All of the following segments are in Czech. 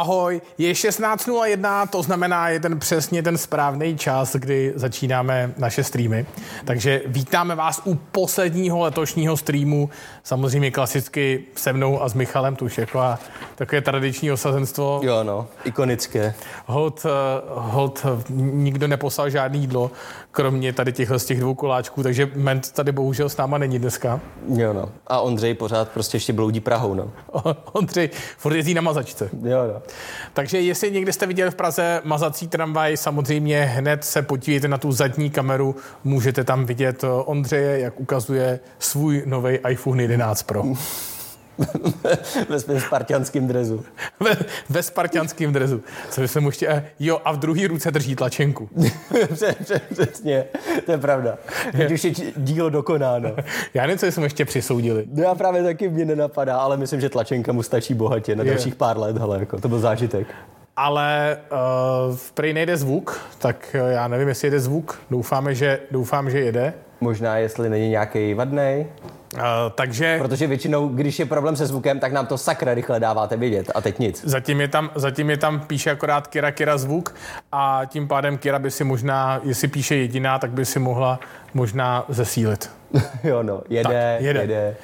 Ahoj, je 16:01, to znamená, je ten přesně ten správný čas, kdy začínáme naše streamy. Takže vítáme vás u posledního letošního streamu, samozřejmě klasicky se mnou a s Michalem Tušekem, a takové tradiční osazenstvo. Jo, no, ikonické. Hod nikdo neposlal žádný jídlo, kromě tady těchto z těch dvou koláčků, takže Ment tady bohužel s náma není dneska. Jo, no. A Ondřej pořád prostě ještě bloudí Prahou, no. Ondřej furt jezdí na mazačce. Jo, no. Takže jestli někde jste viděli v Praze mazací tramvaj, samozřejmě hned se podívejte na tu zadní kameru, můžete tam vidět Ondřeje, jak ukazuje svůj nový iPhone 11 Pro. Ve spartianském drezu. Ve spartianském drezu. Co jsem ještě... Jo, a v druhé ruce drží tlačenku. Přesně, to je pravda. Teď už je dílo dokonáno. Já nevím, co jsme ještě přisoudili. No já právě taky mě nenapadá, ale myslím, že tlačenka mu stačí bohatě na dalších pár let. Hele, jako, to byl zážitek. Ale prej nejde zvuk, tak já nevím, jestli jede zvuk. Doufám, že jede. Možná, jestli není nějaký vadnej. Takže... Protože většinou, když je problém se zvukem, tak nám to sakra rychle dáváte vědět a teď nic. Zatím je tam píše akorát Kira zvuk, a tím pádem Kira by si možná, jestli píše jediná, tak by si mohla možná zesílit. Jo, no, jede.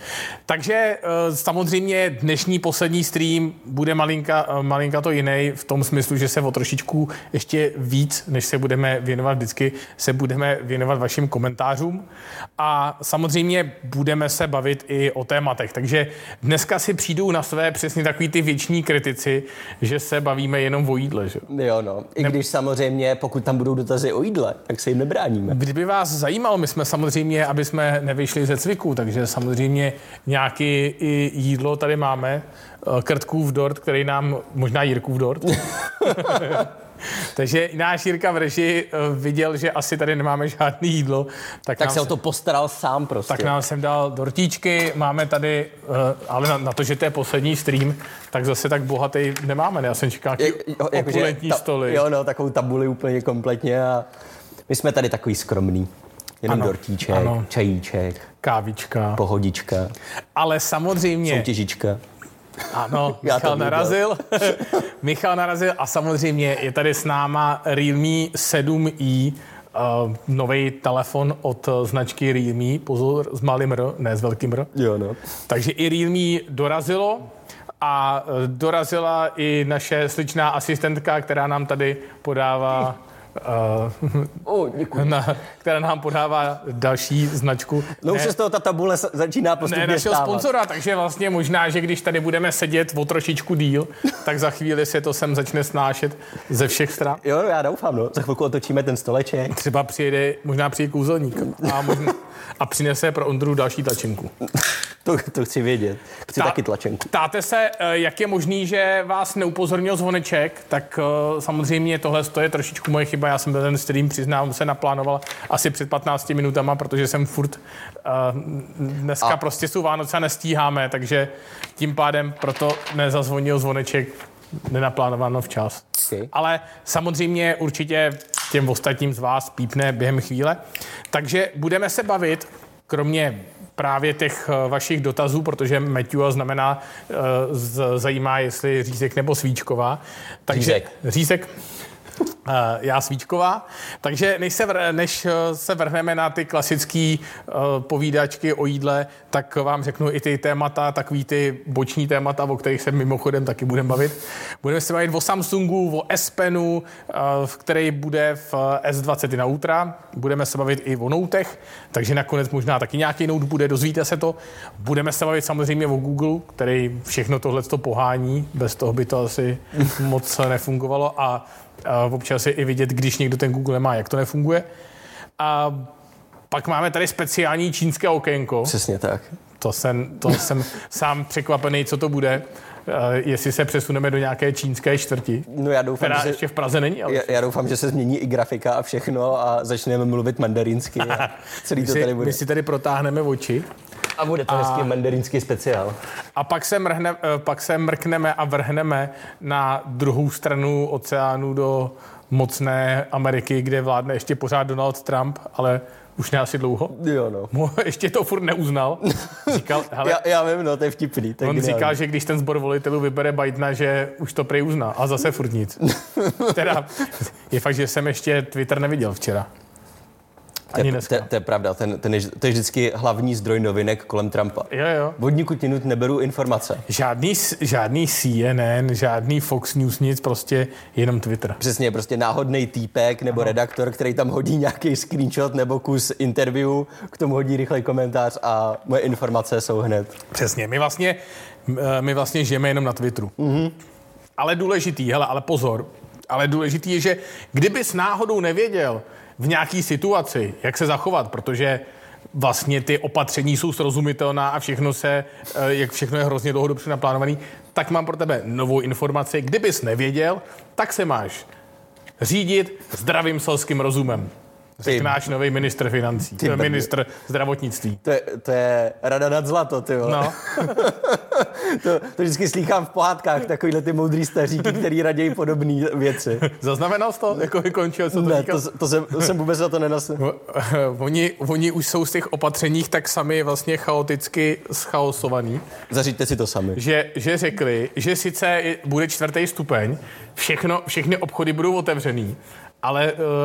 Takže samozřejmě dnešní poslední stream bude malinka to jiný v tom smyslu, že se o trošičku ještě víc, než se budeme věnovat vždycky, se budeme věnovat vašim komentářům a samozřejmě budeme se bavit i o tématech. Takže dneska si přijdou na své přesně takový ty věční kritici, že se bavíme jenom o jídle, že? Jo, no. Když samozřejmě, pokud tam budou dotazy o jídle, tak se jim nebráníme. Kdyby vás zajímalo, my jsme samozřejmě, aby jsme nevyšli ze cviků, takže samozřejmě nějaké i jídlo tady máme. Krtkův dort, který nám... Možná Jirkův dort. Takže náš Jirka v režii viděl, že asi tady nemáme žádný jídlo. Tak se o to postaral sám prostě. Tak nám sem dal dortíčky, máme tady, ale na to, že to je poslední stream, tak zase tak bohatý nemáme. Já jsem čekal opulentní stoly. Jo, no, takovou tabuli úplně kompletně a my jsme tady takový skromný. Jenom dortíček, čajíček, kávička, pohodička. Ale samozřejmě... Soutěžička. Ano, Michal narazil a samozřejmě je tady s náma Realme 7i, nový telefon od značky Realme, pozor, s malým R, ne s velkým R. Jo, no. Takže i Realme dorazilo. A dorazila i naše sličná asistentka, která nám tady podává... která nám podává další značku. No už se z toho ta tabule začíná postupně našeho sponzora, takže vlastně možná, že když tady budeme sedět o trošičku díl, tak za chvíli se to sem začne snášet ze všech stran. Jo, já doufám, no. Za chvilku otočíme ten stoleček. Třeba přijde kouzelník a přinese pro Ondru další tlačenku. To chci vědět. Chci taky tlačenku. Ptáte se, jak je možný, že vás neupozornil zvoneček, tak samozřejmě tohle je trošičku moje chyba. Já jsem ten stream, přiznám, se naplánoval asi před 15 minutama, protože jsem furt dneska prostě jsou Vánoce a nestíháme, takže tím pádem proto nezazvonil zvoneček, nenaplánováno včas. Okay. Ale samozřejmě určitě těm ostatním z vás pípne během chvíle. Takže budeme se bavit, kromě právě těch vašich dotazů, protože Matthew znamená, zajímá, jestli řízek nebo svíčková. Takže, řízek. Já svíčková. Takže než se vrhneme na ty klasické povídačky o jídle, tak vám řeknu i ty témata, takový ty boční témata, o kterých se mimochodem taky budeme bavit. Budeme se bavit o Samsungu, o S Penu, který bude v S21 Ultra. Budeme se bavit i o Notech, takže nakonec možná taky nějaký Note bude, dozvíte se to. Budeme se bavit samozřejmě o Google, který všechno tohleto pohání, bez toho by to asi moc nefungovalo a občas je i vidět, když někdo ten Google nemá, jak to nefunguje. A pak máme tady speciální čínské okénko. Přesně tak. To jsem sám překvapený, co to bude, jestli se přesuneme do nějaké čínské čtvrti, no já doufám, která ještě v Praze není. Ale... Já doufám, že se změní i grafika a všechno a začneme mluvit mandarinsky. A celý to tady bude. My si tady protáhneme oči. A bude to hezký mandarinský speciál. A pak se mrkneme a vrhneme na druhou stranu oceánu do mocné Ameriky, kde vládne ještě pořád Donald Trump, ale už ne asi dlouho. Jo, no. Ještě to furt neuznal. Říkal, hele, já vím, no, to je vtipný. Tak on říkal, že když ten sbor volitelů vybere Bidena, že už to prej uzná. A zase furt nic. Teda je fakt, že jsem ještě Twitter neviděl včera. To je pravda, to je vždycky hlavní zdroj novinek kolem Trumpa. Jo. Vodníku tinut neberu informace. Žádný CNN, žádný Fox News, nic, prostě jenom Twitter. Přesně, prostě náhodnej týpek nebo redaktor, který tam hodí nějaký screenshot nebo kus interview, k tomu hodí rychlej komentář a moje informace jsou hned. Přesně, my vlastně žijeme jenom na Twitteru. Mm-hmm. Ale důležitý je, že kdybys náhodou nevěděl v nějaký situaci, jak se zachovat, protože vlastně ty opatření jsou srozumitelná a všechno je hrozně dlouho dopředu naplánovaný, tak mám pro tebe novou informaci. Kdybys nevěděl, tak se máš řídit zdravým selským rozumem. Řekl náš nový ministr financí, ministr zdravotnictví. To je rada nad zlato, ty vole. No. to vždycky slýchám v pohádkách, takovýhle ty moudrý staříky, který raději podobné věci. Zaznamenal jsi to? Jako vykončil, co to ne, říkal? To jsem vůbec za to nenasl. Oni už jsou z těch opatřeních tak sami vlastně chaoticky schaosovaní. Zařiďte si to sami. Že řekli, že sice bude 4. stupeň, všechny obchody budou otevřený,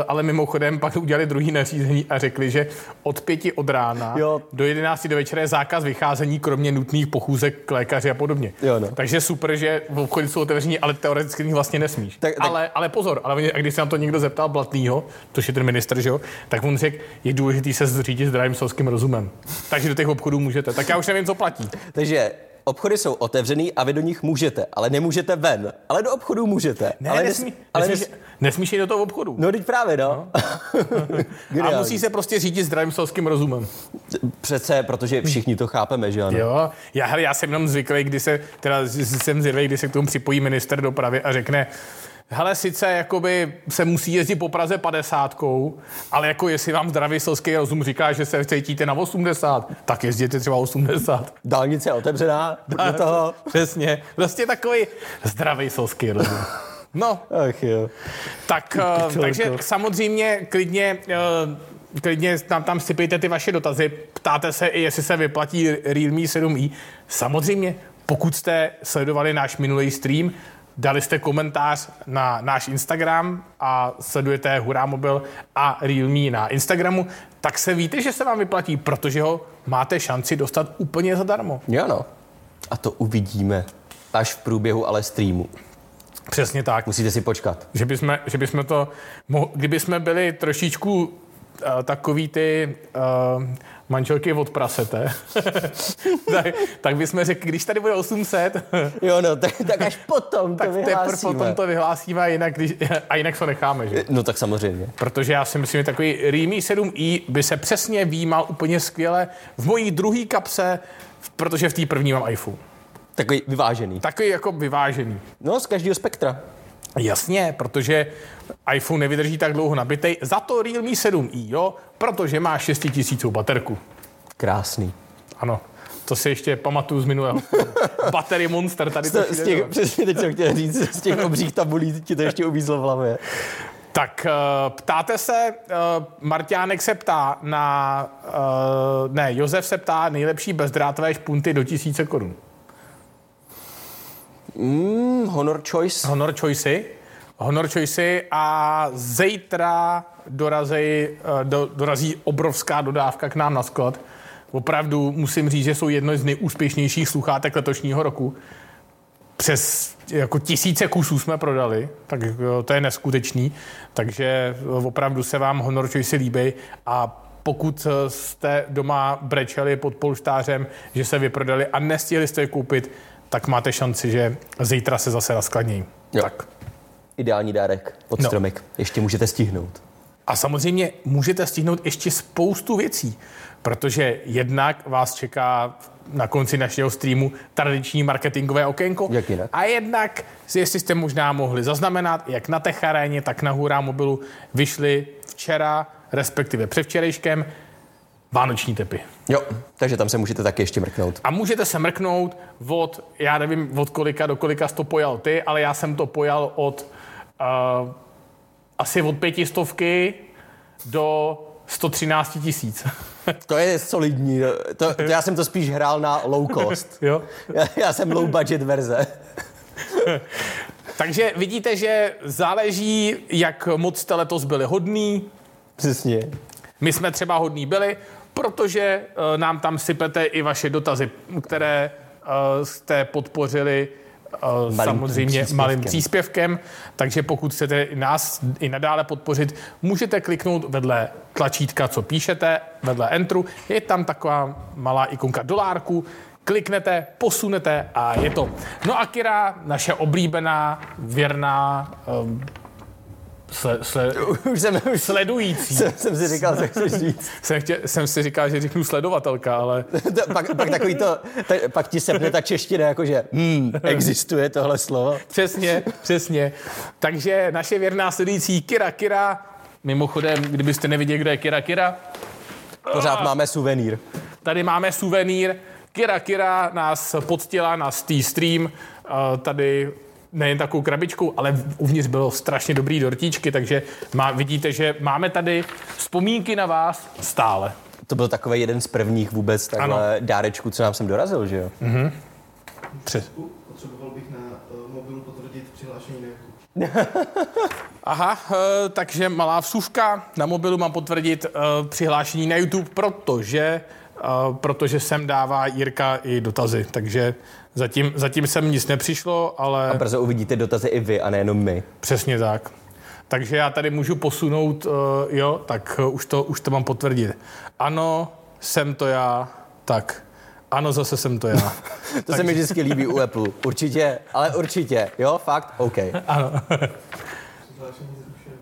ale mimochodem pak udělali druhý nařízení a řekli, že od 5 od rána do 11 do večera je zákaz vycházení, kromě nutných pochůzek k lékaři a podobně. Takže super, že v obchodě jsou otevření, ale teoreticky vlastně nesmíš. Tak. Ale pozor, a když se nám to někdo zeptal Blatnýho, což je ten ministr, že jo, tak on řekl, je důležitý se zřídit zdravým selským rozumem. Takže do těch obchodů můžete. Tak já už nevím, co platí. Takže obchody jsou otevřený a vy do nich můžete, ale nemůžete ven. Ale do obchodů můžete. Ne, ale nesmíš jít do toho obchodu. No, teď právě, no. A musí se prostě řídit zdravým selským rozumem. Přece, protože všichni to chápeme, že ano. Jo, já jsem jenom zvyklý, když se k tomu připojí minister dopravy a řekne, hele, sice jakoby se musí jezdit po Praze 50, ale jako jestli vám zdravý selský rozum říká, že se cítíte na 80, tak jezděte třeba 80. Dálnice je otevřená do toho. Přesně. Vlastně takový zdravý selský rozum. No. Ach jo. Takže samozřejmě klidně tam sypejte ty vaše dotazy. Ptáte se i, jestli se vyplatí Realme 7i. Samozřejmě, pokud jste sledovali náš minulý stream, dali jste komentář na náš Instagram a sledujete Hurá Mobil a Realme na Instagramu, tak se víte, že se vám vyplatí, protože ho máte šanci dostat úplně zadarmo. Jo, no. A to uvidíme až v průběhu ale streamu. Přesně tak. Musíte si počkat. Kdybychom byli trošičku takový ty manželky od prasete, tak bychom řekli, když tady bude 800, jo, no, tak až potom to vyhlásíme. Tak teprve potom to vyhlásíme a jinak to necháme, že? No tak samozřejmě. Protože já si myslím, že takový Realme 7i by se přesně výjímal úplně skvěle v mojí druhý kapse, protože v té první mám iPhone. Takový jako vyvážený. No, z každého spektra. Jasně, protože iPhone nevydrží tak dlouho nabitej. Za to Realme 7i, jo? Protože má 6000 baterku. Krásný. Ano, to si ještě pamatuju z minulého. Battery monster tady. Přesně teď jsem chtěl říct, z těch obřích tabulí ti to ještě uvízlo v hlavě. Tak ptáte se, Marťánek se ptá Josef se ptá nejlepší bezdrátové špunty do 1000 korun. Honor Choice. Honor Choice a zítra dorazí obrovská dodávka k nám na sklad. Opravdu musím říct, že jsou jedno z nejúspěšnějších sluchátek letošního roku. Přes jako 1000 kusů jsme prodali, tak to je neskutečný. Takže opravdu se vám Honor Choice líbí a pokud jste doma brečeli pod polštářem, že se vyprodali a nestihli jste je koupit, tak máte šanci, že zítra se zase naskladnějí. Tak. Ideální dárek pod stromek. No. Ještě můžete stihnout. A samozřejmě můžete stihnout ještě spoustu věcí, protože jednak vás čeká na konci našeho streamu tradiční marketingové okénko. Jak jinak? A jednak, jestli jste možná mohli zaznamenat, jak na Techaréně, tak na Hurá Mobilu vyšly včera, respektive předvčerejškem, vánoční tepy. Jo, takže tam se můžete taky ještě mrknout. A můžete se mrknout já nevím, od kolika do kolika jsi to pojal ty, ale já jsem to pojal od asi od 500 do 113 000. To je solidní. To já jsem to spíš hrál na low cost. Jo? Já jsem low budget verze. Takže vidíte, že záleží, jak moc jste letos byli hodný. Přesně. My jsme třeba hodný byli, protože nám tam sypete i vaše dotazy, které jste podpořili samozřejmě malým příspěvkem. Takže pokud chcete nás i nadále podpořit, můžete kliknout vedle tlačítka, co píšete, vedle Enteru. Je tam taková malá ikonka dolárku. Kliknete, posunete a je to. No a Kira, naše oblíbená, věrná, sledující. Jsem si říkal, že řeknu sledovatelka, ale... pak takový to... Pak ti sepne ta čeština, jakože existuje tohle slovo. Přesně. Takže naše věrná sledující Kira. Mimochodem, kdybyste neviděli, kde je Kira. Pořád máme suvenýr. Tady máme suvenýr. Kira nás poctila na T-Stream tady nejen takovou krabičku, ale uvnitř bylo strašně dobrý dortíčky, takže vidíte, že máme tady vzpomínky na vás stále. To byl takový jeden z prvních vůbec takhle dárečků, co nám sem dorazil, že jo? Mhm. Potřeboval bych na mobilu potvrdit přihlášení na YouTube. Aha, takže malá vsuvka. Na mobilu mám potvrdit přihlášení na YouTube, protože sem dává Jirka i dotazy, takže zatím sem nic nepřišlo, ale... A brzo uvidíte dotazy i vy a nejenom my. Přesně tak. Takže já tady můžu posunout, už to mám potvrdit. Ano, jsem to já, tak... Ano, zase jsem to já. Se mi vždycky líbí u Apple. Určitě, jo, fakt, OK. Ano.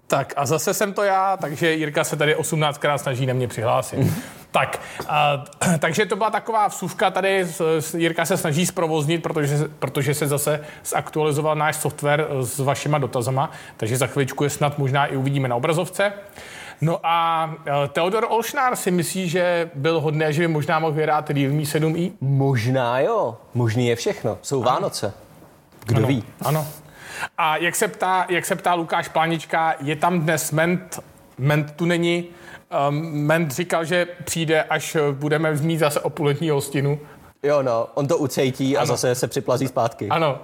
Tak a zase jsem to já, takže Jirka se tady 18krát snaží na mě přihlásit. Tak, takže to byla taková vsuvka tady, Jirka se snaží zprovoznit, protože se zase zaktualizoval náš software s vašima dotazama, takže za chvíličku je snad možná i uvidíme na obrazovce. No a Theodor Olšnár si myslí, že byl hodné, že by možná mohl vyhrát Realme 7i? Možná jo, možný je všechno, jsou Vánoce, kdo ví. Ano. A jak se ptá Lukáš Plánička, je tam dnes ment tu není. Ment říkal, že přijde, až budeme mít zase opulentní hostinu. Jo, no, on to ucejtí a zase se připlazí zpátky. Ano.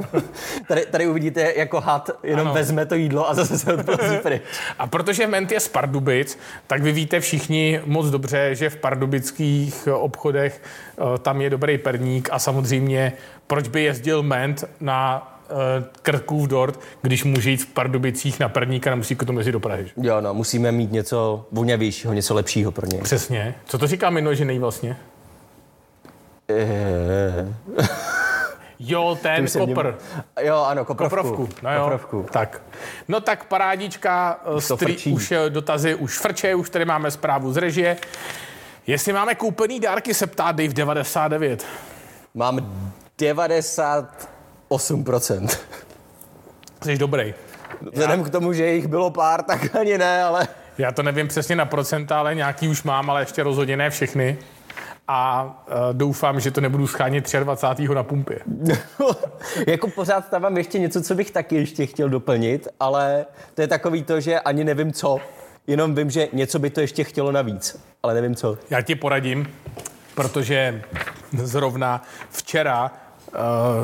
Tady uvidíte, jako had jenom vezme to jídlo a zase se odplazí pryč. A protože Ment je z Pardubic, tak vy víte všichni moc dobře, že v pardubických obchodech tam je dobrý perník a samozřejmě proč by jezdil Ment na Krkův dort, když může jít v Pardubicích na perníka, nemusí k tomu jezdit do Prahy. Jo, no, musíme mít něco voňavějšího, něco lepšího pro něj. Přesně. Co to říká minulý, že vlastně? Jo, ten kopr. Jo, ano, koprovku. No jo, koprovku. Tak. No tak parádička, už dotazy už frče, už tady máme zprávu z režie. Jestli máme koupený dárky, se ptá Dave 99. Mám 98%. Jsi dobrý. Vzhledem k tomu, že jich bylo pár, tak ani ne, ale... Já to nevím přesně na procenta, ale nějaký už mám, ale ještě rozhodně ne všechny. A doufám, že to nebudu schánět 23. na pumpě. Jako pořád tam mám ještě něco, co bych taky ještě chtěl doplnit, ale to je takový to, že ani nevím co. Jenom vím, že něco by to ještě chtělo navíc, ale nevím co. Já ti poradím, protože zrovna včera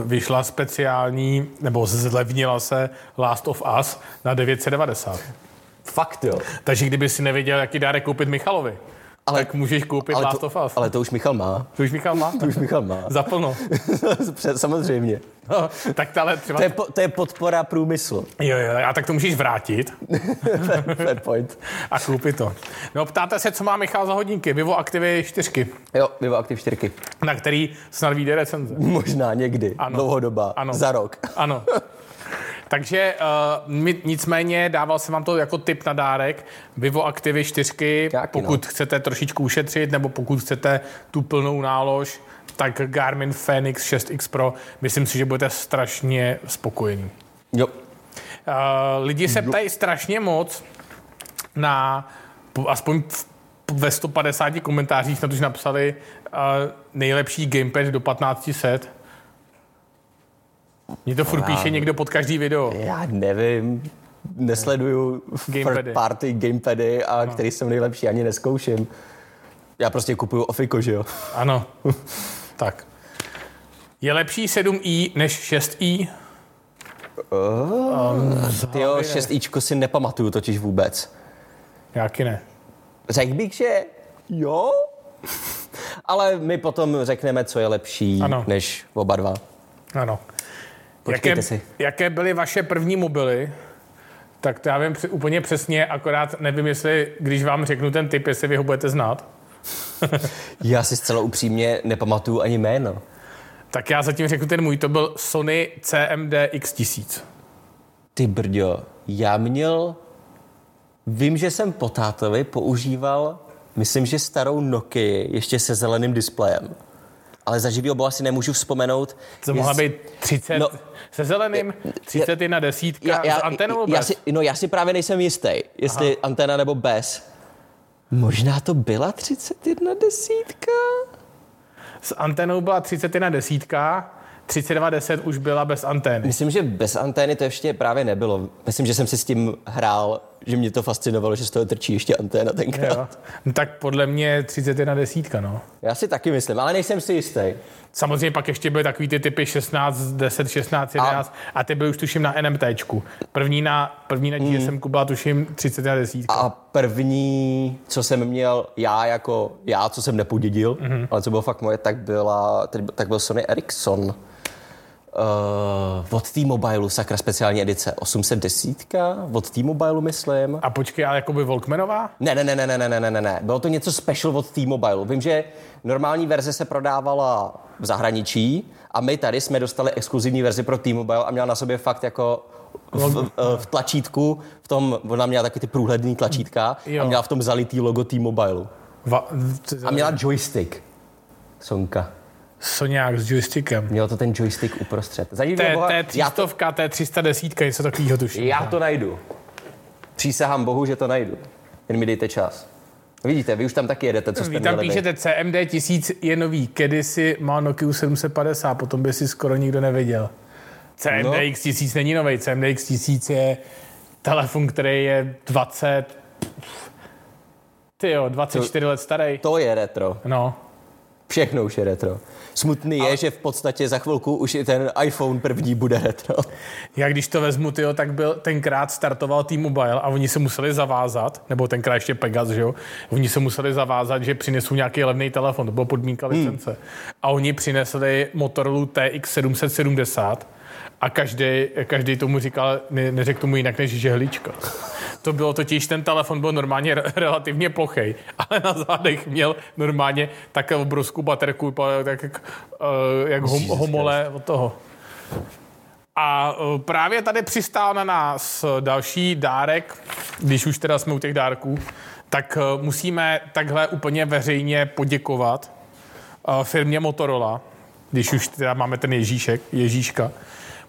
vyšla speciální, nebo zlevnila se Last of Us na 990. Fakt jo. Takže kdyby si nevěděl, jaký dárek koupit Michalovi, tak můžeš koupit Last of Us. Ale to už Michal má. Zaplno. Samozřejmě. No, tak třeba... to je podpora průmyslu. Jo, a tak to můžeš vrátit. Fair point. A koupit to. No, ptáte se, co má Michal za hodinky. Vivoactive 4. Jo, Vivoactive 4. Na který snad vyjde recenze. Možná někdy. Ano. Dlouhodoba. Ano. Za rok. Ano. Takže nicméně dával jsem vám to jako tip na dárek. Vivoactive 4, pokud chcete trošičku ušetřit, nebo pokud chcete tu plnou nálož, tak Garmin Fenix 6X Pro. Myslím si, že budete strašně spokojení. Jo. Lidi se ptají strašně moc na, aspoň ve 150 komentářích na to, že napsali nejlepší gamepad do 1500. Mně to furt píše někdo pod každý video. Já nevím. nesleduju third party gamepady a no, který jsem nejlepší ani neskouším. Já prostě kupuju ofiko, že jo? Ano. Tak. Je lepší 7i než 6i? Tyjo, 6ičko si nepamatuju totiž vůbec. Jaký ne. Řekl bych, že jo, ale my potom řekneme, co je lepší, ano, než oba dva. Ano. Jaké byly vaše první mobily? Tak to já vím úplně přesně, akorát nevím, jestli, když vám řeknu ten tip, jestli vy ho budete znát. Já si zcela upřímně nepamatuju ani jméno. Tak já zatím řeknu ten můj, to byl Sony CMD X1000. Ty brďo, já měl... Vím, že jsem po tátovi používal, myslím, že starou Nokii, ještě se zeleným displejem. Ale za živý obou asi nemůžu vzpomenout. To mohla být 30 no, se zeleným, 31 desítka s antenou bez? Já si právě nejsem jistý, jestli anténa nebo bez. Možná to byla 31 desítka? S antenou byla 31 desítka, 3210 už byla bez antény. Myslím, že bez antény to ještě právě nebylo. Myslím, že jsem si s tím hrál, že mě to fascinovalo, že z toho trčí ještě anténa tenkrát. No, tak podle mě 31 desítka, no. Já si taky myslím, ale nejsem si jistý. Samozřejmě pak ještě byly takový ty typy 16, 10, 16, 11 a ty byly už tuším na NMTčku. První na GSM-ku byla tuším 31 desítka. A první, co jsem měl já, co jsem nepodědil, ale co bylo fakt moje, tak byl Sony Ericsson. Od T-Mobilu, sakra, speciální edice 810, od T-Mobilu myslím. A počkej, ale jakoby Walkmanová? Ne. Bylo to něco special od T-Mobilu. Vím, že normální verze se prodávala v zahraničí a my tady jsme dostali exkluzivní verzi pro T-Mobile a měla na sobě fakt jako v tlačítku, v tom, ona měla taky ty průhledný tlačítka a měla v tom zalitý logo T-Mobilu. A měla joystick. Sonka. Soňák s joystickem. Mělo to ten joystick uprostřed. Té 300, té 310, něco takového tuším. Já to najdu. Přísahám bohu, že to najdu. Jen mi dejte čas. Vidíte, vy už tam taky jedete, co jste měli. Vy tam píšete CMD 1000 je nový. Kedysi má Nokia 750, potom by si skoro nikdo nevěděl. CMD X1000 není nový. CMD X1000 je telefon, který je 24 let starý. To je retro. No. Všechno už je retro. Smutný je, že v podstatě za chvilku už i ten iPhone první bude retro. Já když to vezmu, tak byl tenkrát startoval T-Mobile a oni se museli zavázat, nebo tenkrát ještě Pegas, že jo? Oni se museli zavázat, že přinesou nějaký levný telefon, to byla podmínka licence. A oni přinesli Motorola TX770 a každý tomu říkal, neřekl tomu jinak než žehlička. To bylo totiž, ten telefon byl normálně relativně plochej, ale na zádech měl normálně také obrovskou baterku, tak jak homole od toho. A právě tady přistál na nás další dárek, když už teda jsme u těch dárků, tak musíme takhle úplně veřejně poděkovat firmě Motorola, když už teda máme ten Ježíška,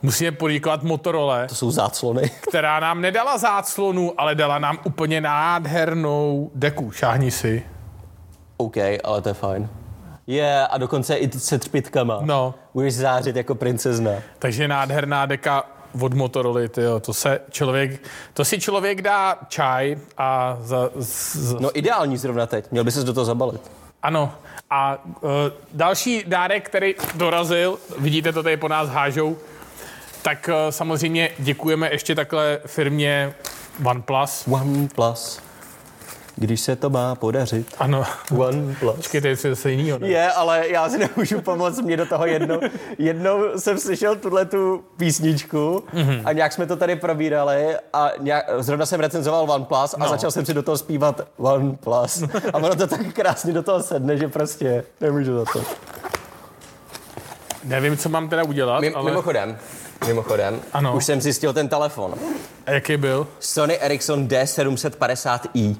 musíme poděkovat Motorola. To jsou záclony. Která nám nedala záclonu, ale dala nám úplně nádhernou deku. Šáhni si. OK, ale to je fajn. A dokonce i se třpitkama. No. Budeš zářit jako princezna. Takže nádherná deka od Motorola, tyjo. To si člověk dá čaj a... No ideální zrovna teď. Měl by ses do toho zabalit. Ano. A další dárek, který dorazil, vidíte, to tady po nás hážou, tak samozřejmě děkujeme ještě takhle firmě OnePlus. Když se to má podařit. Ano. OnePlus. Počkejte, jestli je zase jinýho, ne? Je, ale já si nemůžu pomoct, mě do toho jednou jsem slyšel tuhletu písničku a nějak jsme to tady probírali a zrovna jsem recenzoval OnePlus a začal jsem si do toho zpívat OnePlus. A ono to tak krásně do toho sedne, že prostě nemůžu za to. Nevím, co mám teda udělat, ale... Mimochodem, ano. Už jsem zjistil ten telefon. A jaký byl? Sony Ericsson D750i.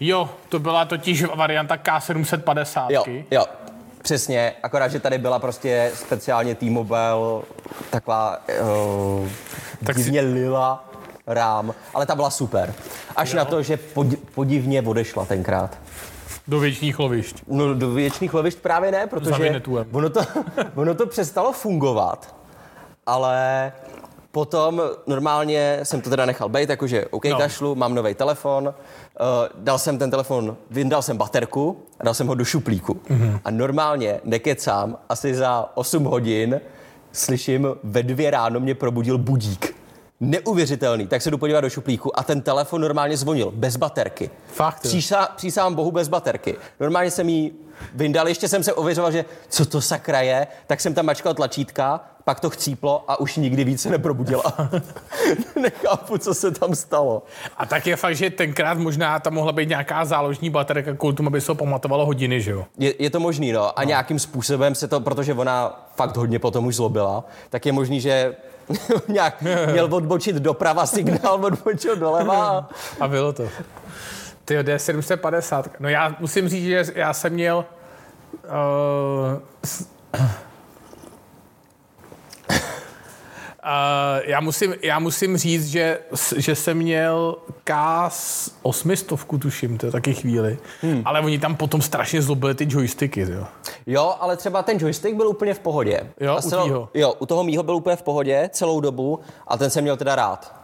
Jo, to byla totiž varianta K750. Jo, přesně, akorát, že tady byla prostě speciálně T-Mobile, taková divně lila rám, ale ta byla super. Až na to, že podivně odešla tenkrát. Do věčných lovišť. No, do věčných lovišť právě ne, protože ono to přestalo fungovat. Ale Potom normálně jsem to teda nechal bejt, jakože OK, kašlu, mám nový telefon, dal jsem ten telefon, vyndal jsem baterku a dal jsem ho do šuplíku. Mm-hmm. A normálně nekecám, asi za 8 hodin slyším, ve 2 ráno mě probudil budík. Neuvěřitelný. Tak se jdu podívat do šuplíku a ten telefon normálně zvonil. Bez baterky. Fakt? Přísahám bohu, bez baterky. Normálně jsem ji vyndal, ještě jsem se ověřoval, že co to sakra je, tak jsem tam mačkal tlačítka, pak to chcíplo a už nikdy víc se neprobudila. Nechápu, co se tam stalo. A tak je fakt, že tenkrát možná tam mohla být nějaká záložní baterka, kvůli tomu, aby se ho pamatovalo hodiny, že jo? Je to možný, no. A nějakým způsobem se to, protože ona fakt hodně potom už zlobila, tak je možný, že nějak měl odbočit doprava signál, odbočil doleva. A bylo to. Tyjo, D750. No já musím říct, že já jsem měl... já musím říct, že jsem měl K800, tuším, to je taky chvíli. Ale oni tam potom strašně zlobili ty joysticky, jo. Jo, ale třeba ten joystick byl úplně v pohodě. U toho mýho byl úplně v pohodě celou dobu a ten jsem měl teda rád.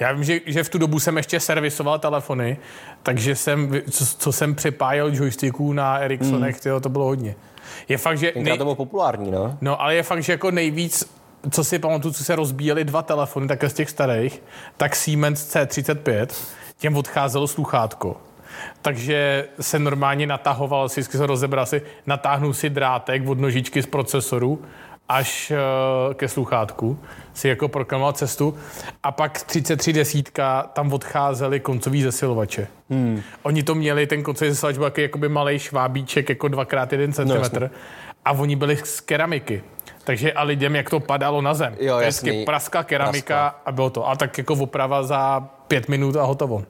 Já vím, že v tu dobu jsem ještě servisoval telefony, takže jsem, co jsem připájel joysticků na Ericssonech, to bylo hodně. Je fakt, že... Tenkrát to bylo populární, no. No, ale je fakt, že jako nejvíc, co si pamatuju, co se rozbíjely 2 telefony, takhle z těch starých, tak Siemens C35, těm odcházelo sluchátko. Takže se normálně natahoval, natáhnu si drátek od nožičky z procesoru až ke sluchátku, si jako proklamoval cestu a pak 3310 tam odcházely koncový zesilovače. Oni to měli, ten koncový zesilovač byl jakoby malej švábíček, jako 2x1 cm a oni byli z keramiky. Takže a lidem, jak to padalo na zem. Jo, jasný. Praskla keramika a bylo to. A tak jako oprava za 5 minut a hotovo.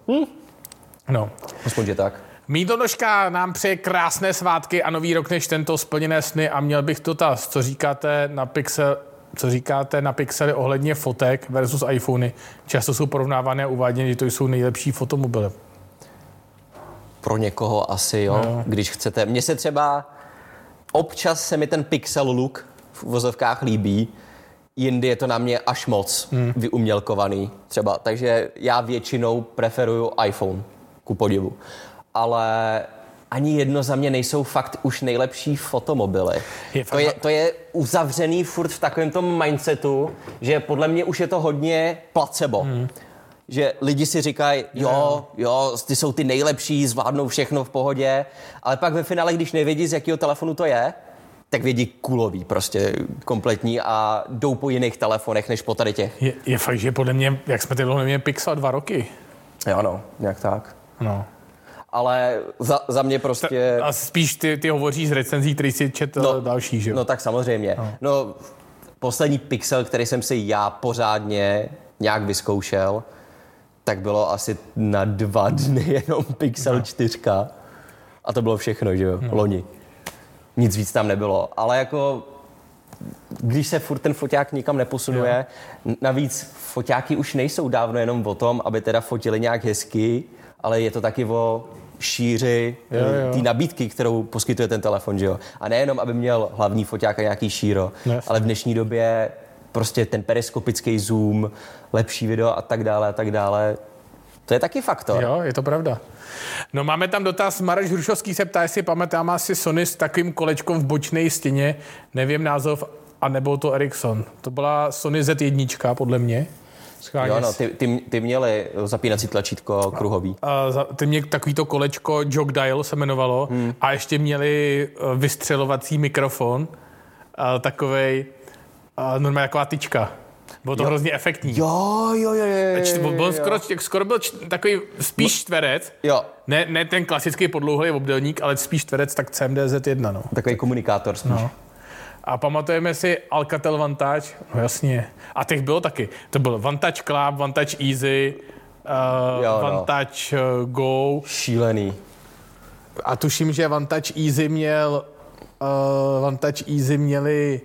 No. Aspoň je tak. Mítonožka nám přeje krásné svátky a nový rok než tento, splněné sny a měl bych dotaz, co říkáte na pixely ohledně fotek versus iPhony. Často jsou porovnávané a uváděny, že to jsou nejlepší fotomobily. Pro někoho asi, jo, no. Když chcete. Mně se třeba občas ten pixel look v vozovkách líbí, jindy je to na mě až moc vyumělkovaný třeba, takže já většinou preferuju iPhone, ku podivu. Ale ani jedno za mě nejsou fakt už nejlepší fotomobily. To je uzavřený furt v takovém tom mindsetu, že podle mě už je to hodně placebo. Že lidi si říkají, jo, ty jsou ty nejlepší, zvládnou všechno v pohodě, ale pak ve finále, když nevědí, z jakého telefonu to je, tak vědí kulový prostě kompletní a jdou po jiných telefonech než po tady těch. Je fakt, že podle mě, jak jsme tady měli Pixel 2 roky. Jo, no, nějak tak. No. Ale za mě prostě... A spíš ty hovoříš z recenzí, který si četl další, že jo? No tak samozřejmě. No, poslední Pixel, který jsem si já pořádně nějak vyzkoušel, tak bylo asi na 2 dny jenom Pixel 4. A to bylo všechno, že jo? Loni. Nic víc tam nebylo. Ale jako... Když se furt ten foťák nikam neposunuje, navíc foťáky už nejsou dávno jenom o tom, aby teda fotili nějak hezky, ale je to taky o šíři té nabídky, kterou poskytuje ten telefon, že jo. A nejenom, aby měl hlavní foťák a nějaký šíro, ale v dnešní době prostě ten periskopický zoom, lepší video a tak dále, to je taky faktor. Jo, je to pravda. No máme tam dotaz, Mareš Hrušovský se ptá, jestli pamatám asi Sony s takovým kolečkom v bočné stěně, nevím název, a nebo to Ericsson. To byla Sony Z1, podle mě. Schválně. Jo, no, ty měli zapínací tlačítko kruhový. Ty měli takovýto kolečko, jog dial se jmenovalo, a ještě měli vystřelovací mikrofon, takovej, normálně taková tyčka. Bylo to hrozně efektní. Jo. Byl skoro byl takový spíš čtverec. Jo. Ne ten klasický podlouhlý obdélník, ale spíš čtverec, tak CMD Z1. No. Takový komunikátor spíš. No. A pamatujeme si Alcatel Vantage. No jasně. A těch bylo taky. To byl Vantage Club, Vantage Easy, Vantage Go. Šílený. A tuším, že Vantage Easy měli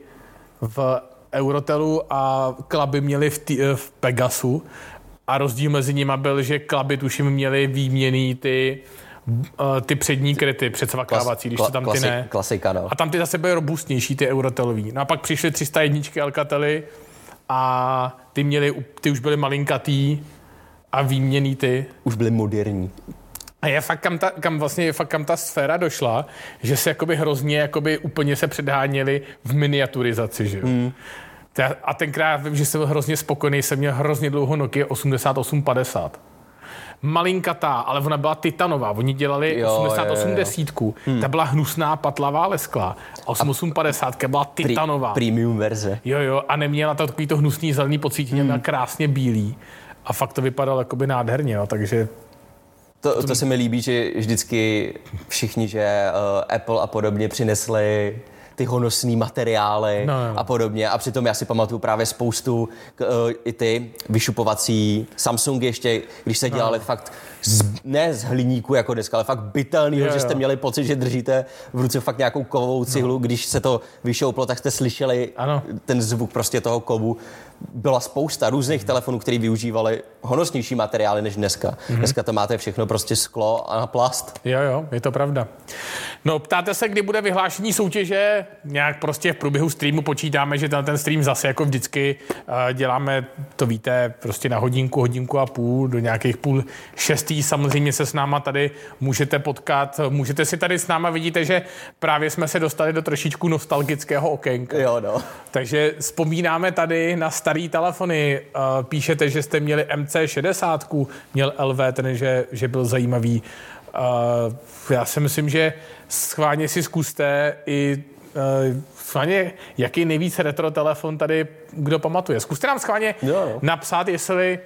v Eurotelu a klaby měli v Pegasu a rozdíl mezi nimi byl, že klaby tuším měli výměný ty přední kryty, předsvakávací, když to tam ty ne. Klasika, no. A tam ty zase byly robustnější, ty Eurotelový. No a pak přišly 301 Alcately a ty už byly malinkatý a výměný ty. Už byly moderní. A je fakt kam ta sféra došla, že se jakoby hrozně jakoby úplně se předháněli v miniaturizaci, že jo. Mm. A tenkrát vím, že jsem byl hrozně spokojený, jsem měl hrozně dlouho Nokia 8850. Malinkatá, ale ona byla titanová. Oni dělali 8810, ta byla hnusná, patlavá, lesklá. 8850 byla titanová. Premium verze. Jo, a neměla to takový to hnusný zelený podsvítění, měla krásně bílý. A fakt to vypadalo jakoby nádherně, no, takže... To se mi líbí, že vždycky všichni, že Apple a podobně přinesli ty honosný materiály a podobně. A přitom já si pamatuju právě spoustu i ty vyšupovací Samsungy ještě, když se dělali fakt ne z hliníku jako deska, ale fakt bytelnýho, že jste měli pocit, že držíte v ruce fakt nějakou kovovou cihlu. Když se to vyšouplo, tak jste slyšeli ten zvuk prostě toho kovu. Byla spousta různých telefonů, který využívali honosnější materiály než dneska. Dneska to máte všechno prostě sklo a plast. Jo, je to pravda. No, ptáte se, kdy bude vyhlášení soutěže? Nějak prostě v průběhu streamu počítáme, že ten stream zase jako vždycky děláme, to víte, prostě na hodinku a půl, do nějakých 5:30. Samozřejmě se s náma tady můžete potkat, můžete si tady s náma, vidíte, že právě jsme se dostali do trošičku nostalgického okénka. Jo. Takže vzpomínáme tady na starý telefony, píšete, že jste měli MC60, měl LV, ten, že byl zajímavý. Já si myslím, že schválně si zkuste i schválně, jaký nejvíc retro telefon tady kdo pamatuje. Zkuste nám schválně napsat, jestli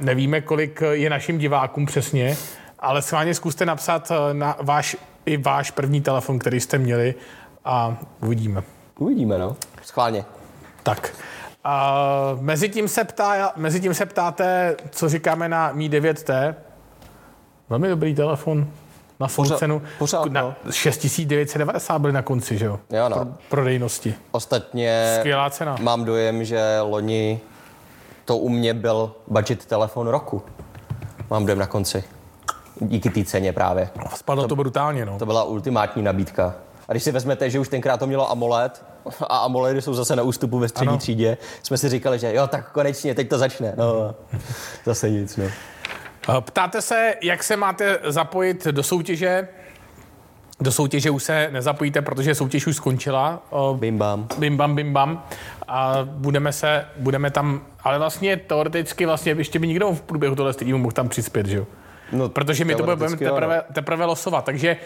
nevíme, kolik je našim divákům přesně, ale schválně zkuste napsat na váš první telefon, který jste měli a uvidíme. Uvidíme, no. Schválně. Tak. Mezitím se ptáte, co říkáme na Mi 9T. Velmi dobrý telefon. Na svou cenu. Pořád, na 6990 byly na konci, že jo? Prodejnosti. Ostatně skvělá cena. Mám dojem, že loni to u mě byl budget telefon roku. Mám dojem na konci. Díky té ceně právě. Spadlo to brutálně, no. To byla ultimátní nabídka. A když si vezmete, že už tenkrát to mělo AMOLED a AMOLEDy jsou zase na ústupu ve střední třídě, jsme si říkali, že jo, tak konečně, teď to začne. No, zase nic, no. Ptáte se, jak se máte zapojit do soutěže? Do soutěže už se nezapojíte, protože soutěž už skončila. Bim bam. A budeme tam, ale vlastně teoreticky vlastně ještě by nikdo v průběhu tohle streamu mohl tam přispět, že jo? No, protože my to budeme teprve losovat, takže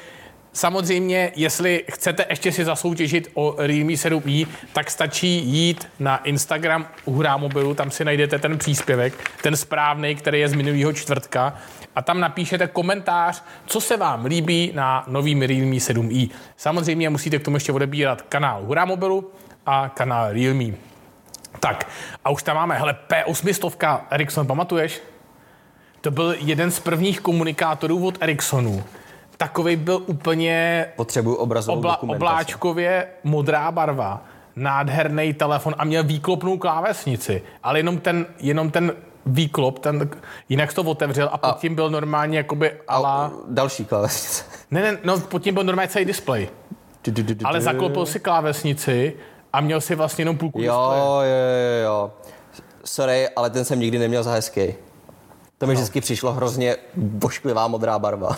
samozřejmě, jestli chcete ještě si zasoutěžit o Realme 7i, tak stačí jít na Instagram Hurá mobilu, tam si najdete ten příspěvek, ten správný, který je z minulého čtvrtka a tam napíšete komentář, co se vám líbí na novým Realme 7i. Samozřejmě musíte k tomu ještě odebírat kanál Hurá mobilu a kanál Realme. Tak a už tam máme, hele, P800, Ericsson, pamatuješ? To byl jeden z prvních komunikátorů od Ericssonu. Takovej byl úplně obláčkově modrá barva, nádherný telefon a měl výklopnou klávesnici, ale jenom ten výklop, jinak to otevřel a pod tím byl normálně jakoby další klávesnice. Ne, pod tím byl normálně celý displej, ale zaklopil si klávesnici a měl si vlastně jenom půlku displeje. Jo, sorry, ale ten jsem nikdy neměl za hezký. To mi vždycky přišlo hrozně bošklivá modrá barva.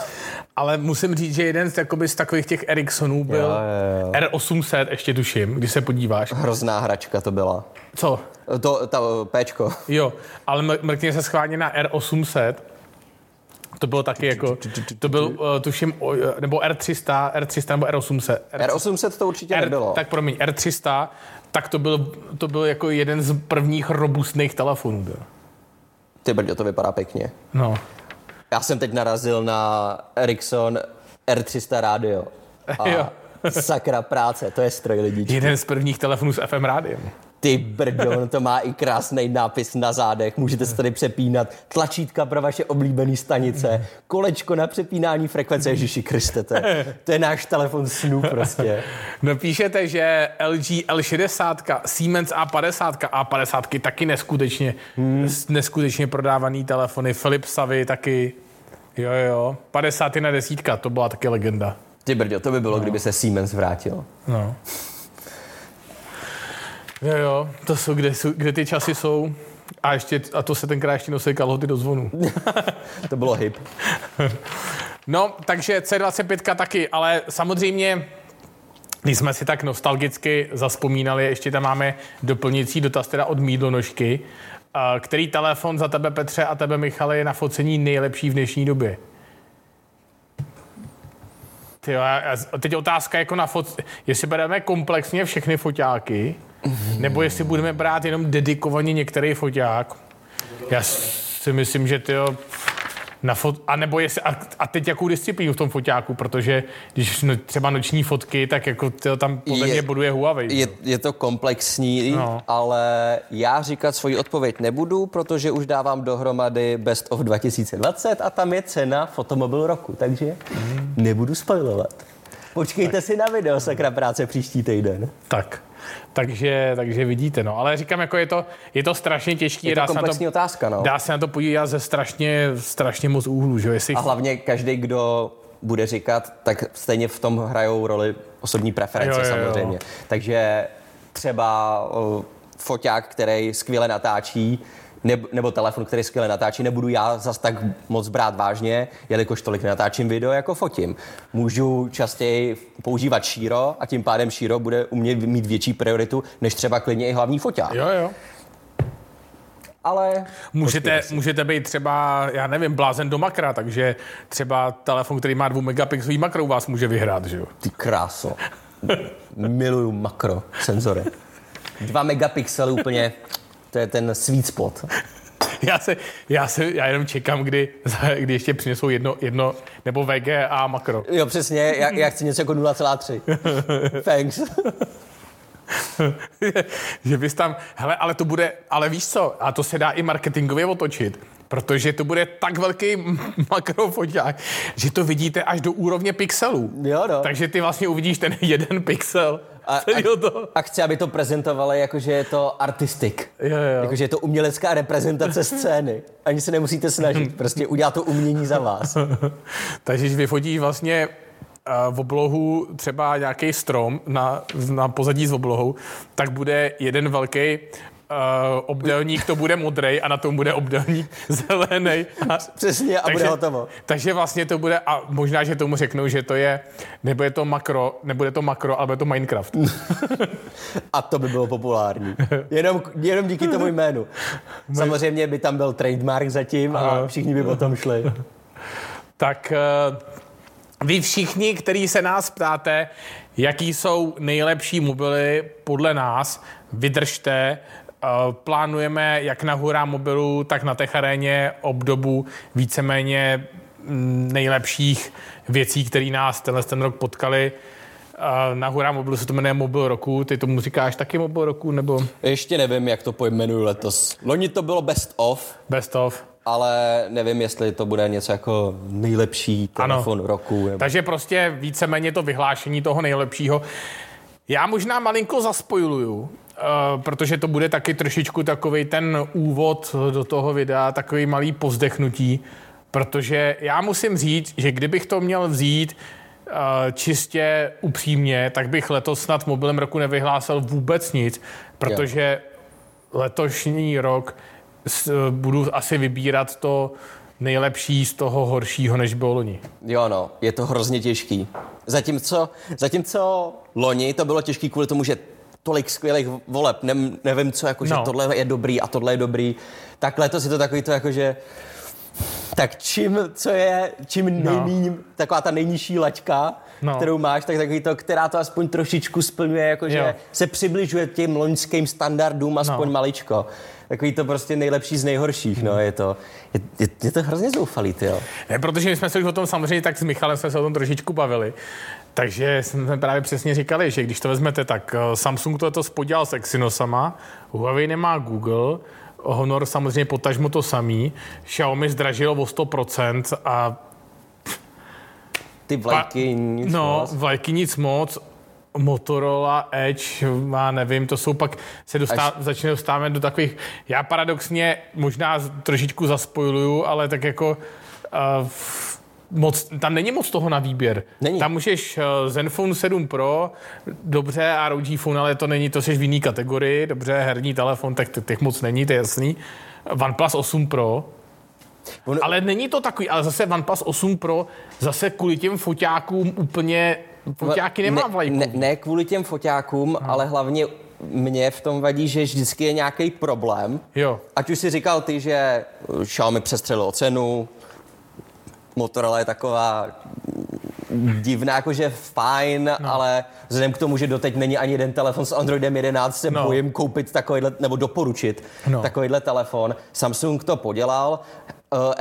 Ale musím říct, že jeden z takových těch Ericssonů byl R800, ještě tuším, když se podíváš. Hrozná hračka to byla. Co? Ta péčko. Jo, ale mrkně se schválně na R800. To bylo taky jako, to byl tuším, nebo R300 nebo R800. R800 to určitě nebylo. Tak promiň, R300, tak to byl jako jeden z prvních robustných telefonů. Ty brďo, to vypadá pěkně. No. Já jsem teď narazil na Ericsson R300 rádio. A sakra práce, to je stroj lidičky. Jeden z prvních telefonů s FM rádiem. Ty brďo, to má i krásný nápis na zádech. Můžete se tady přepínat. Tlačítka pro vaše oblíbené stanice. Kolečko na přepínání frekvence. Ježiši Kriste, to je náš telefon snů prostě. No píšete, že LG L60, Siemens A50 taky neskutečně prodávaný telefony. Philips Savy taky. Jo. 50 na 10, to byla taky legenda. Ty brďo, to by bylo, kdyby se Siemens vrátil. No. Jo, to jsou, kde ty časy jsou. A ještě, a to se tenkrát ještě nosí kalhoty do zvonu. To bylo hip. No, takže C25 taky, ale samozřejmě, když jsme si tak nostalgicky zazpomínali, ještě tam máme doplňující dotaz teda od Mídlonožky. Který telefon za tebe, Petře, a tebe, Michale, je na focení nejlepší v dnešní době? Tyjo, a teď otázka jako na focení. Jestli bereme komplexně všechny foťáky, nebo jestli budeme brát jenom dedikovaně některý foťák. Já si myslím, že tyjo... A nebo jestli, a teď jakou disciplínu v tom foťáku, protože když třeba noční fotky, tak jako tam podle mě boduje Huawei. Je to komplexní, no. Ale já říkat svoji odpověď nebudu, protože už dávám dohromady Best of 2020 a tam je cena fotomobil roku, takže nebudu spoilovat. Počkejte tak si na video, sakra práce, příští týden. Tak. Takže vidíte, no. Ale říkám, jako je to strašně těžký. Je to komplexní otázka, no. Dá se na to podívat ze strašně moc úhlů, že? A hlavně každý, kdo bude říkat, tak stejně v tom hrajou roli osobní preference, samozřejmě. Jo. Takže třeba foťák, který skvěle natáčí, nebo telefon, který skvěle natáčí, nebudu já zas tak moc brát vážně, jelikož tolik natáčím video, jako fotím. Můžu častěji používat šíro a tím pádem šíro bude u mě mít větší prioritu, než třeba klidně i hlavní foťák. Jo. Ale... Můžete být třeba, já nevím, blázen do makra, takže třeba telefon, který má 2-megapixelový makro, vás může vyhrát, že jo? Ty kráso. Miluju makro senzory. 2 megapixely úplně... To je ten sweet spot. Já jenom čekám, kdy ještě přinesou jedno nebo VGA makro. Jo, přesně, já chci něco jako 0,3. Thanks. Že bys tam, hele, ale to bude, ale víš co, a to se dá i marketingově otočit, protože to bude tak velký makrofoťák, že to vidíte až do úrovně pixelů. Jo, no. Takže ty vlastně uvidíš ten jeden pixel. A chci, aby to prezentovali, jakože je to artistik. Jo. Jakože je to umělecká reprezentace scény. Ani se nemusíte snažit, prostě udělá to umění za vás. Takže když vyfotíš vlastně v oblohu třeba nějaký strom na pozadí s oblohou, tak bude jeden velký obdélník, to bude modrej a na tom bude obdélník zelený. Přesně, a bude hotovo. Takže vlastně to bude, a možná, že tomu řeknou, že to je, nebo je to makro, nebude to makro, ale bude to Minecraft. A to by bylo populární. Jenom díky tomu jménu. Samozřejmě by tam byl trademark zatím a všichni by potom šli. Tak... Vy všichni, kteří se nás ptáte, jaký jsou nejlepší mobily podle nás, vydržte. Plánujeme jak na Hurá mobilu, tak na Techaréně obdobu víceméně nejlepších věcí, které nás ten rok potkaly. Na Hurá mobilu se to jmenuje mobil roku. Ty tomu říkáš taky mobil roku? Nebo? Ještě nevím, jak to pojmenuju letos. Loni to bylo best of. Best of. Ale nevím, jestli to bude něco jako nejlepší telefon roku. Nebo... Takže prostě víceméně to vyhlášení toho nejlepšího. Já možná malinko zaspoiluju, protože to bude taky trošičku takovej ten úvod do toho videa, takový malý povzdechnutí, protože já musím říct, že kdybych to měl vzít čistě upřímně, tak bych letos snad mobilem roku nevyhlásil vůbec nic, protože letošní rok budu asi vybírat to nejlepší z toho horšího, než bylo loni. Jo, no, je to hrozně těžký. Zatímco loni to bylo těžký kvůli tomu, že tolik skvělých voleb, nevím co, jakože tohle je dobrý a tohle je dobrý, tak letos je to takový to, jakože tak čím nejméně, taková ta nejnižší laťka, kterou máš, tak takový to, která to aspoň trošičku splňuje, jakože se přibližuje těm loňským standardům aspoň maličko. Takový to prostě nejlepší z nejhorších, no, je to hrozně zoufalý, ty jo. Ne, protože my jsme se už o tom samozřejmě tak s Michalem jsme se o tom trošičku bavili, takže jsme právě přesně říkali, že když to vezmete, tak Samsung tohleto spodělal s Exynosama, Huawei nemá Google, Honor samozřejmě potažmo to samý, Xiaomi zdražilo o 100% a... Ty vlajky nic moc. No, vlajky nic moc. Motorola, Edge, já nevím, to jsou pak, se začne dostávat do takových, já paradoxně možná trošičku zaspoiluju, ale tak jako tam není moc toho na výběr. Není. Tam můžeš Zenfone 7 Pro, dobře, a ROG Phone, ale to není, to jsi v jiný kategorii, dobře, herní telefon, tak těch moc není, to je jasný. OnePlus 8 Pro, ale není to takový, ale zase OnePlus 8 Pro, zase kvůli těm foťákům úplně, foťáky nemá vlajku. Ne kvůli těm foťákům, ale hlavně mě v tom vadí, že vždycky je nějaký problém. Jo. Ať už si říkal ty, že Xiaomi přestřelilo cenu, Motorola je taková divná, jakože fajn, ale vzhledem k tomu, že doteď není ani jeden telefon s Androidem 11, se bojím koupit takovýhle, nebo doporučit takovýhle telefon. Samsung to podělal,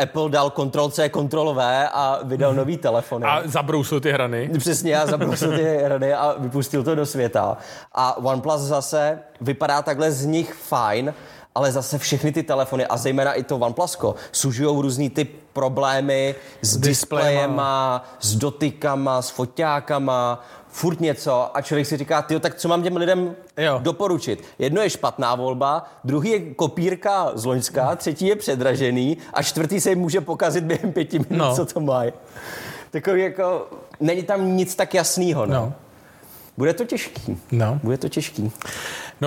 Apple dal Ctrl-C, Ctrl-V a vydal nový telefon. A zabrousil ty hrany. Přesně, a zabrousil ty hrany a vypustil to do světa. A OnePlus zase vypadá takhle z nich fajn, ale zase všechny ty telefony, a zejména i to OnePlusko, sužujou různý ty problémy s displejema, s dotykama, s foťákama, furt něco, a člověk si říká, tyjo, tak co mám těm lidem doporučit? Jedno je špatná volba, druhý je kopírka z loňska, třetí je předražený a čtvrtý se jim může pokazit během 5 minut, co to mají. Takový jako, není tam nic tak jasného, Bude to těžký. Bude to těžký.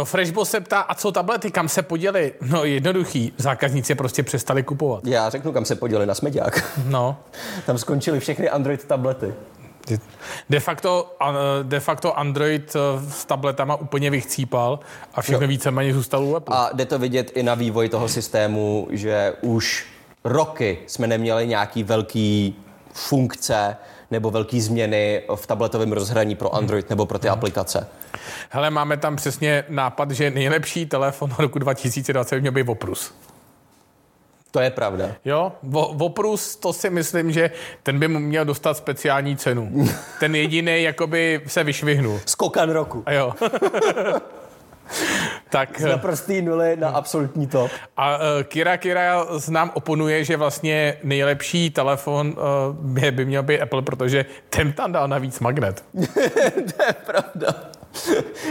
Freshbo se ptá, a co tablety, kam se poděly? Jednoduchý. Zákazníci prostě přestali kupovat. Já řeknu, kam se poděly, na smeďák. Tam skončily všechny Android tablety. De facto Android s tabletama úplně vychcípal a všechno víceméně zůstalo u Apple. A jde to vidět i na vývoji toho systému, že už roky jsme neměli nějaký velký funkce nebo velké změny v tabletovém rozhraní pro Android nebo pro ty aplikace. Hele, máme tam přesně nápad, že nejlepší telefon roku 2020 měl být Voprus. To je pravda. Jo, Voprus, to si myslím, že ten by měl dostat speciální cenu. Ten jedinej jakoby se vyšvihnul. Skokan roku. A jo. Tak, z naprostý nuly na absolutní top. A Kira nám oponuje, že vlastně nejlepší telefon by měl být Apple, protože ten tam dal navíc magnet. To je pravda.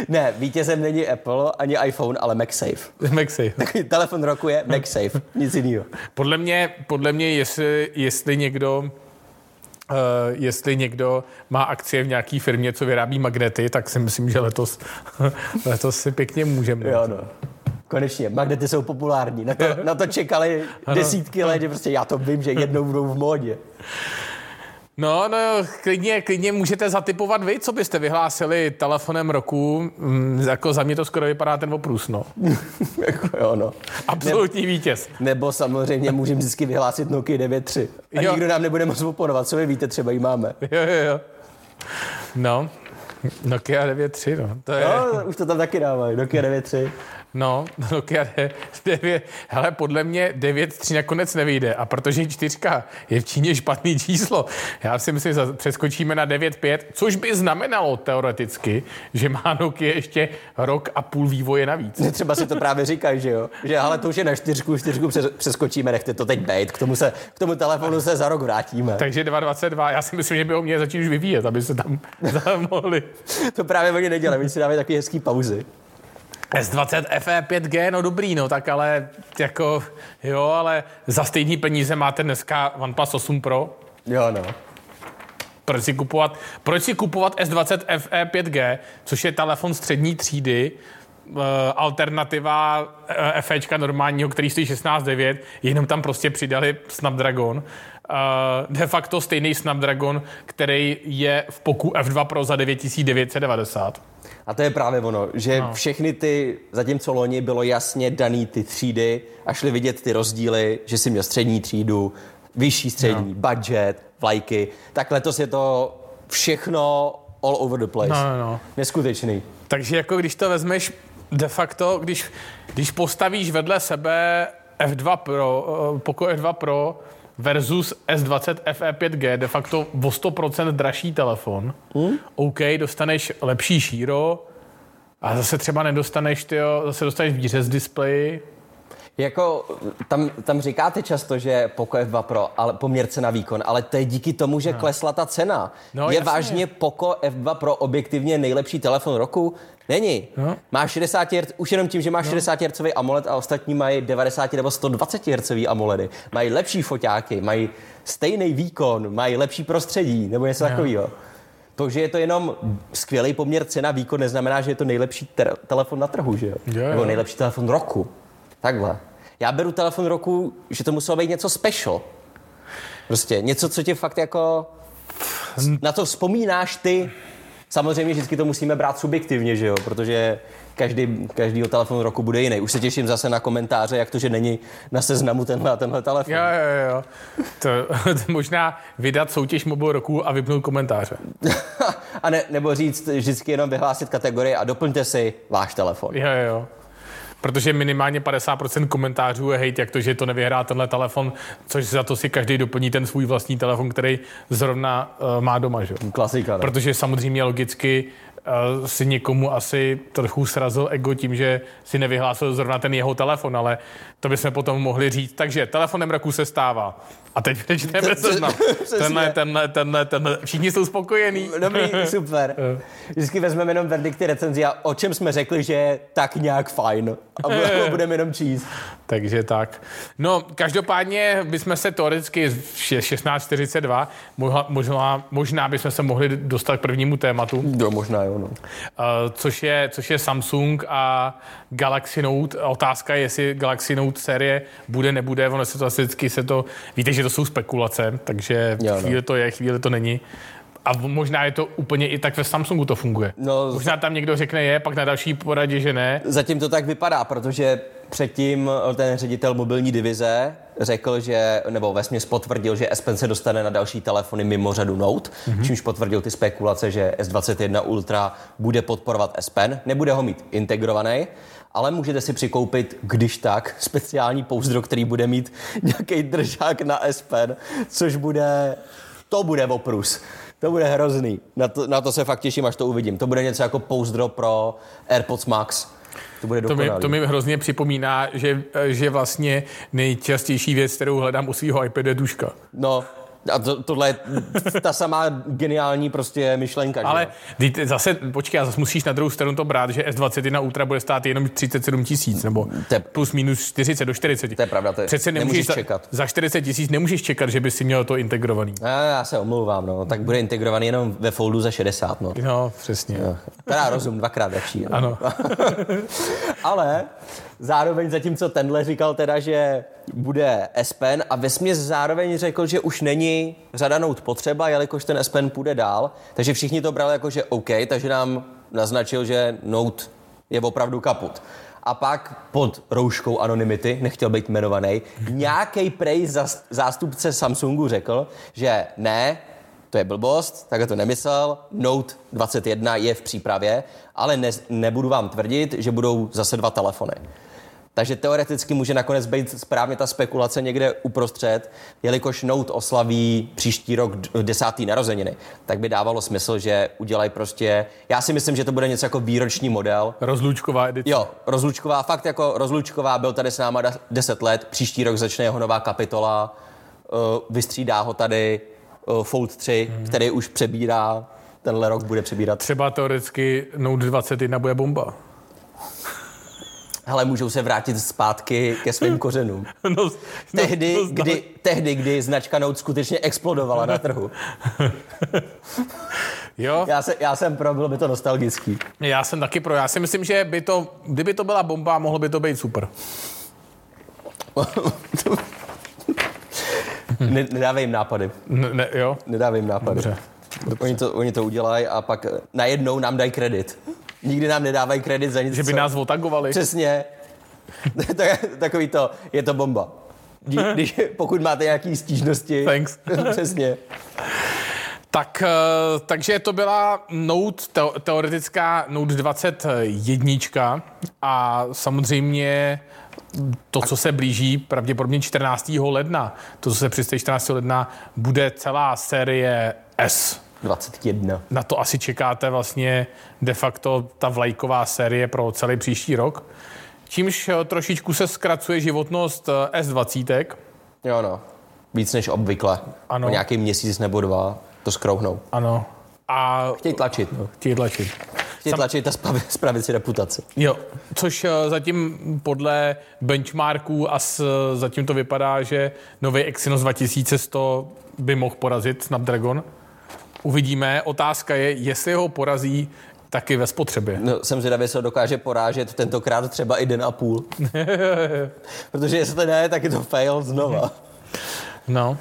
Ne, vítězem není Apple, ani iPhone, ale MagSafe. Takový telefon roku je MagSafe, nic jiného. Podle mě jestli někdo má akcie v nějaký firmě, co vyrábí magnety, tak si myslím, že letos si pěkně můžeme. Jo, konečně, magnety jsou populární. Na to čekali desítky let, prostě já to vím, že jednou budou v módě. Klidně můžete zatipovat vy, co byste vyhlásili telefonem roku. Jako za mě to skoro vypadá ten Voprus, Absolutní vítěz. Nebo samozřejmě můžeme vždycky vyhlásit Nokia 9.3. A nikdo nám nebude moc oponovat, co vy víte, třeba ji máme. Jo. Nokia 9.3, To je... už to tam taky dávají, Nokia 9.3. Nokia 9, hele, podle mě 9.3 nakonec nevyjde, a protože 4 je v Číně špatný číslo, já si myslím, že přeskočíme na 9.5, což by znamenalo teoreticky, že má Nokia ještě rok a půl vývoje navíc. Třeba si to právě říkají, že jo? Že ale to už je na 4 přeskočíme, nechte to teď bejt, k tomu telefonu se za rok vrátíme. Takže 2022, já si myslím, že by ho měl začít už vyvíjet, aby se tam mohli. To právě oni nedělají, oni si dávají takový hezký pauzy. S20 FE 5G, dobrý, tak ale jako, ale za stejný peníze máte dneska OnePlus 8 Pro. Proč si kupovat S20 FE 5G, což je telefon střední třídy, alternativa FEčka normálního, který stojí 16.9, jenom tam prostě přidali Snapdragon. De facto stejný Snapdragon, který je v Poku F2 Pro za 9990. A to je právě ono, že všechny ty, zatímco loni bylo jasně daný ty třídy a šly vidět ty rozdíly, že si měl střední třídu, vyšší střední, budget, vlajky, tak letos je to všechno all over the place. Neskutečný. Takže jako když to vezmeš de facto, když postavíš vedle sebe Poco F2 Pro versus S20 FE 5G, de facto o 100% dražší telefon. OK, dostaneš lepší šíro a zase třeba nedostaneš, zase dostaneš výřez displeji. Jako tam říkáte často, že Poco F2 Pro, ale poměr cena výkon, ale to je díky tomu, že klesla ta cena. No, je jasně. Vážně Poco F2 Pro objektivně nejlepší telefon roku? Není. No. Má 60 Hz, už jenom tím, že má 60 Hz AMOLED a ostatní mají 90 nebo 120 Hz AMOLEDy. Mají lepší foťáky, mají stejný výkon, mají lepší prostředí nebo něco takového. To, že je to jenom skvělý poměr cena výkon, neznamená, že je to nejlepší telefon na trhu, že jo? Nebo nejlepší telefon roku. Takhle. Já beru telefon roku, že to muselo být něco special. Prostě něco, co tě fakt jako... Na to vzpomínáš ty. Samozřejmě vždycky to musíme brát subjektivně, že jo? Protože každýho telefonu roku bude jiný. Už se těším zase na komentáře, jak to, že není na seznamu tenhle telefon. Jo. To možná vydat soutěž mobil roku a vypnout komentáře. A nebo říct vždycky jenom vyhlásit kategorii a doplňte si váš telefon. Jo. Protože minimálně 50% komentářů je hejt, jak to, že to nevyhrá tenhle telefon, což za to si každý doplní ten svůj vlastní telefon, který zrovna má doma, že? Klasika, ne? Protože samozřejmě logicky si někomu asi trochu srazil ego tím, že si nevyhlásil zrovna ten jeho telefon, ale to bychom potom mohli říct. Takže telefonem roku se stává. A teď přečteme seznam. Tenhle. Všichni jsou spokojení. Dobrý, super. Vždycky vezmeme jenom verdikty recenzí a o čem jsme řekli, že je tak nějak fajn. A budeme jenom číst. Takže tak. No, každopádně bychom se teoreticky 16:42 možná bychom se mohli dostat k prvnímu tématu. Jo, možná jo. No. Což je Samsung a Galaxy Note. Otázka je, jestli Galaxy Note série bude, nebude. Ono se to asi vždycky víte, že to jsou spekulace, takže chvíli to je, chvíli to není. A možná je to úplně i tak ve Samsungu to funguje. No, možná tam někdo řekne je, pak na další poradě, že ne. Zatím to tak vypadá, protože předtím ten ředitel mobilní divize řekl, že, nebo vesměs potvrdil, že S Pen se dostane na další telefony mimo řadu Note, čímž potvrdil ty spekulace, že S21 Ultra bude podporovat S Pen, nebude ho mít integrovaný, ale můžete si přikoupit, když tak, speciální pouzdro, který bude mít nějaký držák na S Pen, což bude, to bude Voprus. To bude hrozný. Na to se fakt těším, až to uvidím. To bude něco jako pouzdro pro AirPods Max. To bude dokonalý. To mi hrozně připomíná, že vlastně nejčastější věc, kterou hledám u svýho iPadu, je tuška. No, a tohle je ta samá geniální prostě myšlenka. Ale zase, počkej, a zase musíš na druhou stranu to brát, že S21 Ultra bude stát jenom 37 000 nebo plus minus 40 do 40. To je pravda, to je. Přece nemůžeš čekat. Za 40 000 nemůžeš čekat, že by si měl to integrovaný. Já se omlouvám, no. Tak bude integrovaný jenom ve foldu za 60, no. No, přesně. No. Teda rozum, dvakrát lepší. No. Ano. Ale zároveň zatímco tenhle říkal teda, že bude S Pen a vesměs zároveň řekl, že už není řada Note potřeba, jelikož ten S Pen půjde dál, takže všichni to brali jako, že OK, takže nám naznačil, že Note je opravdu kaput. A pak pod rouškou anonymity, nechtěl být jmenovaný, nějaký prej zástupce Samsungu řekl, že ne, to je blbost, takhle to nemyslel, Note 21 je v přípravě, ale nebudu vám tvrdit, že budou zase dva telefony. Takže teoreticky může nakonec být správně ta spekulace někde uprostřed, jelikož Note oslaví příští rok 10. narozeniny. Tak by dávalo smysl, že udělají prostě... Já si myslím, že to bude něco jako výroční model. Rozlučková edice. Jo, rozlučková, fakt jako rozlučková, byl tady s náma 10 let, příští rok začne jeho nová kapitola, vystřídá ho tady Fold 3, který už přebírá, tenhle rok bude přebírat. Třeba teoreticky Note 21 bude bomba. Hele, můžou se vrátit zpátky ke svým kořenům. Tehdy, kdy značka Note skutečně explodovala na trhu. Jo? Já jsem pro, bylo by to nostalgický. Já jsem taky pro. Já si myslím, že by to, kdyby to byla bomba, mohlo by to být super. Nedávej jim nápady. Jo? Nedávej jim nápady. Dobře. Oni to udělají a pak najednou nám dají kredit. Nikdy nám nedávají kredit za nic. Že by nás otagovali. Přesně. Takový to, je to bomba. Pokud máte nějaké stížnosti. Thanks. Přesně. Takže to byla Note, teoretická Note 21 a samozřejmě to, co se blíží pravděpodobně 14. ledna, to, co se přistane 14. ledna, bude celá série S. 21. Na to asi čekáte vlastně de facto ta vlajková série pro celý příští rok. čímž trošičku se zkracuje životnost S20. Jo, no. Víc než obvykle. Ano. O nějaký měsíc nebo dva to skrouhnou. Ano. A chtějí tlačit. No. Chtějí tlačit a spravit si reputaci. Jo, což zatím podle benchmarků a zatím to vypadá, že nový Exynos 2100 by mohl porazit Snapdragon. Uvidíme. Otázka je, jestli ho porazí taky ve spotřebě. No, jsem zvědavý, se dokáže porážet tentokrát třeba i den a půl. Protože jestli to ne, tak je to fail znova. No.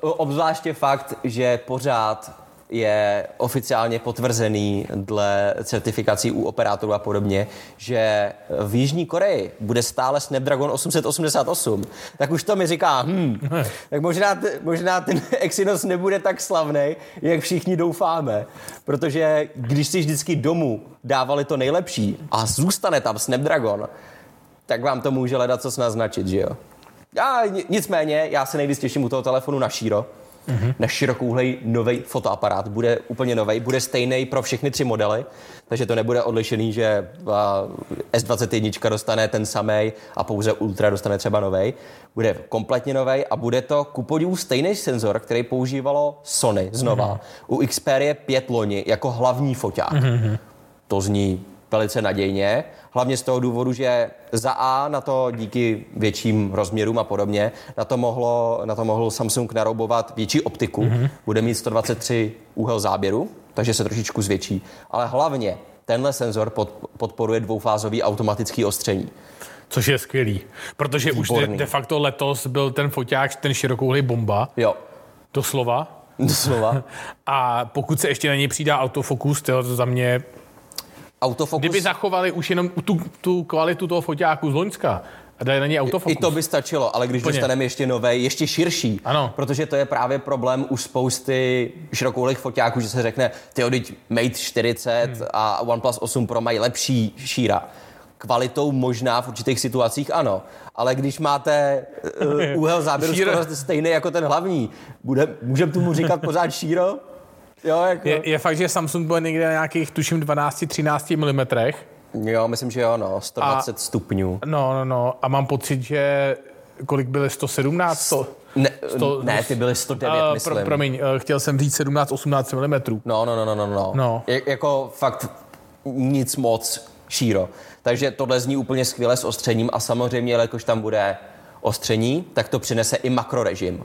Obzvláště fakt, že pořád je oficiálně potvrzený dle certifikací u operátorů a podobně, že v Jižní Koreji bude stále Snapdragon 888, tak už to mi říká, tak možná ten Exynos nebude tak slavnej, jak všichni doufáme, protože když si vždycky domů dávali to nejlepší a zůstane tam Snapdragon, tak vám to může hledat co naznačit, že jo? A nicméně, já se nejvíc těším u toho telefonu na šíro. Na širokouhlej novej fotoaparát. Bude úplně novej, bude stejnej pro všechny tři modely, takže to nebude odlišený, že S21 dostane ten samej a pouze Ultra dostane třeba novej. Bude kompletně novej a bude to kupodivu stejný senzor, který používalo Sony znova u Xperia 5 loni jako hlavní foťák. To zní velice nadějně, hlavně z toho důvodu, že za A na to díky větším rozměrům a podobně, na to mohl Samsung naroubovat větší optiku, bude mít 123 úhel záběru, takže se trošičku zvětší, ale hlavně tenhle senzor podporuje dvoufázový automatický ostření. Což je skvělý, protože výborný. Už de facto letos byl ten foťák, ten širokouhlý bomba, jo. Doslova. A pokud se ještě na něj přidá autofokus, to za mě... Autofokus. Kdyby zachovali už jenom tu kvalitu toho foťáku z loňska a dali na něj autofokus. I to by stačilo, ale když dostaneme ještě novej, ještě širší, ano. Protože to je právě problém už spousty širokouhlých foťáků, že se řekne, tyjo, teď Mate 40 a OnePlus 8 Pro mají lepší šíra. Kvalitou možná v určitých situacích ano, ale když máte úhel záběru stejný jako ten hlavní, můžeme tomu říkat pořád šíro? Jo, jako... je fakt, že Samsung byl někde na nějakých, tuším, 12-13 mm. Jo, myslím, že jo, no, 120 stupňů. No, a mám pocit, že kolik byly 117? Ne, ty byly 109, myslím. Promiň, chtěl jsem říct 17-18 mm. No. Jako fakt nic moc šíro. Takže tohle zní úplně skvěle s ostřením a samozřejmě, jakož tam bude ostření, tak to přinese i makrorežim.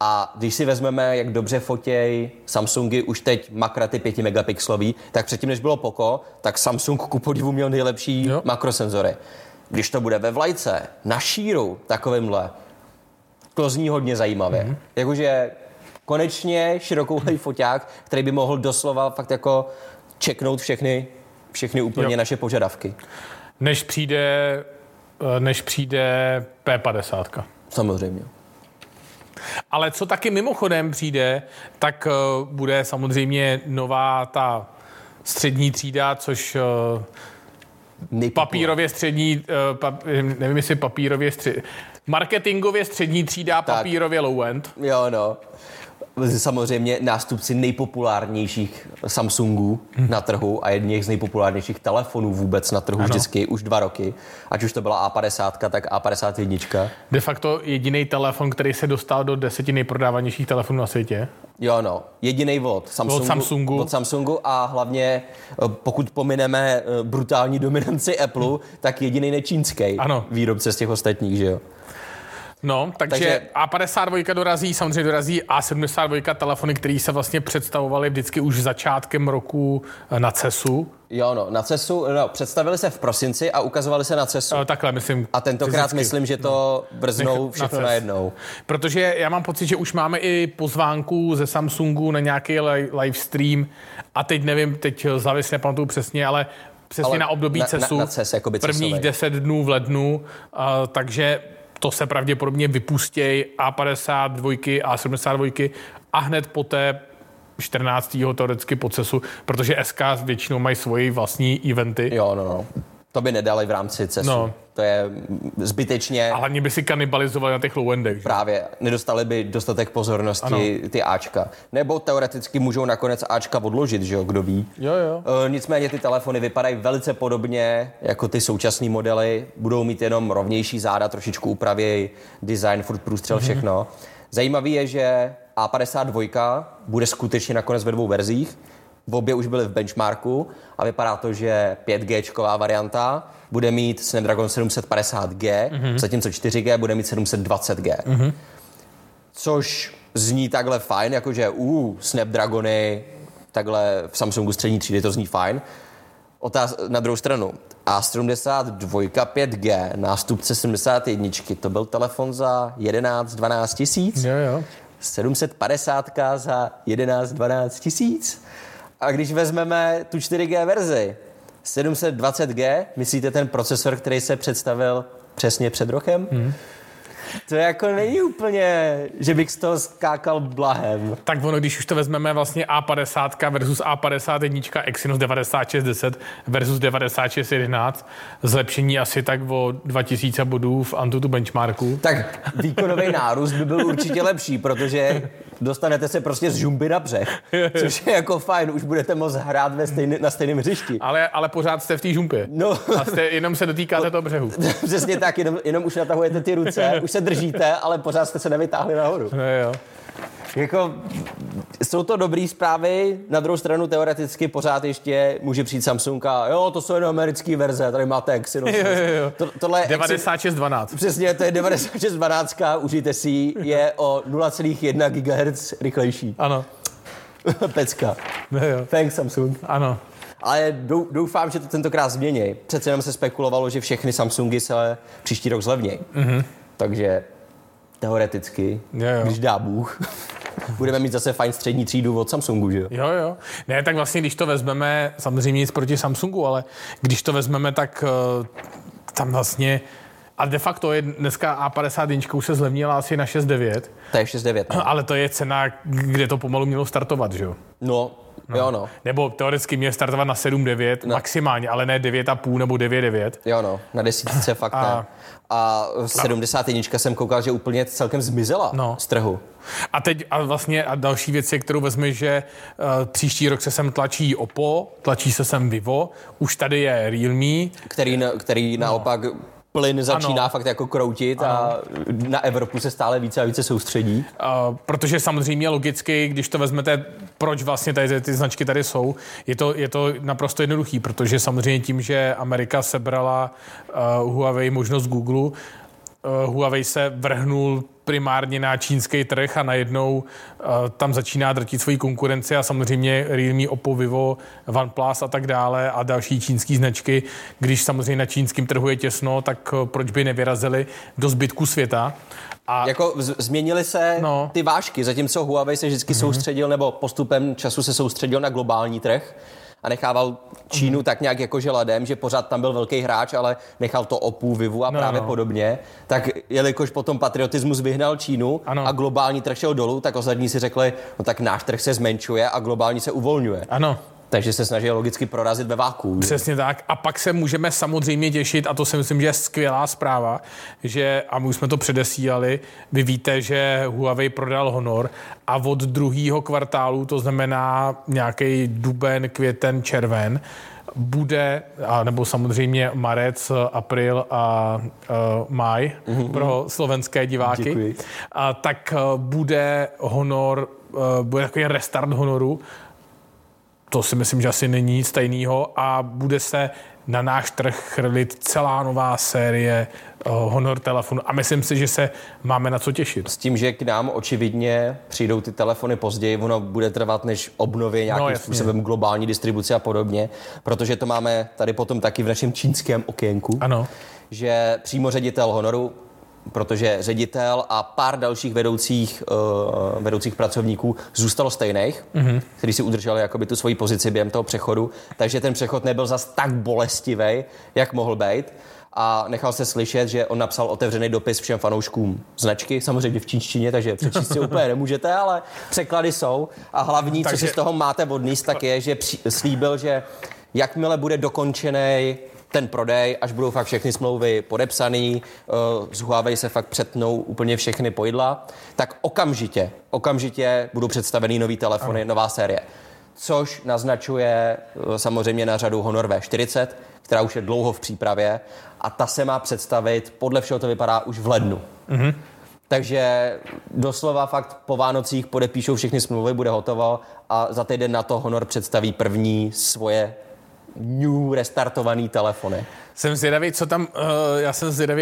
A když si vezmeme, jak dobře fotěj Samsungy už teď makra ty 5 megapixlový, tak předtím, než bylo Poco, tak Samsung ku podivu měl nejlepší makrosenzory. Když to bude ve vlajce, na šíru takovýmhle, to zní hodně zajímavě. Jakože konečně širokouhlej foťák, který by mohl doslova fakt jako čeknout všechny úplně naše požadavky. Než přijde P50. Samozřejmě. Ale co taky mimochodem přijde, tak bude samozřejmě nová ta střední třída, což papírově střední, nevím jestli papírově střední, marketingově střední třída, tak. Papírově low-end. Jo, no. Samozřejmě nástupci nejpopulárnějších Samsungů na trhu a jedních z nejpopulárnějších telefonů vůbec na trhu vždycky už 2 roky. Ať už to byla A50, tak A51. De facto jediný telefon, který se dostal do 10 nejprodávanějších telefonů na světě. Jo, no. Jedinej od Samsungu a hlavně, pokud pomineme brutální dominanci Apple, tak jedinej nečínský výrobce z těch ostatních, že jo. No, takže A52 samozřejmě dorazí A72 telefony, které se vlastně představovaly vždycky už začátkem roku na CESu. Jo, no, na CESu, no, představili se v prosinci a ukazovali se na CESu. No, takhle, myslím. A tentokrát myslím, že to brznou všechno najednou. Protože já mám pocit, že už máme i pozvánku ze Samsungu na nějaký livestream a teď závis nepamatuju přesně, ale přesně na období CESu, na CES, prvních 10 dnů v lednu, takže... To se pravděpodobně vypustěj A52, A72 a hned poté 14. teoreticky po CESu, protože SK většinou mají svoji vlastní eventy. Jo, no. To by nedali v rámci CESu. No. To je zbytečně... A hlavně by si kanibalizovali na těch low-endech. Právě. Nedostali by dostatek pozornosti ano. Ty Ačka. Nebo teoreticky můžou nakonec Ačka odložit, že jo, kdo ví. Jo. Nicméně ty telefony vypadají velice podobně jako ty současné modely. Budou mít jenom rovnější záda, trošičku upravějí design, furt průstřel, všechno. Zajímavý je, že A52 bude skutečně nakonec ve dvou verzích. V obě už byly v benchmarku a vypadá to, že 5G varianta bude mít Snapdragon 750G, zatímco 4G bude mít 720G. Což zní takhle fajn, jakože Snapdragony takhle v Samsungu střední třídy, to zní fajn. Na druhou stranu, A72 5G, nástupce 71, to byl telefon za 11-12 tisíc. 750K za 11-12 tisíc. A když vezmeme tu 4G verzi, 720G, myslíte ten procesor, který se představil přesně před rokem? To jako není úplně, že bych z toho skákal blahem. Tak ono, když už to vezmeme vlastně A50 versus A51, Exynos 9610 versus 9611, zlepšení asi tak o 2000 bodů v Antutu benchmarku. Tak výkonový nárůst by byl určitě lepší, protože dostanete se prostě z žumby na břeh, což je jako fajn, už budete moct hrát na stejném hřišti. Ale pořád jste v té žumpě. No. A jenom se dotýkáte toho břehu. Přesně tak, jenom už natahujete ty ruce, už se držíte, ale pořád jste se nevytáhli nahoru. Jako, jsou to dobré zprávy, na druhou stranu teoreticky pořád ještě může přijít Samsung a jo, to jsou jenom americké verze, tady máte Exynos. Tohle je 9612. Přesně, to je 9612, užijte si ji, je o 0,1 GHz rychlejší. Ano. Pecka. Thanks Samsung. Ano. Ale doufám, že to tentokrát změní. Přece jenom se spekulovalo, že všechny Samsungy se příští rok zlevnějí. Takže teoreticky, když dá Bůh, budeme mít zase fajn střední třídu od Samsungu, že jo? Jo. Ne, tak vlastně, když to vezmeme, samozřejmě nic proti Samsungu, ale když to vezmeme, tak tam vlastně... A de facto je dneska A51 už se zlevnila asi na 6,9. To je 6,9. No. Ale to je cena, kde to pomalu mělo startovat, že jo? No. Nebo teoreticky měl startovat na 7,9 maximálně, ale ne 9,5 nebo 9,9. Na desítce fakt ne. A 71 jsem koukal, že úplně celkem zmizela z trhu. A teď a další věc je, kterou vezmi, že příští rok se sem tlačí OPPO, tlačí se sem VIVO, už tady je Realme. Který naopak... Plyn začíná fakt jako kroutit a na Evropu se stále více a více soustředí. Protože samozřejmě logicky, když to vezmete, proč vlastně tady ty značky tady jsou, je to naprosto jednoduchý, protože samozřejmě tím, že Amerika sebrala Huawei možnost Google, Huawei se vrhnul primárně na čínský trh a najednou tam začíná drtit svoji konkurenci a samozřejmě Realme, OPPO, Vivo, OnePlus a tak dále a další čínský značky. Když samozřejmě na čínském trhu je těsno, tak proč by nevyrazili do zbytku světa? A jako změnily se ty vážky, zatímco Huawei se vždycky soustředil nebo postupem času se soustředil na globální trh a nechával Čínu tak nějak jakože ladem, že pořád tam byl velký hráč, ale nechal to OPPU, Vivu a právě podobně. Tak jelikož potom patriotismus vyhnal Čínu a globální trh šel dolů, tak ostatní si řekli, no tak náš trh se zmenšuje a globální se uvolňuje. Ano. Takže se snaží logicky prorazit ve váku. Přesně tak. A pak se můžeme samozřejmě těšit, a to si myslím, že je skvělá zpráva, že, a my už jsme to předesílali, vy víte, že Huawei prodal Honor a od druhého kvartálu, to znamená nějaký duben, květen, červen, bude, nebo samozřejmě marec, april a maj pro slovenské diváky, tak bude Honor, bude takový restart Honoru. To si myslím, že asi není nic tajného a bude se na náš trh chrlit celá nová série Honor telefonů a myslím si, že se máme na co těšit. S tím, že k nám očividně přijdou ty telefony později, ono bude trvat, než obnoví nějakým způsobem globální distribuci a podobně, protože to máme tady potom taky v našem čínském okénku, že přímo ředitel Honoru, protože ředitel a pár dalších vedoucích pracovníků zůstalo stejných, kteří si udrželi jakoby tu svoji pozici během toho přechodu, takže ten přechod nebyl zas tak bolestivý, jak mohl být. A nechal se slyšet, že on napsal otevřený dopis všem fanouškům značky, samozřejmě v čínštině, takže přečíst si úplně nemůžete, ale překlady jsou. A hlavní, takže... co si z toho máte odníst, tak je, že slíbil, že jakmile bude dokončený ten prodej, až budou fakt všechny smlouvy podepsané, z Huawei se fakt přetnou úplně všechny pojdla, tak okamžitě budou představený nový telefony, ano, nová série. Což naznačuje samozřejmě na řadu Honor V40, která už je dlouho v přípravě a ta se má představit, podle všeho to vypadá, už v lednu. Mhm. Takže doslova fakt po Vánocích podepíšou všechny smlouvy, bude hotovo a za týden na to Honor představí první svoje new restartovaný telefony. Jsem zvědavý, co tam,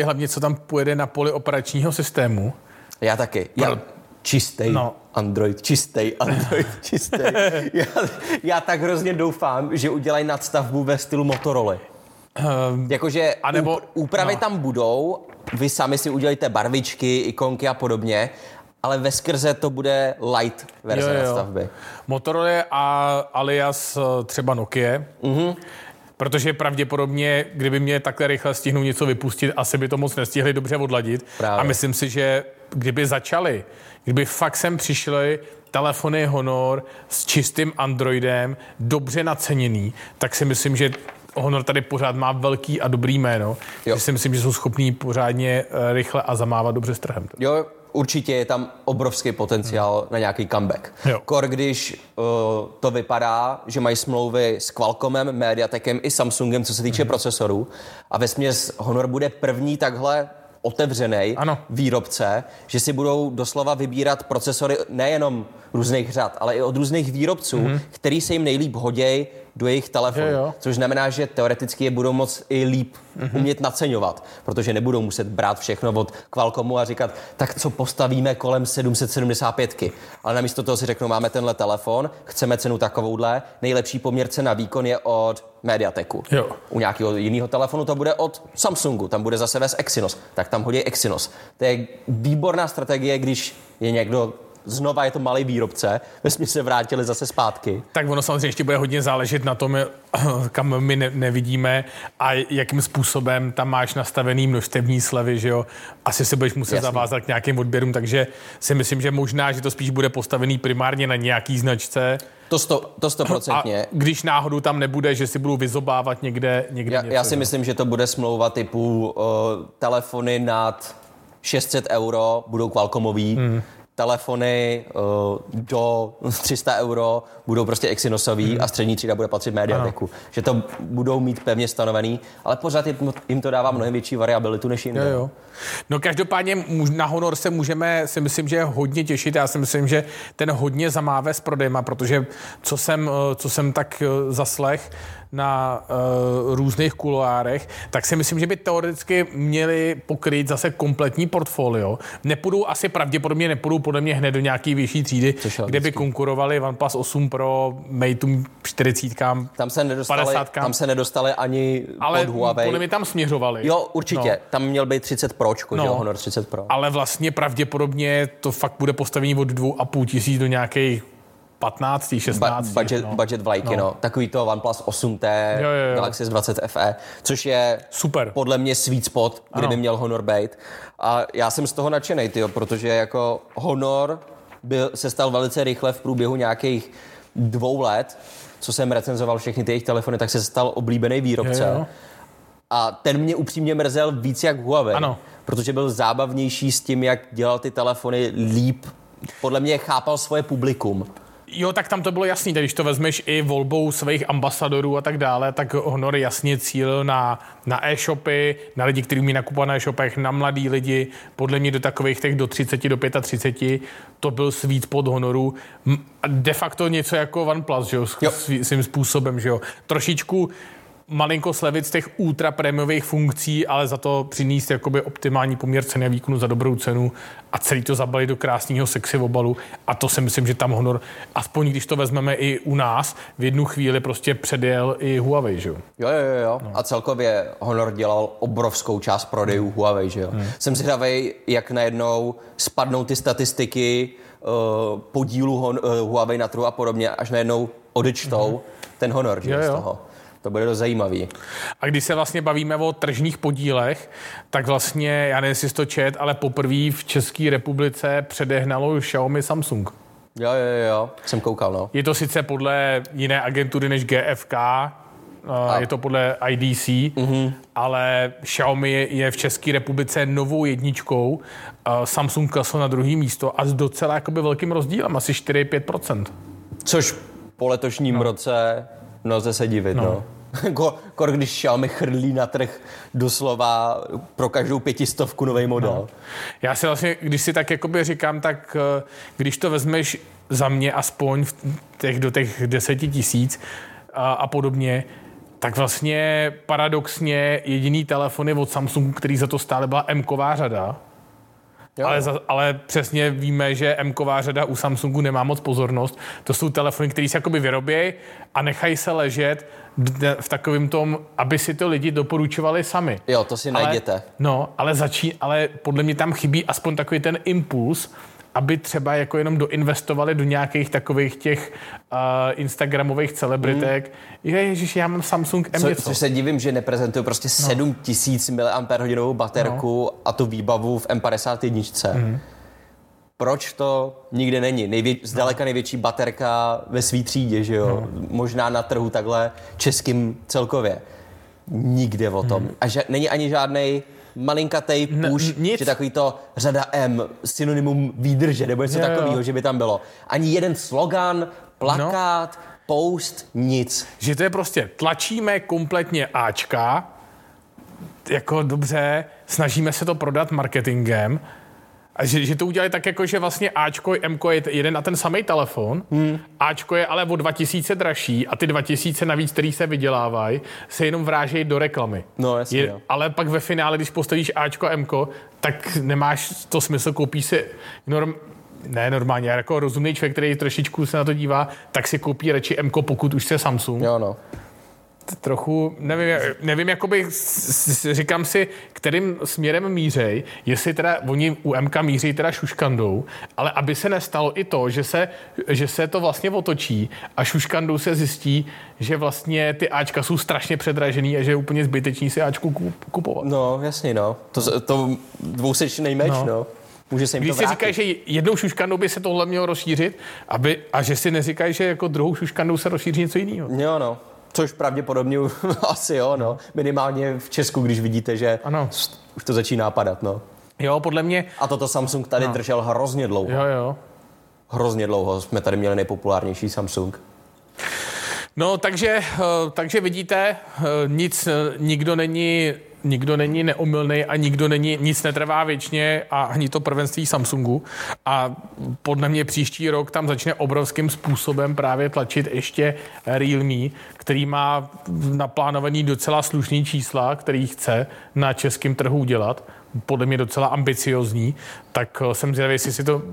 hlavně co tam pojede na poli operačního systému. Já taky. Čistý Android. Já tak hrozně doufám, že udělají nadstavbu ve stylu Motorola. Jakože anebo, úpravy tam budou, vy sami si udělejte barvičky, ikonky a podobně, ale veskrze to bude light verze nadstavby. Motorola a alias třeba Nokia, mm-hmm, protože pravděpodobně, kdyby mě takhle rychle stihnou něco vypustit, asi by to moc nestihli dobře odladit. Právě. A myslím si, že kdyby fakt sem přišli telefony Honor s čistým Androidem, dobře naceněný, tak si myslím, že Honor tady pořád má velký a dobrý jméno. Jo. Že si myslím, že jsou schopní pořádně rychle a zamávat dobře s trhem. Jo, určitě je tam obrovský potenciál na nějaký comeback. Kor, když to vypadá, že mají smlouvy s Qualcommem, Mediatekem i Samsungem, co se týče procesorů, a vesměs Honor bude první takhle otevřený výrobce, že si budou doslova vybírat procesory nejenom různých řad, ale i od různých výrobců, který se jim nejlíp hoděj do jejich telefonů. Což znamená, že teoreticky je budou moc i líp umět naceňovat, protože nebudou muset brát všechno od Qualcommu a říkat, tak co postavíme kolem 775-ky. Ale namísto toho si řeknou, máme tenhle telefon, chceme cenu takovouhle, nejlepší poměr cena výkon je od Mediateku. Jo. U nějakého jiného telefonu to bude od Samsungu, tam bude zase vést Exynos, tak tam hodí Exynos. To je výborná strategie, když je někdo... Znova je to malý výrobce, vesmě se vrátili zase zpátky. Tak ono samozřejmě ještě bude hodně záležet na tom, kam my nevidíme a jakým způsobem tam máš nastavený množstevní slevy, že jo. Asi se budeš muset zavázat k nějakým odběrům, takže si myslím, že možná, že to spíš bude postavený primárně na nějaký značce. To 100%. A když náhodou tam nebude, že si budou vyzobávat někde něco. Já si myslím, že to bude smlouva typu telefony nad 600 euro budou Qualcommový, telefony do 300 euro budou prostě Exynosový a střední třída bude patřit Mediateku. Že to budou mít pevně stanovený, ale pořád jim to dává mnohem větší variabilitu než jinde. Jo. No každopádně na Honor se můžeme, si myslím, že hodně těšit. Já si myslím, že ten hodně zamáve s prodejma, protože co jsem tak zaslech na různých kuloárech, tak si myslím, že by teoreticky měli pokryt zase kompletní portfolio. Nepůjdou podle mě hned do nějaký vyšší třídy, kde by konkurovali OnePlus 8 Pro, Mateům 40, 50. Tam se nedostali ani pod Huawei. Ale podle mě tam směřovali. Jo, určitě. No. Tam měl být 30 Pročko, jo, Honor 30 Pro. Ale vlastně pravděpodobně to fakt bude postavení od 2,5 tisíce do nějakých 15, 16. Budget vlajky, no. Takový to OnePlus 8T, Galaxy S20 FE, což je super. Podle mě sweet spot, kdyby měl Honor být. A já jsem z toho nadšenej, protože jako Honor se stal velice rychle v průběhu nějakých 2 let, co jsem recenzoval všechny ty jejich telefony, tak se stal oblíbený výrobce. Jo. A ten mě upřímně mrzel víc jak Huawei, protože byl zábavnější s tím, jak dělal ty telefony líp. Podle mě chápal svoje publikum. Jo, tak tam to bylo jasný, když to vezmeš i volbou svých ambasadorů a tak dále, tak Honor jasně cílil na e-shopy, na lidi, kteří umí nakupovat na e-shopech, na mladý lidi, podle mě do takových těch do 30, do 35, to byl svít pod Honoru. De facto něco jako OnePlus, že jo, svým způsobem, že jo. Trošičku malinko slevit z těch ultra prémiových funkcí, ale za to přinést jakoby optimální poměr ceny a výkonu za dobrou cenu a celý to zabalit do krásného sexy obalu. A to si myslím, že tam Honor, aspoň když to vezmeme i u nás, v jednu chvíli prostě předjel i Huawei, že jo? Jo. No. A celkově Honor dělal obrovskou část prodejů Huawei, že jo? Jsem zvědavej, jak najednou spadnou ty statistiky podílu Huawei na trhu a podobně, až najednou odečtou ten Honor, že jo, z toho. To bude dost zajímavý. A když se vlastně bavíme o tržních podílech, tak vlastně, já nevím, jestli jsi to čet, ale poprvé v České republice předehnalo Xiaomi Samsung. Jo, jsem koukal, no. Je to sice podle jiné agentury než GFK, je to podle IDC, ale Xiaomi je v České republice novou jedničkou, Samsung klesl na druhý místo a s docela jakoby velkým rozdílem, asi 4-5%. Což po letošním roce nelze se divit, no. Kor, když Xiaomi chrlí na trh doslova pro každou 500 nový model. No. Já si vlastně, když si tak jakoby říkám, tak když to vezmeš za mě aspoň do těch 10 000 a podobně, tak vlastně paradoxně jediný telefony od Samsungu, který za to stále byla M-ková řada, ale přesně víme, že M-ková řada u Samsungu nemá moc pozornost. To jsou telefony, které se jakoby vyrobějí a nechají se ležet v takovém tom, aby si to lidi doporučovali sami. Jo, to si najděte. No, ale podle mě tam chybí aspoň takový ten impuls, aby třeba jako jenom doinvestovali do nějakých takových těch instagramových celebritek. Ježiš, já mám Samsung M něco. Což se divím, že neprezentuju prostě 7000 mAh baterku a tu výbavu v M51. Proč to nikde není? Zdaleka největší baterka ve svý třídě, že jo? Možná na trhu takhle českým celkově. Nikde o tom. A není ani žádnej malinkatej push, že takový to řada M, synonymum výdrže, nebo něco takového, že by tam bylo. Ani jeden slogan, plakát, post, nic. Že to je prostě tlačíme kompletně Ačka, jako dobře, snažíme se to prodat marketingem, a že to udělali tak jako, že vlastně Ačko i Mko je jeden na ten samej telefon, Ačko je ale o 2000 dražší a ty 2000 navíc, který se vydělávají, se jenom vrážejí do reklamy. No, jasně, ale pak ve finále, když postavíš Ačko a Mko, tak nemáš to smysl, koupíš si normálně, jako rozumný člověk, který trošičku se na to dívá, tak si koupí radši Mko, pokud už se Samsung. Jo, no. Trochu, nevím jakoby, říkám si, kterým směrem mířej, jestli teda oni u M-ka míří teda šuškandou, ale aby se nestalo i to, že se to vlastně otočí a šuškandou se zjistí, že vlastně ty Ačka jsou strašně předražený a že je úplně zbytečný si Ačku kupovat. No, jasně, no. To dvousečnej meč, no. Může se jim to vrátit. Když si říkají, že jednou šuškandou by se tohle mělo rozšířit a že si neříkají, že jako druhou šuškandou se rozšíří něco jiného. Jo, no. Což pravděpodobně asi minimálně v Česku, když vidíte, že už to začíná padat, Jo, podle mě. A toto Samsung tady držel hrozně dlouho. Jo. Hrozně dlouho jsme tady měli nejpopulárnější Samsung. No, takže vidíte, nikdo není neomylný a nic netrvá věčně a ani to prvenství Samsungu. A podle mě příští rok tam začne obrovským způsobem právě tlačit ještě Realme, který má naplánovaný docela slušný čísla, který chce na českém trhu udělat. Podle mě docela ambiciozní, tak jsem zvědavý,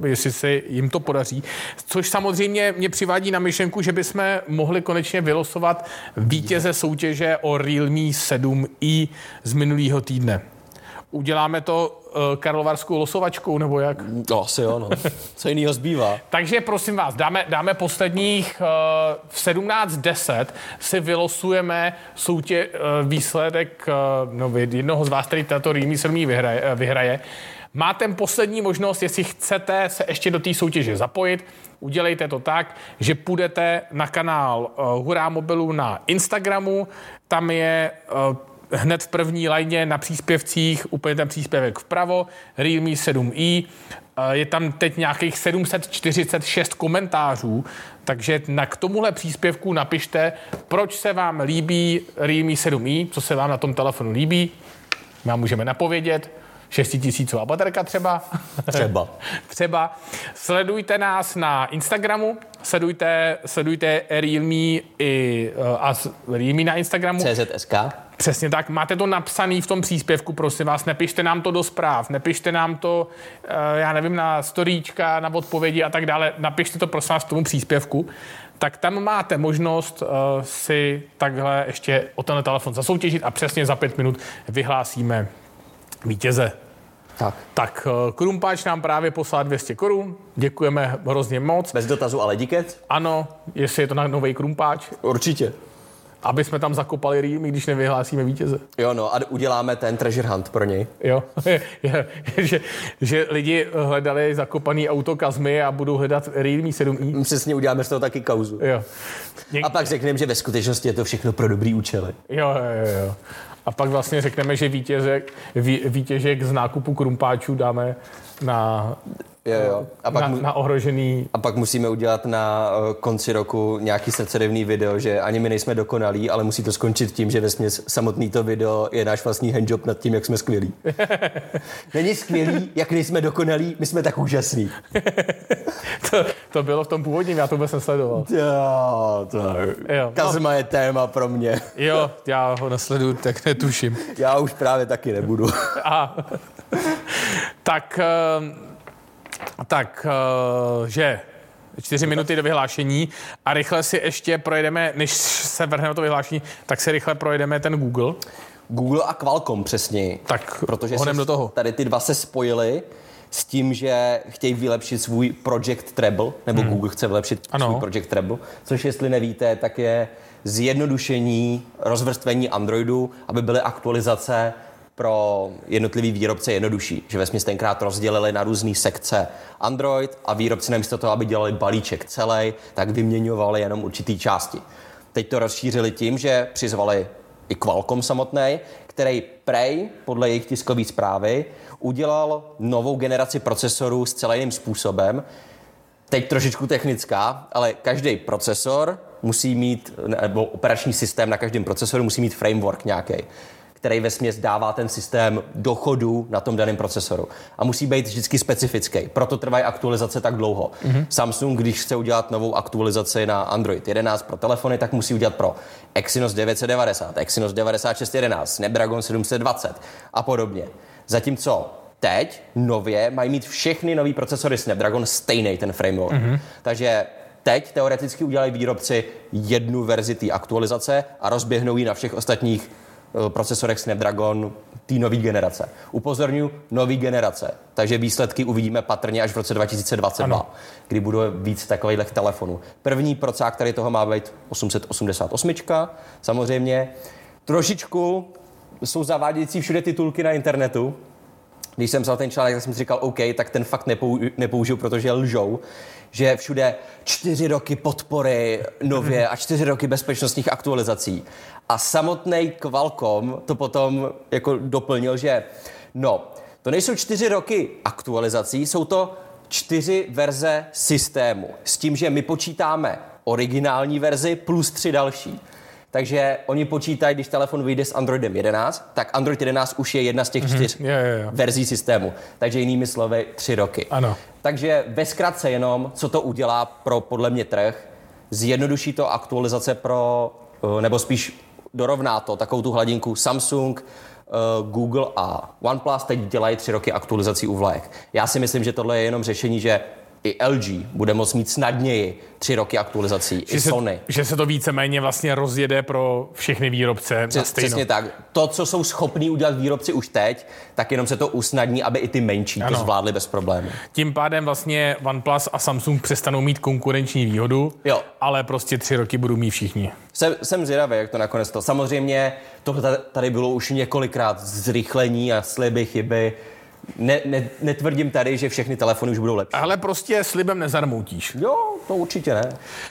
jestli se jim to podaří. Což samozřejmě mě přivádí na myšlenku, že bychom mohli konečně vylosovat vítěze soutěže o Realme 7i z minulého týdne. Uděláme to karlovarskou losovačkou, nebo jak? Asi jo, Co jiného zbývá. Takže prosím vás, dáme posledních v 17:10 si vylosujeme výsledek jednoho z vás, který tato Realme 7 vyhraje. Máte poslední možnost, jestli chcete se ještě do té soutěže zapojit, udělejte to tak, že půjdete na kanál Hurá mobilu na Instagramu, tam je hned v první lajně na příspěvcích, úplně ten příspěvek vpravo, Realme 7i, je tam teď nějakých 746 komentářů, takže k tomuhle příspěvku napište, proč se vám líbí Realme 7i, co se vám na tom telefonu líbí, vám můžeme napovědět, 6000 baterka třeba. Třeba. Sledujte nás na Instagramu, sledujte Realme a Realme na Instagramu. CZSK. Přesně tak, máte to napsané v tom příspěvku, prosím vás, nepište nám to do zpráv, nepište nám to, já nevím, na storíčka, na odpovědi a tak dále, napište to prosím vás v tomu příspěvku, tak tam máte možnost si takhle ještě o tenhle telefon zasoutěžit a přesně za 5 minut vyhlásíme vítěze. Tak Krumpáč nám právě poslal 200 Kč, děkujeme hrozně moc. Bez dotazu, ale díky. Ano, jestli je to na nový Krumpáč. Určitě. Aby jsme tam zakopali Rým, i když nevyhlásíme vítěze. Jo, no a uděláme ten treasure hunt pro něj. Jo, že lidi hledali zakopaný auto Kazmy a budou hledat Realme 7i. Přesně, uděláme z toho taky kauzu. Jo. A pak řekneme, že ve skutečnosti je to všechno pro dobrý účely. Jo. A pak vlastně řekneme, že vítěžek z nákupu krumpáčů dáme na... Jo. A pak ohrožený. A pak musíme udělat na konci roku nějaký srdcerivný video, že ani my nejsme dokonalí, ale musí to skončit tím, že vesměs samotný to video je náš vlastní handjob nad tím, jak jsme skvělí. Není skvělý, jak nejsme dokonalí, my jsme tak úžasní. To bylo v tom původním, já to vůbec nesledoval. Jo. Kazma je téma pro mě. Jo, já ho nesleduju, tak netuším. Já už právě taky nebudu. Takže 4 minuty do vyhlášení a rychle si ještě projedeme, než se vrhneme to vyhlášení, tak si rychle projedeme ten Google. Google a Qualcomm přesně. Tak protože do toho. Tady ty dva se spojili s tím, že chtějí vylepšit svůj Project Treble, nebo Google chce vylepšit svůj Project Treble, což jestli nevíte, tak je zjednodušení, rozvrstvení Androidu, aby byly aktualizace pro jednotlivý výrobce jednodušší, že vesměs tenkrát rozdělili na různé sekce Android a výrobci namísto toho, aby dělali balíček celý, tak vyměňovali jenom určitý části. Teď to rozšířili tím, že přizvali i Qualcomm samotný, který prej, podle jejich tiskové zprávy, udělal novou generaci procesorů s celým jiným způsobem. Teď trošičku technická, ale každý procesor musí mít, nebo operační systém na každém procesoru musí mít framework nějaký, který vesměs dává ten systém do chodu na tom daném procesoru. A musí být vždycky specifický. Proto trvají aktualizace tak dlouho. Samsung, když chce udělat novou aktualizaci na Android 11 pro telefony, tak musí udělat pro Exynos 990, Exynos 9611, Snapdragon 720 a podobně. Zatímco teď nově mají mít všechny nový procesory Snapdragon stejný ten framework. Takže teď teoreticky udělají výrobci jednu verzi té aktualizace a rozběhnou ji na všech ostatních procesorech Snapdragon tý nový generace. Upozorňuji, nový generace. Takže výsledky uvidíme patrně až v roce 2022, kdy budou víc takových telefonů. První procák tady toho má být 888, samozřejmě. Trošičku jsou zavádějící všude titulky na internetu. Když jsem psal ten článek, tak jsem si říkal, OK, tak ten fakt nepoužiju, protože lžou, že všude 4 roky podpory nově a 4 roky bezpečnostních aktualizací. A samotný Qualcomm to potom jako doplnil, že no, to nejsou 4 roky aktualizací, jsou to 4 verze systému. S tím, že my počítáme originální verzi plus 3 další. Takže oni počítají, když telefon vyjde s Androidem 11, tak Android 11 už je jedna z těch 4 verzí systému. Takže jinými slovy 3 roky. Ano. Takže ve zkratce jenom, co to udělá pro podle mě trh, zjednoduší to aktualizace pro, nebo spíš dorovná to takovou tu hladinku Samsung, Google a OnePlus teď dělají 3 roky aktualizací u vlajek. Já si myslím, že tohle je jenom řešení, že i LG bude moct mít snadněji 3 roky aktualizací, že i Sony. Že se to víceméně vlastně rozjede pro všechny výrobce. Přesně tak. To, co jsou schopní udělat výrobci už teď, tak jenom se to usnadní, aby i ty menší to zvládly bez problémů. Tím pádem vlastně OnePlus a Samsung přestanou mít konkurenční výhodu, jo, ale prostě 3 roky budou mít všichni. Jsem zvědavý, jak to nakonec to. Samozřejmě tohle tady bylo už několikrát zrychlení a sliby, chyby. Netvrdím tady, že všechny telefony už budou lepší. Ale prostě slibem nezarmoutíš. Jo, to určitě ne.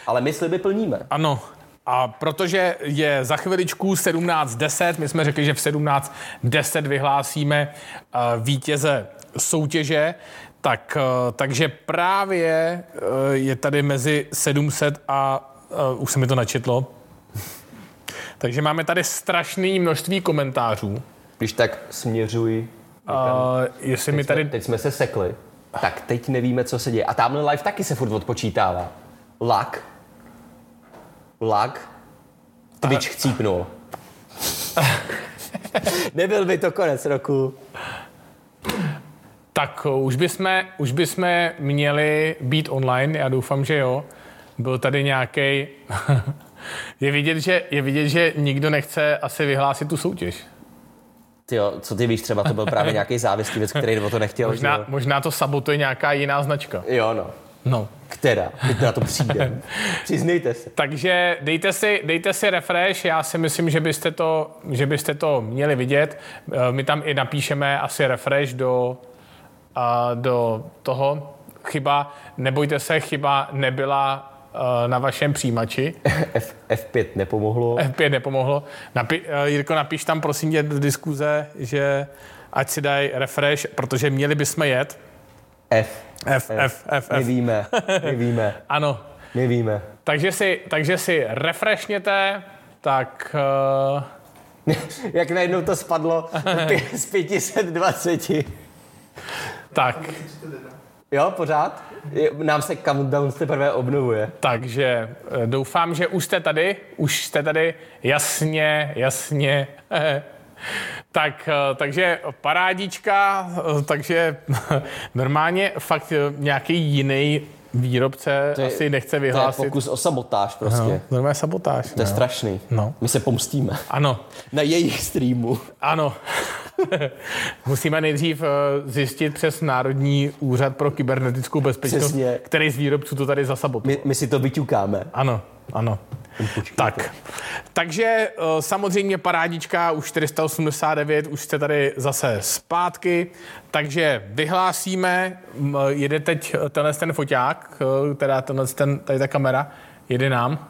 Ale my sliby plníme. Ano. A protože je za chviličku 17:10, my jsme řekli, že v 17:10 vyhlásíme vítěze soutěže, takže právě je tady mezi 700 a už se mi to načetlo. Takže máme tady strašné množství komentářů. Když tak směřuji... jestli mi tady... teď jsme se sekli, tak teď nevíme, co se děje. A tamhle live taky se furt odpočítává. Lag. Twitch chcípnul. Nebyl by to konec roku. Tak už bychom měli být online, já doufám, že jo. Byl tady nějaký. Je vidět, že nikdo nechce asi vyhlásit tu soutěž. Tyjo, co ty víš, třeba to byl právě nějaký závislý věc, který o to nechtěl. Možná to sabotuje nějaká jiná značka. Jo, no. No. Která? Teď na to přijde. Přiznejte se. Takže dejte si refresh, já si myslím, že byste to měli vidět. My tam i napíšeme asi refresh do toho. Chyba, nebojte se, chyba nebyla na vašem přijímači. F5 nepomohlo. Jirko, napiš tam prosím tě do diskuze, že ať si dají refresh, protože měli bychom jet. F. My víme. Ano. My víme. Takže si refreshněte, tak... Jak najednou to spadlo z 520. Tak. Jo, pořád? Nám se countdown teprve obnovuje. Takže doufám, že už jste tady, jasně. Takže parádička, takže normálně fakt nějaký jiný výrobce asi nechce vyhlásit. To je pokus o sabotáž prostě. No, normálně sabotáž. To je strašný. No. My se pomstíme. Ano. Na jejich streamu. Ano. Musíme nejdřív zjistit přes Národní úřad pro kybernetickou bezpečnost, přesně, který z výrobců to tady zasabotuje. My si to vyťukáme. Ano. Tak. Takže samozřejmě parádička už 489, už jste tady zase zpátky, takže vyhlásíme, jede teď tenhle ten foťák, teda tady ta kamera, jede nám.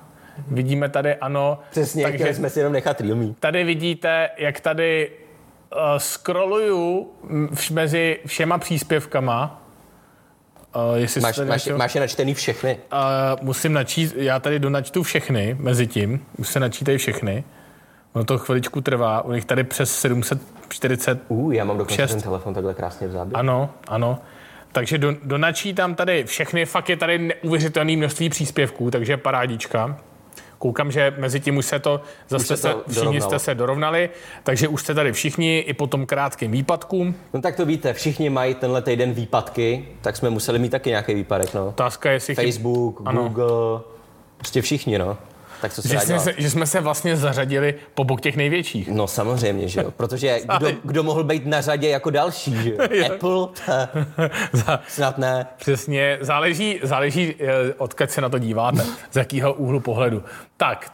Vidíme tady, ano. Přesně, takže jsme si jenom nechat Realme. Tady vidíte, jak tady scrolluju mezi všema příspěvkama. Máš je načtený všechny? Musím načít, já tady donačtu všechny mezi tím, už se načítají všechny. Ono to chviličku trvá, u nich tady přes 740. Já mám dokonce ten telefon takhle krásně v záběru. Ano. Takže donačítám tady všechny, fakt je tady neuvěřitelné množství příspěvků, takže parádička. Koukám, že mezi tím už se to zase všichni jste se dorovnali, takže už jste tady všichni i po tom krátkém výpadku. No tak to víte, všichni mají tenhle týden výpadky, tak jsme museli mít taky nějaký výpadek, no. Otázka je, Facebook, ano. Google, prostě všichni, no. Tak co se dá dělat? Že jsme se vlastně zařadili po bok těch největších. No samozřejmě, že jo, protože kdo mohl být na řadě jako další, že jo? Apple? Snad ne. Přesně, záleží, odkud se na to díváte, z jakého úhlu pohledu. Tak,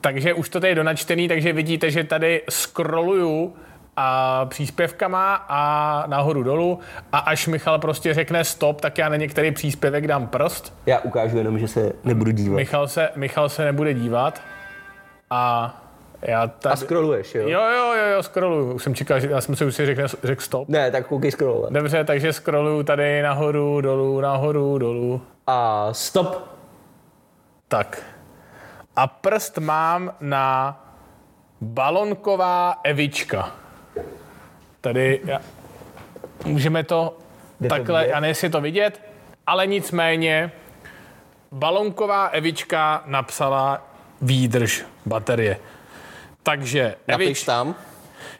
takže už to tady je donačtený, takže vidíte, že tady scrolluju a příspěvkama a nahoru dolů a až Michal prostě řekne stop, tak já na některý příspěvek dám prst. Já ukážu jenom, že se nebudu dívat. Michal se nebude dívat a já tady... A scrolluješ, jo? Jo, scrolluju. Už jsem čekal, že já jsem se už si řekl stop. Ne, tak koukej scrollovat. Dobře, takže scrolluju tady nahoru, dolů. A stop. Tak. A prst mám na balonková Evička. Tady můžeme to takhle, já nejsi to vidět, ale nicméně balonková Evička napsala výdrž baterie. Takže Evič,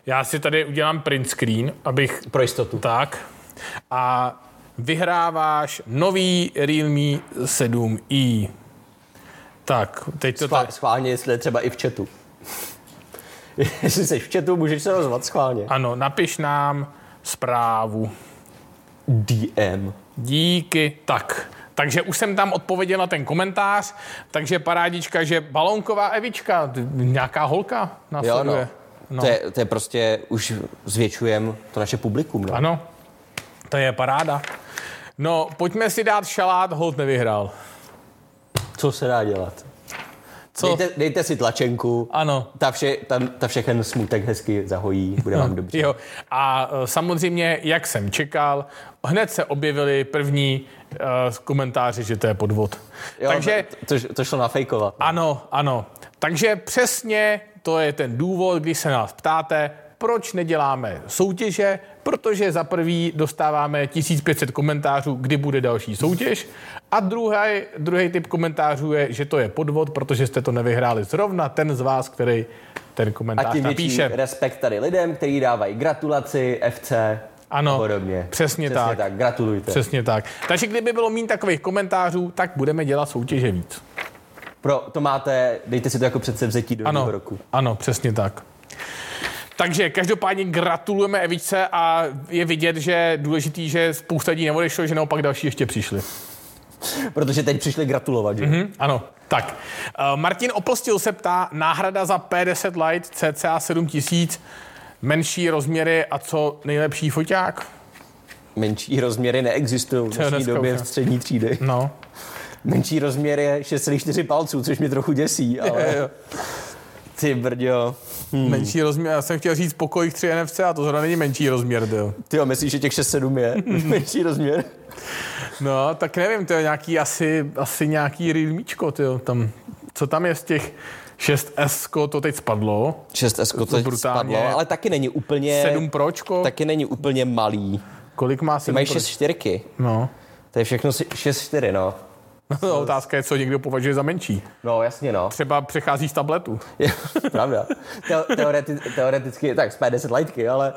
já si tady udělám print screen, abych... Pro jistotu. Tak. A vyhráváš nový Realme 7i. Tak, teď to tak... Schválně, jestli třeba i v chatu. Jestli jsi v chatu, můžeš se rozvat schválně. Ano, napiš nám zprávu. DM. Díky. Tak, takže už jsem tam odpověděl na ten komentář, takže parádička, že balonková Evička, nějaká holka následuje. Jo, no. To je prostě, už zvětšujeme to naše publikum. No? Ano, to je paráda. No, pojďme si dát šalát, holt nevyhrál. Co se dá dělat? Dejte si tlačenku, ano. Ta všechen smutek hezky zahojí, bude vám dobře. Jo. A samozřejmě, jak jsem čekal, hned se objevili první komentáři, že to je podvod. Jo, takže, to šlo nafejkovat. Ne? Ano. Takže přesně to je ten důvod, když se nás ptáte, proč neděláme soutěže, protože za prvý dostáváme 1500 komentářů, kdy bude další soutěž a druhý typ komentářů je, že to je podvod, protože jste to nevyhráli zrovna ten z vás, který ten komentář napíše. A tím větší respekt tady lidem, kteří dávají gratulaci, FC a podobně. Přesně tak. Gratulujte. Přesně tak. Takže kdyby bylo míň takových komentářů, tak budeme dělat soutěže víc. Dejte si to jako předsevzetí do nového roku. Ano, přesně tak. Takže každopádně gratulujeme Evičce a je vidět, že důležitý, že spousta lidí neodešlo, že naopak další ještě přišli. protože teď přišli gratulovat. Že? Mm-hmm, ano, tak. Martin Oplstil se ptá, náhrada za P10 Lite cca 7000, menší rozměry a co nejlepší foťák? Menší rozměry neexistují v dnešní době v střední třídy. No. Menší rozměr je 6,4 palců, což mě trochu děsí, ale... Je. Ty brďo. Menší rozměr, já jsem chtěl říct Poco 3 NFC a to zrovna není menší rozměr, jo. Ty jo, myslíš, že těch 6,7 je menší rozměr? No, tak nevím, to je nějaký asi nějaký rýlmíčko, ty jo, tam. Co tam je z těch 6S, to teď spadlo. 6S to teď spadlo, ale taky není úplně... 7 Pročko. Taky není úplně malý. Kolik má 7 Pročko? Mají 6,4. No. To je všechno 6,4, no. No, otázka je, co někdo považuje za menší. No, jasně, no. Třeba přechází z tabletu. Je, pravda. Teoreticky, tak jsme 10 lightky, ale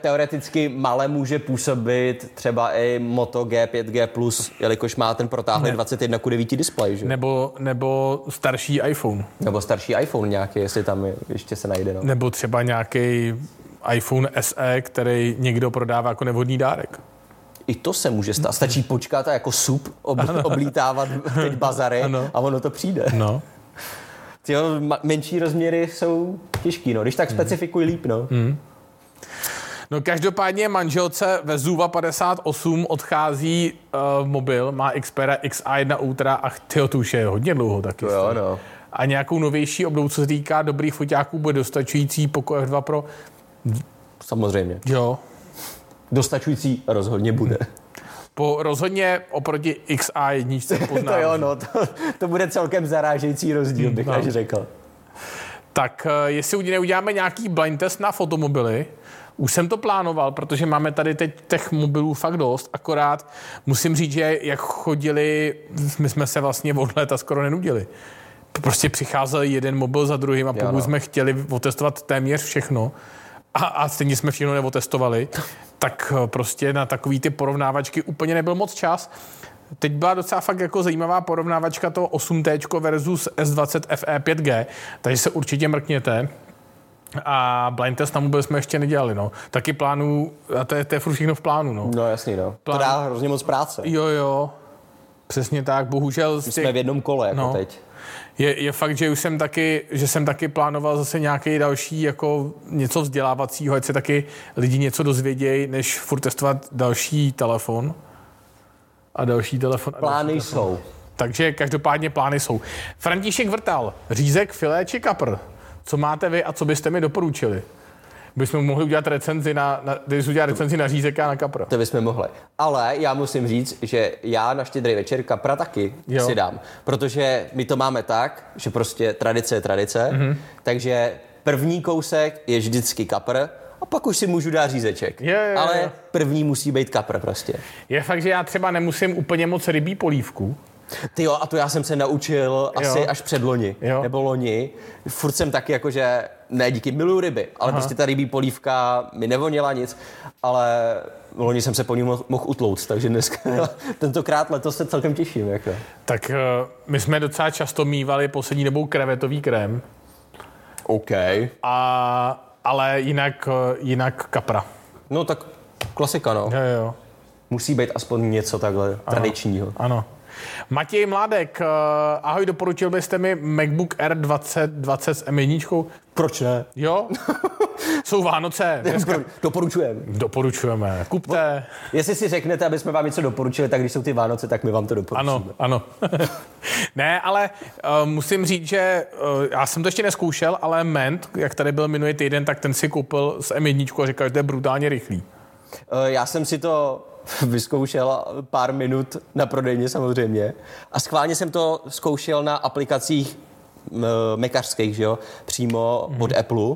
teoreticky malé může působit třeba i Moto G5G+, jelikož má ten protáhlý 21:9 displej, že? Nebo starší iPhone. Nebo starší iPhone nějaký, jestli tam ještě se najde, no. Nebo třeba nějaký iPhone SE, který někdo prodává jako nevhodný dárek. I to se může stát. Stačí počkat a jako sup oblítávat teď bazary a ono to přijde. No. Tyjo, menší rozměry jsou těžký, no. Když tak specifikuj líp, no. Mm. No každopádně manželce Vezuva 58 odchází mobil, má Xperia XA1 Ultra a tyjo, to už je hodně dlouho taky. Jo, no. A nějakou novější obdobu, co se týká dobrých foťáků, bude dostačující Poco F2 Pro? Samozřejmě. Jo. Dostačující rozhodně bude. Rozhodně oproti XA1 poznám. To jo, no, to bude celkem zarážející rozdíl, bych až řekl. Tak jestli neuděláme nějaký blind test na fotomobily, už jsem to plánoval, protože máme tady teď těch mobilů fakt dost, akorát musím říct, že jak chodili, my jsme se vlastně od léta skoro nenudili. Prostě přicházel jeden mobil za druhým a pokud jsme chtěli otestovat téměř všechno, a stejně jsme všechno neotestovali, tak prostě na takový ty porovnávačky úplně nebyl moc čas. Teď byla docela fakt jako zajímavá porovnávačka toho 8T versus S20 FE 5G, takže se určitě mrkněte. A blind test tam vůbec jsme ještě nedělali, no. Taky plánu, a to je furt všechno v plánu, no. No jasný, no. To dá hrozně moc práce. Jo, přesně tak, bohužel. My jsme v jednom kole, jako teď. Je fakt, že už jsem taky plánoval zase nějaký další jako něco vzdělávacího, ať se taky lidi něco dozvědějí, než furt testovat další telefon. A další telefon. Plány jsou. Takže každopádně plány jsou. František Vrtal, řízek, filé či kapr? Co máte vy a co byste mi doporučili? Bychom mohli udělat recenzi na řízek a na kapra. To bychom mohli. Ale já musím říct, že já na Štědrý večer kapra taky si dám. Protože my to máme tak, že prostě tradice je tradice. Mm-hmm. Takže první kousek je vždycky kapr a pak už si můžu dát řízeček. Ale první musí být kapr prostě. Je fakt, že já třeba nemusím úplně moc rybí polívku. Ty jo, a to já jsem se naučil asi až před loni, nebo loni. Furt jsem taky jakože, ne díky, miluju ryby, ale prostě ta rybí polívka mi nevonila nic, ale loni jsem se po ní mohl utlouct, takže dneska, tentokrát letos se celkem těším. Jako. Tak my jsme docela často mívali poslední dobou krevetový krém. OK. Ale jinak kapra. No tak klasika, no. Jo. Musí být aspoň něco takhle tradičního. Ano. Matěj Mládek, ahoj, doporučil byste mi MacBook R2020 s M1? Proč ne? Jo? Jsou Vánoce. Dneska... Doporučujeme. Kupte. Jestli si řeknete, aby jsme vám něco doporučili, tak když jsou ty Vánoce, tak my vám to doporučíme. Ano. Ne, ale musím říct, že já jsem to ještě neskoušel, ale Ment, jak tady byl minulý týden, tak ten si koupil s M1 a říkal, že to je brutálně rychlý. Já jsem si to vyzkoušel pár minut na prodejně samozřejmě a schválně jsem to zkoušel na aplikacích mekařských, že jo, přímo od Appleu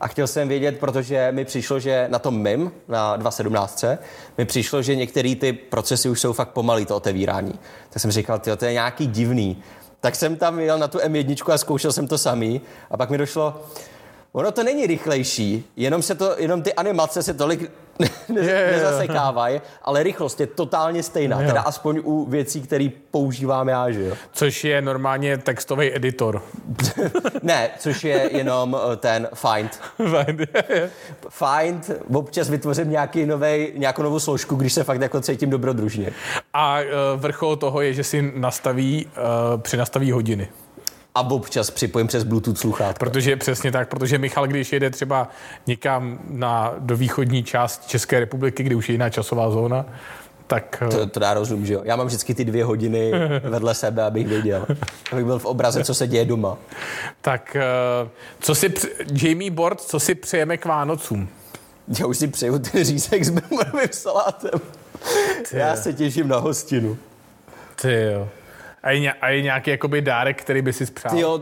a chtěl jsem vědět, protože mi přišlo, že na tom MIM, na 2.17, mi přišlo, že některé ty procesy už jsou fakt pomalý, to otevírání. Tak jsem říkal, tyjo, to je nějaký divný. Tak jsem tam jel na tu M1 a zkoušel jsem to samý a pak mi došlo, ono to není rychlejší, jenom ty animace se tolik nezasekávají, ale rychlost je totálně stejná, teda aspoň u věcí, které používám já, že jo. Což je normálně textový editor. Ne, což je jenom ten Find. Find, občas vytvořím nějakou novou složku, když se fakt jako cítím dobrodružně. A vrchol toho je, že si přinastaví hodiny. A občas připojím přes Bluetooth sluchátka. Protože přesně tak, protože Michal, když jede třeba někam do východní části České republiky, kde už je jiná časová zóna, tak... To dá rozum, že jo? Já mám vždycky ty 2 hodiny vedle sebe, abych věděl. Abych byl v obraze, co se děje doma. Tak, Jamie Board, co si přejeme k Vánocům? Já už si přeju ten řízek s bramborovým salátem. Já se těším na hostinu. Ty jo. A je nějaký jakoby dárek, který by si spřál? Jo,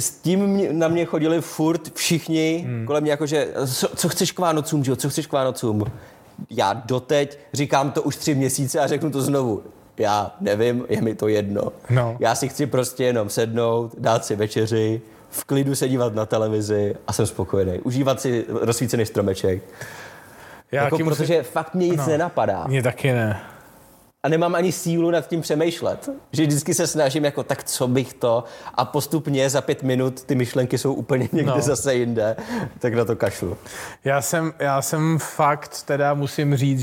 s tím na mě chodili furt všichni kolem mě, jakože co chceš k Vánocům, jo, co chceš k Vánocům? Já doteď říkám to už 3 měsíce a řeknu to znovu. Já nevím, je mi to jedno. No. Já si chci prostě jenom sednout, dát si večeři, v klidu se dívat na televizi a jsem spokojený. Užívat si rozsvícený stromeček. Jako, protože fakt mě nic nenapadá. Mně taky ne. A nemám ani sílu nad tím přemýšlet. Že vždycky se snažím jako tak co bych to a postupně za 5 minut ty myšlenky jsou úplně někde zase jinde. Tak na to kašlu. Já jsem fakt teda musím říct,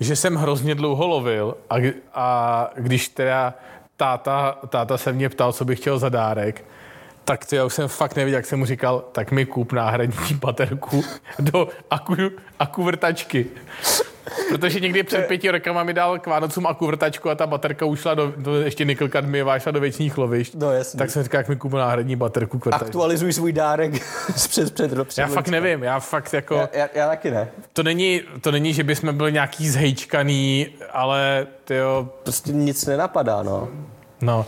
že jsem hrozně dlouho lovil a když teda táta se mě ptal, co bych chtěl za dárek, tak to já už jsem fakt nevěděl, jak jsem mu říkal, tak mi kup náhradní baterku do akuvrtačky. Protože někdy před 5 rokama mi dal k Vánocům akuvrtačku a ta baterka ušla do ještě nikl-kadmia, šla do věčných lovišť. No, tak jsem říkal, jak mi kupu náhradní baterku. Aktualizuj svůj dárek před já fakt nevím, já taky ne. To není, že bychom byli nějaký zhejčkaný, ale tyjo... Prostě nic nenapadá, no. No,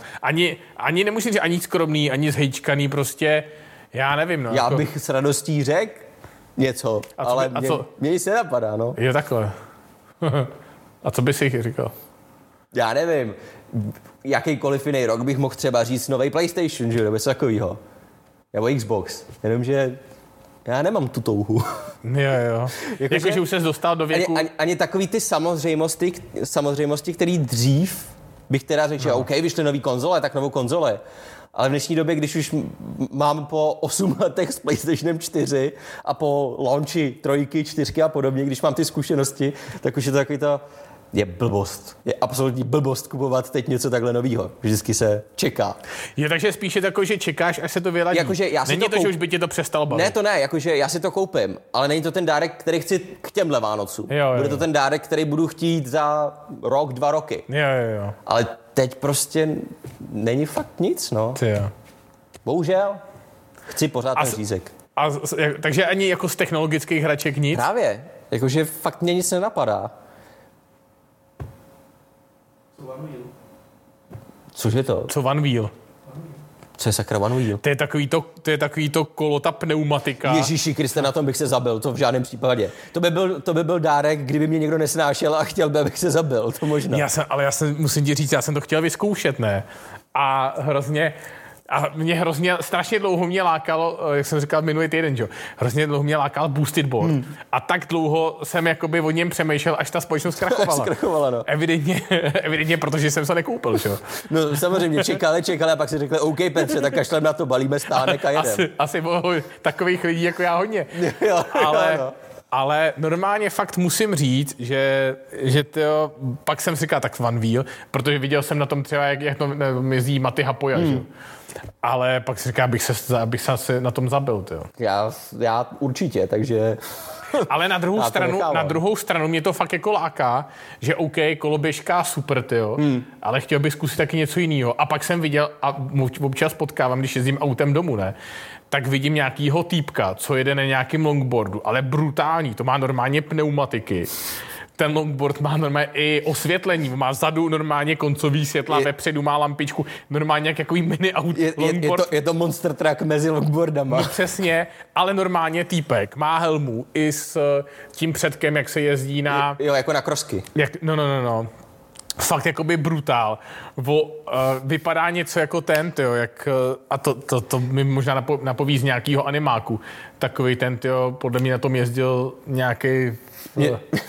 ani nemusím říct, ani skromný, ani zhejčkaný, prostě, já nevím, no. Já bych s radostí řekl něco, ale mě nic nenapadá, no. Jo, takhle. A co bys jich říkal? Já nevím. Jakýkoliv jiný rok bych mohl třeba říct nový PlayStation, že nebo takovýho. Nebo Xbox. Jenomže já nemám tu touhu. Jo. Jakože už ses dostal do věku... Ani takový ty samozřejmosti, který dřív bych teda řekl, že OK, vyšly nový konzole, tak novou konzole. Ale v dnešní době, když už mám po 8 letech s PlayStationem 4 a po launchi 3, 4 a podobně, když mám ty zkušenosti, tak už je to takový to... Je blbost. Je absolutní blbost kupovat teď něco takhle novýho. Vždycky se čeká. Je takže spíše takové, že čekáš, až se to vyladí. Jakože já si není to, že už by tě to přestalo bavit. Ne, to ne, jakože já si to koupím, ale není to ten dárek, který chci k těmhle Vánocům. Bude to ten dárek, který budu chtít za rok, 2 roky. Jo. Ale teď prostě není fakt nic, no. Jo. Bohužel chci pořád ten řízek. Takže ani jako z technologických hraček nic? Právě. Jakože fakt mě nic nenapadá. Což je to? Co One Wheel? Co je sakra One Wheel? To je takový to kolo, ta pneumatika. Ježíši Kriste, na tom bych se zabil, to v žádném případě. To by byl dárek, kdyby mě někdo nesnášel a chtěl by, abych se zabil, to možná. Ale já jsem, musím ti říct, já jsem to chtěl vyzkoušet, ne? A mě strašně dlouho mě lákalo, jak jsem říkal minulý týden, jo, hrozně dlouho mě lákal boosted board. A tak dlouho jsem jakoby o něm přemýšlel, až ta společnost zkrachovala, no. Evidentně, protože jsem se nekoupil, jo. No samozřejmě, čekali a pak si řekli, OK Petře, tak kašlem na to, balíme stánek a jedem. Asi bylo takových lidí jako já hodně. Ale normálně fakt musím říct, že to, pak jsem si říkal, tak One Wheel, protože viděl jsem na tom třeba, jak to mizí Maty Hapoja, že? Ale pak si říkal, abych se na tom zabil, jo. Já určitě, takže... Ale na druhou stranu mě to fakt jako láká, že OK, koloběžka, super, jo, ale chtěl bych zkusit taky něco jiného. A pak jsem viděl, a občas potkávám, když jezdím autem domů, ne, tak vidím nějakýho týpka, co jede na nějakým longboardu, ale brutální, to má normálně pneumatiky. Ten longboard má normálně i osvětlení, má zadu normálně koncový světla, vepředu má lampičku, normálně jak takový mini auto. Je to monster truck mezi longboardama. No, přesně, ale normálně týpek má helmu i s tím předkem, jak se jezdí na... Jo, jako na krosky. No. fakt jakoby brutál. Vypadá něco jako ten, tyjo, jak, a to mi možná napoví z nějakého animáku. Takovej ten, tyjo, podle mě na tom jezdil nějaký.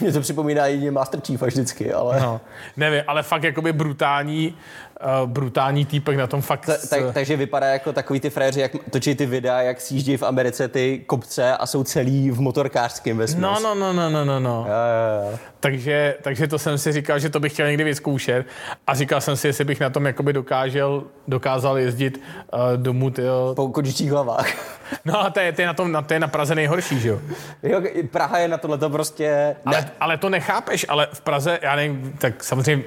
Mě to připomíná jedině Master Chief až vždycky, ale... No, nevím, ale fakt jakoby brutální týpek na tom fakt... Takže vypadá jako takový ty fréři, jak točí ty videa, jak sjíždí v Americe ty kopce a jsou celý v motorkářském vesměs. No. Jo. Takže to jsem si říkal, že to bych chtěl někdy vyzkoušet a říkal jsem si, jestli bych na tom jakoby dokázal jezdit domů, tyjo... Po kočičích hlavách. No a to je na Praze nejhorší, že jo? Jo, Praha je na tohleto prostě... Ale to nechápeš, ale v Praze, já nevím, tak samozřejmě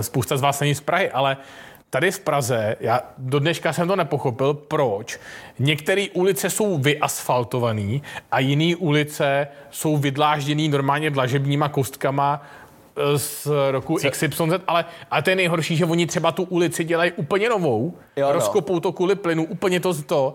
spousta z vás není z Prahy, ale tady v Praze, já do dneška jsem to nepochopil, proč. Některé ulice jsou vyasfaltované a jiné ulice jsou vydlážděné normálně dlažebníma kostkama z roku XYZ, ale to je nejhorší, že oni třeba tu ulici dělají úplně novou, jo, rozkopou to kvůli plynu, úplně to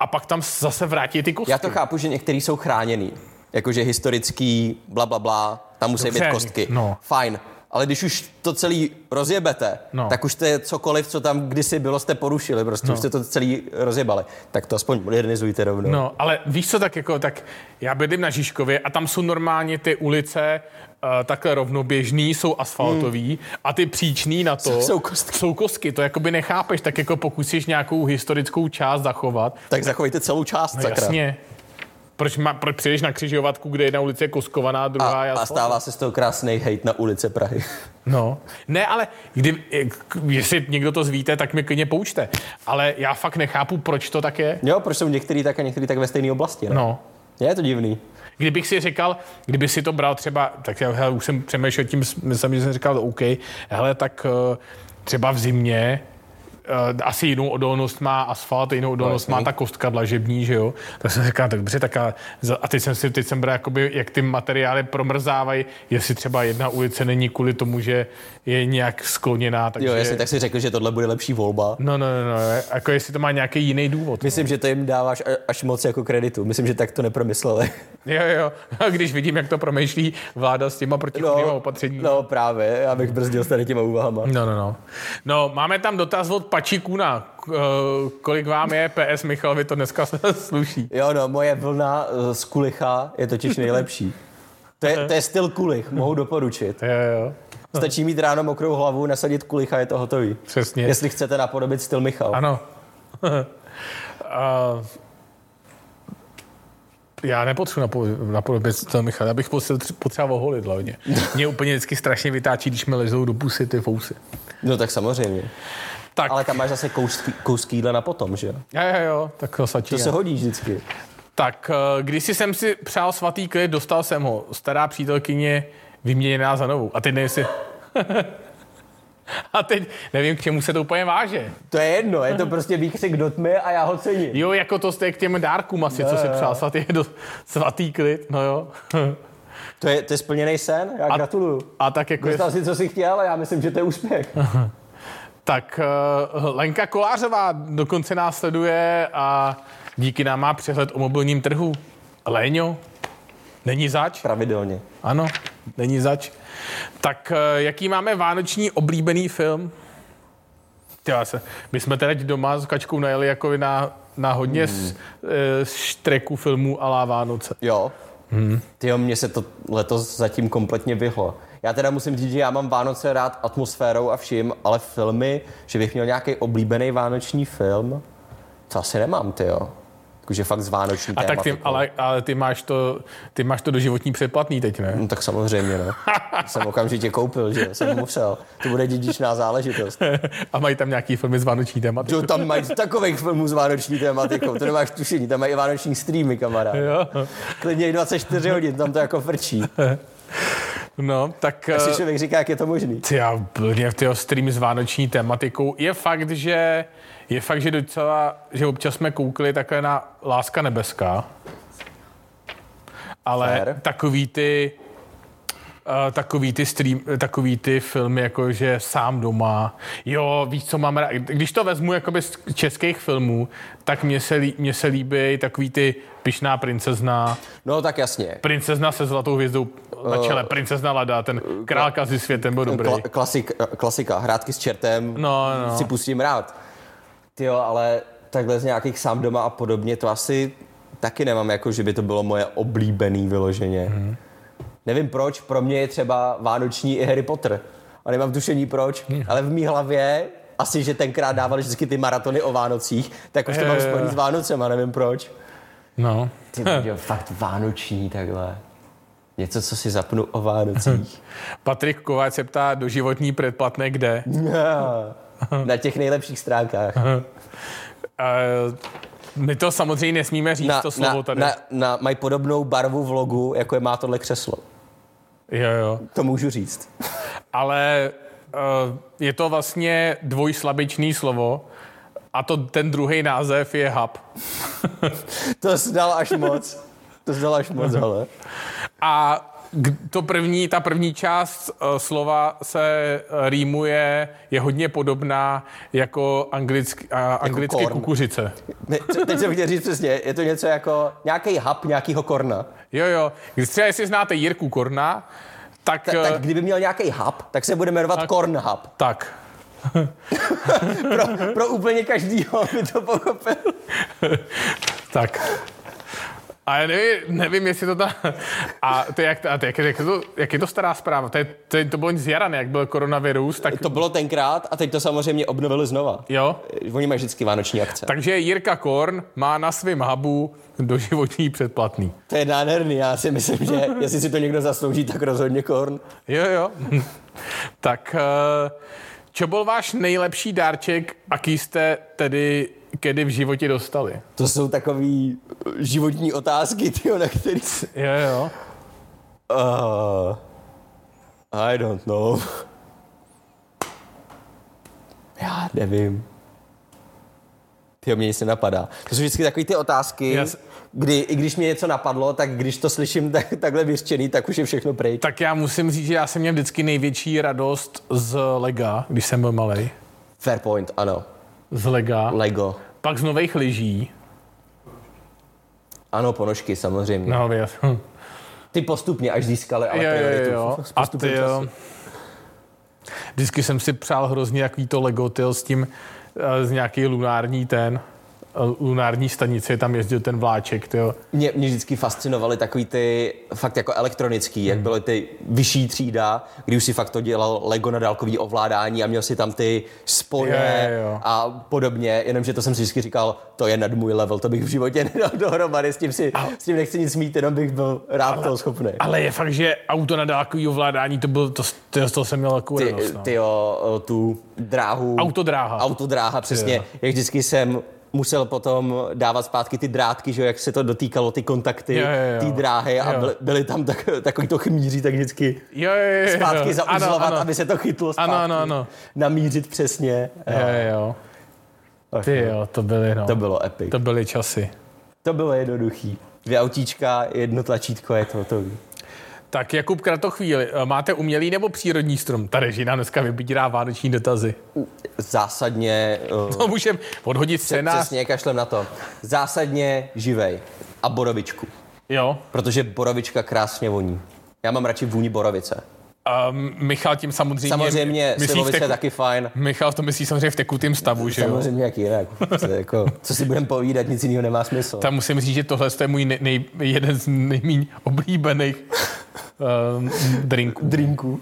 a pak tam zase vrátí ty kostky. Já to chápu, že některý jsou chráněný, jakože historický, blablabla, tam musí být kostky. No. Fajn. Ale když už to celý rozjebete, tak už to je cokoliv, co tam kdysi bylo, jste porušili, prostě už jste to celý rozjebali. Tak to aspoň modernizujte rovnou. No, ale víš co, tak já bydlím na Žižkově a tam jsou normálně ty ulice takhle rovnoběžný, jsou asfaltový a ty příčný na to jsou kostky. To jakoby nechápeš, tak jako pokusíš nějakou historickou část zachovat. Tak zachovejte celou část, sakra. No, jasně. Proč přijdeš na křižovatku, kde jedna ulice je koskovaná, druhá... A stává se z toho krásnej hejt na ulice Prahy. No, ne, ale jestli někdo to zvíte, tak mi klidně poučte. Ale já fakt nechápu, proč to tak je. Jo, proč jsou některý tak a některý tak ve stejné oblasti, ne? No. Je to divný. Kdybych si říkal, kdyby si to bral třeba... Tak já už jsem přemýšlel tím, že jsem říkal, OK, hele, tak třeba v zimě... asi jinou odolnost má asfalt, jinou odolnost má ta kostka dlažební, že jo? Tak jsem říkal, tak dobře, a teď jsem bral, jakoby, jak ty materiály promrzávají, jestli třeba jedna ulice není kvůli tomu, že je nějak skloněná. Takže... Jo, jasně, tak si řekl, že tohle bude lepší volba. No, jako jestli to má nějaký jiný důvod. Myslím, že to jim dáváš až moc jako kreditu. Myslím, že tak to nepromysleli. Jo, a když vidím, jak to promýšlí vláda s těma protichůdnýma opatřeními. No, právě, já bych brzdil tady těma úvahama. No, máme tam dotaz od Pačikuna, kolik vám je, PS Michalovi to dneska sluší. Jo, no, moje vlna z kulicha je totiž nejlepší. To je styl kulich, mohu doporučit. Jo. Stačí mít ráno mokrou hlavu, nasadit kulicha, je to hotový. Přesně. Jestli chcete napodobit styl Michal. Ano. Já nepotřebuji napodobit styl Michal, já bych potřeboval oholit hlavně. Mě úplně vždycky strašně vytáčí, když mi lezou do pusy ty fousy. No tak samozřejmě. Tak. Ale tam máš zase kousky jídla na potom, že? Jo, tak to sačí. To se hodí vždycky. Tak, když jsem si přál svatý klid, dostal jsem ho. Stará přítelkyně vyměněná za novou. A teď nevím, k čemu se to úplně váže. To je jedno, je to prostě výkřik do tmy a já ho cením. Jo, jako to jste k těm dárkům asi, co se přál svatý klid, no jo. To je splněný sen, já gratuluju. A tak jako dostal si, co jsi chtěl, a já myslím, že to je úspěch. Aha. Tak Lenka Kolářová dokonce nás sleduje a díky nám má přehled o mobilním trhu. Léňo, není zač? Pravidelně. Ano, není zač. Tak jaký máme vánoční oblíbený film? My jsme teď doma s Kačkou najeli jako na hodně štreku filmů a la Vánoce. Jo. Tyjo, mně se to letos zatím kompletně vyhlo. Já teda musím říct, že já mám Vánoce rád atmosférou a vším, ale filmy, že bych měl nějaký oblíbený vánoční film, to asi nemám, tyjo. Takže fakt z vánoční tématikou. Ale ty máš to doživotní předplatný teď, ne? No tak samozřejmě, ne. Jsem okamžitě koupil, že jsem musel. To bude dědičná záležitost. A mají tam nějaký filmy z vánoční tématikou? Jo, tam mají takových filmů s vánoční tématikou. To nemáš tušení, tam mají i vánoční streamy, kamarád. Jo. Klidně i 24 hodin, tam to jako frčí. No, tak... Až si člověk říká, jak je to možný. Tyjo, stream s vánoční tematikou. Je fakt, že docela, že občas jsme koukli takhle na Láska nebeská. Ale fair. Takový ty takový ty filmy, jako že sám doma. Jo, víš, co mám rád. Když to vezmu jakoby z českých filmů, tak mně se líbí takový ty Pyšná princezna. No tak jasně. Princezna se zlatou hvězdou na čele, princezna Lada, ten Králka se světem byl dobrý. Klasika, Hrátky s čertem, no. Si pustím rád. Tyjo, ale takhle z nějakých Sám doma a podobně, to asi taky nemám, jako že by to bylo moje oblíbený vyloženě. Mm. Nevím proč, pro mě je třeba Vánoční i Harry Potter. A nemám tušení proč, ale v mý hlavě asi, že tenkrát dávali vždycky ty maratony o Vánocích, tak už to mám spojený s Vánocema, nevím proč. No. Ty byl fakt vánoční takhle. Něco, co si zapnu o Vánocích. Patrik Kováč se ptá, doživotní předplatné kde? Na těch nejlepších stránkách. My to samozřejmě nesmíme říct, to slovo tady. Na mají podobnou barvu v logu, jako je má tohle křeslo. Jo. To můžu říct. Ale je to vlastně dvojslabičný slovo a to ten druhý název je hub. To zdal až moc, ale. A ta první část slova se rýmuje, je hodně podobná jako anglické kukuřice. Ne, teď jsem chtěl říct přesně, je to něco jako nějaký hub nějakýho korna. Jo. Když třeba jestli znáte Jirku Korna, tak kdyby měl nějaký hub, tak se bude jmenovat Korn Hub. Tak. pro úplně každýho, aby to pochopil. Tak. A já nevím, jestli to ta... Jak je to stará zpráva? To bylo z jara, ne? Jak byl koronavirus, tak... To bylo tenkrát a teď to samozřejmě obnovili znova. Jo? Oni mají vždycky vánoční akce. Takže Jirka Korn má na svém hubu doživotní předplatný. To je nádherný, já si myslím, že jestli si to někdo zaslouží, tak rozhodně Korn. Jo. Tak... Čo byl váš nejlepší dárček, aký jste tedy kedy v životě dostali? To jsou takový životní otázky, tyjo, na který... Jo. I don't know. Já nevím. Tyjo, mě nic nenapadá. To jsou vždycky takový ty otázky, kdy i když mě něco napadlo, tak když to slyším takhle vyřčený, tak už je všechno pryč. Tak já musím říct, že já jsem měl vždycky největší radost z Lega, když jsem byl malej. Fairpoint, ano. Z Lega. Lego. Pak z nových lyží. Ano, ponožky samozřejmě. No, ty postupně až získali, ale jo. A ty jo. Vždycky jsem si přál hrozně jaký to Lego tyl s tím, z nějaký lunární stanice, tam jezdil ten vláček, tyjo. Mě vždycky fascinovaly takový ty fakt jako elektronický, jak byly ty vyšší třída, kdy už si fakt to dělal Lego na dálkový ovládání a měl si tam ty spoje a podobně, jenomže to jsem si vždycky říkal, to je nad můj level, to bych v životě nedal dohromady, s tím nechci nic mít, jenom bych byl rád toho schopný. Ale je fakt, že auto na dálkový ovládání, z toho jsem měl takovou radost. Tyjo, tu dráhu. Autodráha, přesně. Jak vždycky jsem musel potom dávat zpátky ty drátky, že jak se to dotýkalo, ty kontakty, ty dráhy a byly tam takový to chmíří, tak vždycky zpátky zauzlovat, aby se to chytlo zpátky. Ano. Namířit přesně. Jo. Ty, to byly, no. To bylo epic. To byly časy. To bylo jednoduchý. 2 autíčka, jedno tlačítko, je to hotový. Tak Jakub Kratochvíli, máte umělý nebo přírodní strom? Ta režina dneska vybírá vánoční dotazy. Zásadně... To můžeme odhodit scénář. Přesně, kašlem na to. Zásadně živej. A borovičku. Jo. Protože borovička krásně voní. Já mám radši vůni borovice. Michal tím samozřejmě slivovice je taky fajn. Michal to myslí samozřejmě v tekutým stavu, že jo? Samozřejmě jak jinak. Jako, co si budeme povídat, nic jiného nemá smysl. Tam musím říct, že tohle je můj jeden z nejméně oblíbených drinků.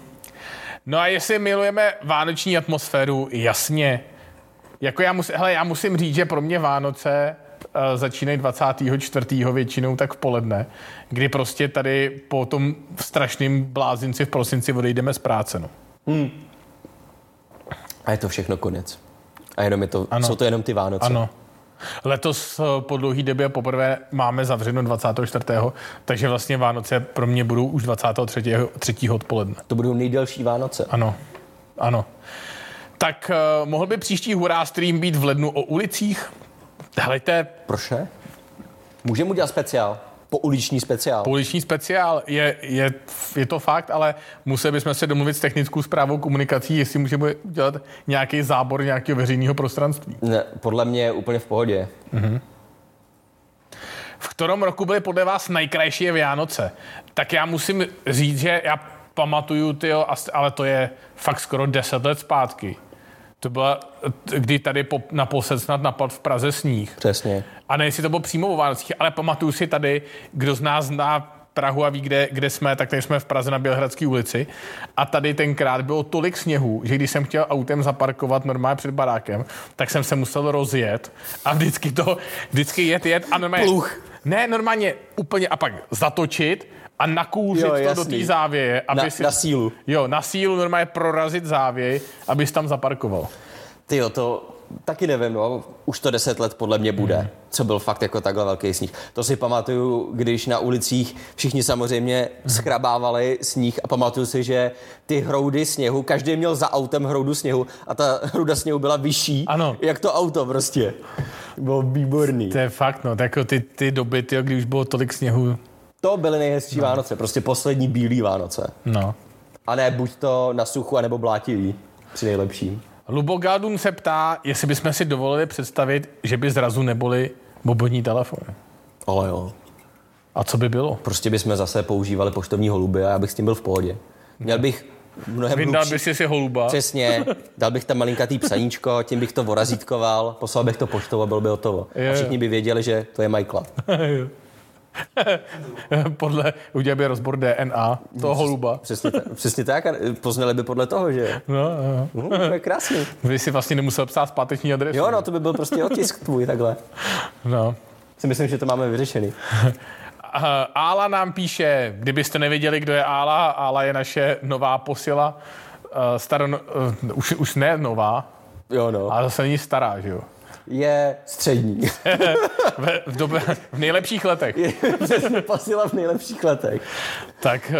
No a jestli milujeme vánoční atmosféru, jasně. Jako já musím říct, že pro mě Vánoce začínají 24. většinou tak v poledne, kdy prostě tady po tom strašným blázinci v prosinci odejdeme z práce. No. A je to všechno konec. A jenom jsou to jenom ty Vánoce. Ano. Letos po dlouhý době poprvé máme zavřeno 24. Takže vlastně Vánoce pro mě budou už 23. odpoledne. To budou nejdelší Vánoce. Ano. Tak mohl by příští hurá stream být v lednu o ulicích? Helejte. Proč ne? Můžeme udělat speciál. pouliční speciál. Pouliční speciál, je to fakt, ale museli bychom se domluvit s technickou správou komunikací, jestli můžeme udělat nějaký zábor nějakého veřejného prostranství. Ne, podle mě je úplně v pohodě. Mhm. V kterém roku byly podle vás nejkrajší Vianoce? Tak já musím říct, že já pamatuju, tyjo, ale to je fakt skoro 10 let zpátky. To bylo, kdy tady naposled snad napad v Praze sníh. Přesně. A ne, jestli to bylo přímo o Vánocích, ale pamatuju si tady, kdo z nás zná Prahu a ví, kde jsme, tak tady jsme v Praze na Bělehradské ulici. A tady tenkrát bylo tolik sněhu, že když jsem chtěl autem zaparkovat normálně před barákem, tak jsem se musel rozjet a vždycky jet a normálně... Pluch. Ne, normálně úplně a pak zatočit a nakouřit to do té závěje. Aby na sílu. Jo, na sílu normálně prorazit závěj, abys tam zaparkoval. Tyjo, to... Taky nevím, no, už to 10 let podle mě bude, co byl fakt jako takhle velký sníh. To si pamatuju, když na ulicích všichni samozřejmě schrabávali sníh a pamatuju si, že ty hroudy sněhu, každý měl za autem hroudu sněhu a ta hrouda sněhu byla vyšší, ano, jak to auto prostě. Bylo výborný. To je fakt, no, tak ty doby, tyjo, kdy už bylo tolik sněhu. To byly nejhezčí Vánoce, prostě poslední bílý Vánoce. No. A ne, buď to na suchu, anebo blátivý, při nejlepším. Lubogadun se ptá, jestli bychom si dovolili představit, že by zrazu neboli mobilní telefony. Ale jo. A co by bylo? Prostě bychom zase používali poštovní holuby a já bych s tím byl v pohodě. Měl bych mnohem hlubší... Vyndal bych si holuba. Přesně. Dal bych tam malinkatý psaníčko, tím bych to vorazítkoval, poslal bych to poštou a bylo by hotovo. A všichni by věděli, že to je Michael. Podle, udělal by rozbor DNA toho holuba. Přesně tak, poznali by podle toho, že no. To je krásný. Vy si vlastně nemusel psát zpáteční adresu. Jo, no, to by byl prostě otisk tvůj, takhle. No. Si myslím, že to máme vyřešený. Ála nám píše, kdybyste nevěděli, kdo je Ála, Ála je naše nová posila, už ne nová, jo, no, ale zase není stará, že jo? Je střední. V nejlepších letech. Přesně, posila v nejlepších letech. Tak,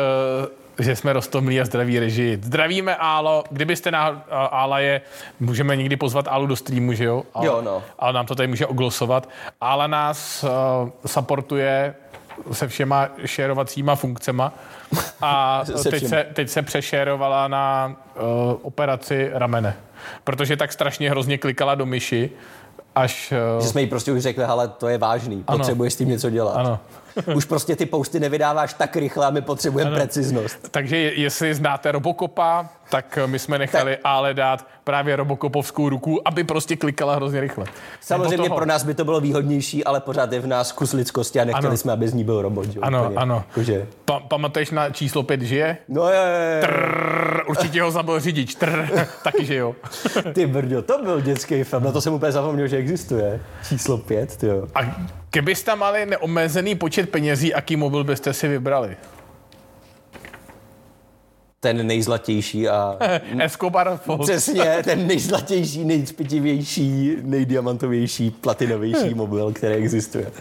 že jsme roztomlí a zdraví režii. Zdravíme, Álo. Kdybyste Ála je, můžeme někdy pozvat Álu do streamu, že jo? Ála, jo, no. Ale nám to tady může oglosovat. Ála nás supportuje se všema šerovacíma funkcema a teď se přešerovala na operaci ramene. Protože tak strašně hrozně klikala do myši, až... Že jsme jí prostě už řekli, hele, to je vážný, potřebuješ s tím něco dělat. Ano. Už prostě ty posty nevydáváš tak rychle a my potřebujeme preciznost. Takže jestli znáte Robocopa, tak my jsme nechali ale dát právě robokopovskou ruku, aby prostě klikala hrozně rychle. Samozřejmě pro nás by to bylo výhodnější, ale pořád je v nás kus lidskosti a nechtěli jsme, aby z ní byl robot. Jo? Ano, úplně. Ano. Jakože... Pamatuješ na číslo 5, žije? No je. Trrr, určitě ho zabil řidič. Trrr, taky, že jo. Ty brďo, to byl dětský film. Na to jsem úplně zapomněl, že existuje. Číslo 5, ty jo. A kdybyste mali neomezený počet penězí, jaký mobil byste si vybrali? Ten nejzlatější a... Escobar Fox. Přesně, ten nejzlatější, nejspitivější, nejdiamantovější, platinovější mobil, který existuje.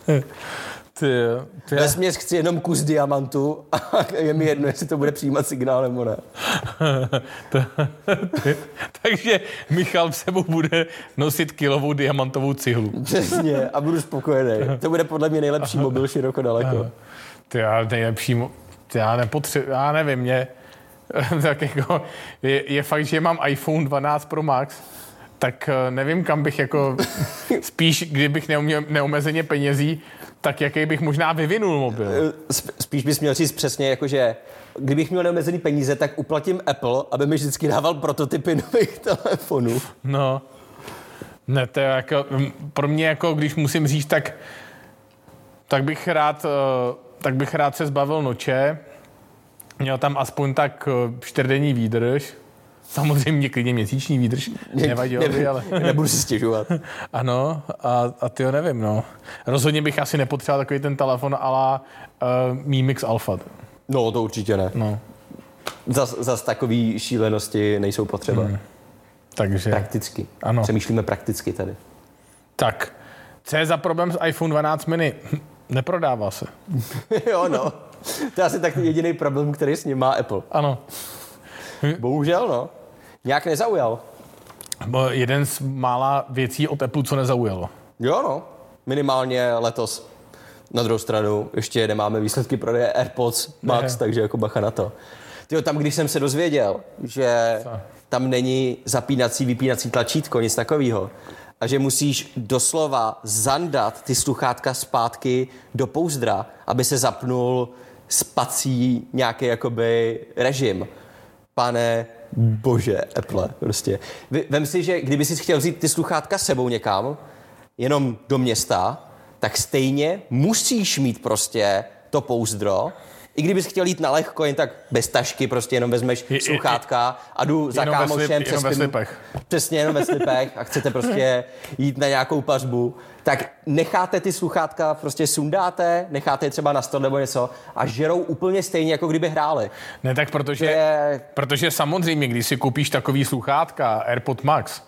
Ve směs chci jenom kus diamantu a je mi jedno, jestli to bude přijímat signál nebo ne. Takže Michal sebou bude nosit kilovou diamantovou cihlu. Přesně, a budu spokojený. To bude podle mě nejlepší mobil široko daleko. Já nevím, mě... Tak jako je fakt, že mám iPhone 12 Pro Max, tak nevím, kam bych jako... Spíš, kdybych neuměl neomezeně penězí, tak jaký bych možná vyvinul mobil. Spíš bys měl říct přesně, jakože kdybych měl neomezený peníze, tak uplatím Apple, aby mi vždycky dával prototypy nových telefonů. No. Ne, to je jako... Pro mě jako, když musím říct, tak bych rád se zbavil noče. Měl tam aspoň tak 4denní výdrž. Samozřejmě klidně měsíční výdrž. Nevadilo by, ale... Nebudu si stěžovat. Ano, a ty ho nevím, no. Rozhodně bych asi nepotřeboval takový ten telefon a la Mi Mix Alpha. No, to určitě ne. No. Zas takový šílenosti nejsou potřeba. Takže... Prakticky. Ano. Přemýšlíme prakticky tady. Tak, co je za problém s iPhone 12 mini? Neprodává se. Jo, no. To je asi tak jediný problém, který s ním má Apple. Ano. Bohužel, no. Nějak nezaujal. Jeden z mála věcí od Apple, co nezaujalo. Jo, no. Minimálně letos. Na druhou stranu ještě nemáme výsledky prodeje AirPods Max, takže jako bacha na to. Tyjo, tam, když jsem se dozvěděl, že tam není zapínací, vypínací tlačítko, nic takového, a že musíš doslova zandat ty sluchátka zpátky do pouzdra, aby se zapnul spací nějaký jakoby režim. Pane bože, Apple, prostě. Vem si, že kdyby jsi chtěl vzít ty sluchátka s sebou někam, jenom do města, tak stejně musíš mít prostě to pouzdro. I kdybys chtěl jít na lehko, jen tak bez tašky, prostě jenom vezmeš sluchátka a jdu za kámošem přes slipech. Přesně, jenom ve slipech a chcete prostě jít na nějakou pařbu, tak necháte ty sluchátka, prostě sundáte, necháte je třeba na stol nebo něco a žerou úplně stejně, jako kdyby hráli. Ne, tak protože samozřejmě, když si koupíš takový sluchátka AirPod Max,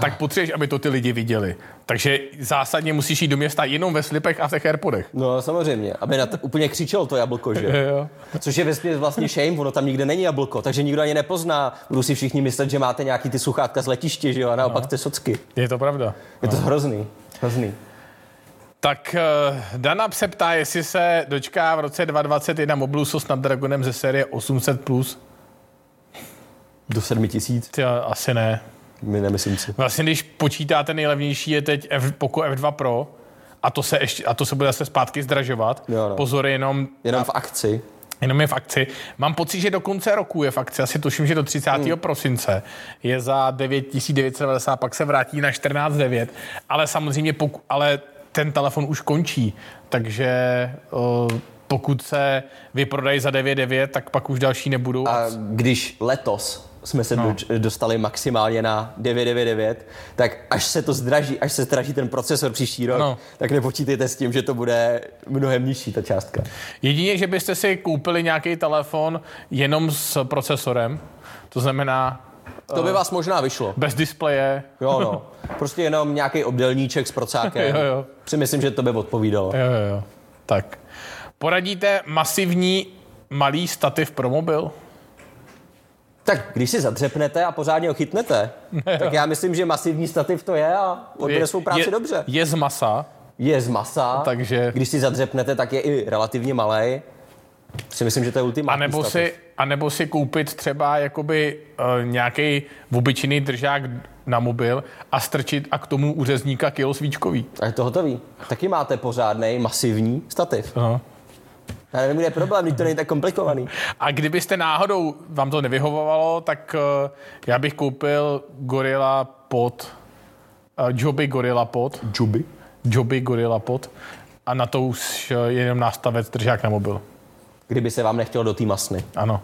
tak potřebuješ, aby to ty lidi viděli. Takže zásadně musíš jít do města jenom ve slipech a v těch AirPodech. No samozřejmě, aby úplně křičelo to jablko, že? Což je vlastně shame, ono tam nikde není jablko, takže nikdo ani nepozná. Budou si všichni myslet, že máte nějaký ty sluchátka z letiště, že jo, a naopak ty socky. Je to pravda. Je to hrozný. Hrozný. Tak Dana se ptá, jestli se dočká v roce 2021 mobilu s Snapdragonem ze série 800+. Do 7000? Asi ne. My nemyslím si. Vlastně, když počítáte, nejlevnější je teď Poco F2 Pro a to se bude zase zpátky zdražovat. Jo, no. Pozor, jenom v akci. Jenom je v akci. Mám pocit, že do konce roku je v akci. Asi tuším, že do 30. prosince je za 9 990, pak se vrátí na 14 900. Ale samozřejmě ale ten telefon už končí, takže pokud se vyprodají za 9 900, tak pak už další nebudou. A když letos jsme se dostali maximálně na 999, tak až se zdraží ten procesor příští rok, tak nepočítejte s tím, že to bude mnohem nižší ta částka. Jedině, že byste si koupili nějaký telefon jenom s procesorem, to znamená... To by vás možná vyšlo. Bez displeje. Jo, no. Prostě jenom nějaký obdélníček s procákem. Jo. Myslím, že to by odpovídalo. Jo. Tak. Poradíte masivní malý stativ pro mobil? Tak když si zadřepnete a pořádně ho chytnete, tak já myslím, že masivní stativ to je a odvede svou práci dobře. Je z masa. Takže... Když si zadřepnete, tak je i relativně malej. Si myslím, že to je ultimátní stativ. A nebo si koupit třeba jakoby nějaký obyčejný držák na mobil a strčit a k tomu u řezníka kilo svíčkový. A je to hotový. Taky máte pořádnej masivní stativ. Aha. Já nevím, kde je problém, nikdo není tak komplikovaný. A kdybyste náhodou, vám to nevyhovovalo, tak já bych koupil Joby Gorilla Pod. A na to už jenom nástavec držák na mobil. Kdyby se vám nechtělo do té masny. Ano.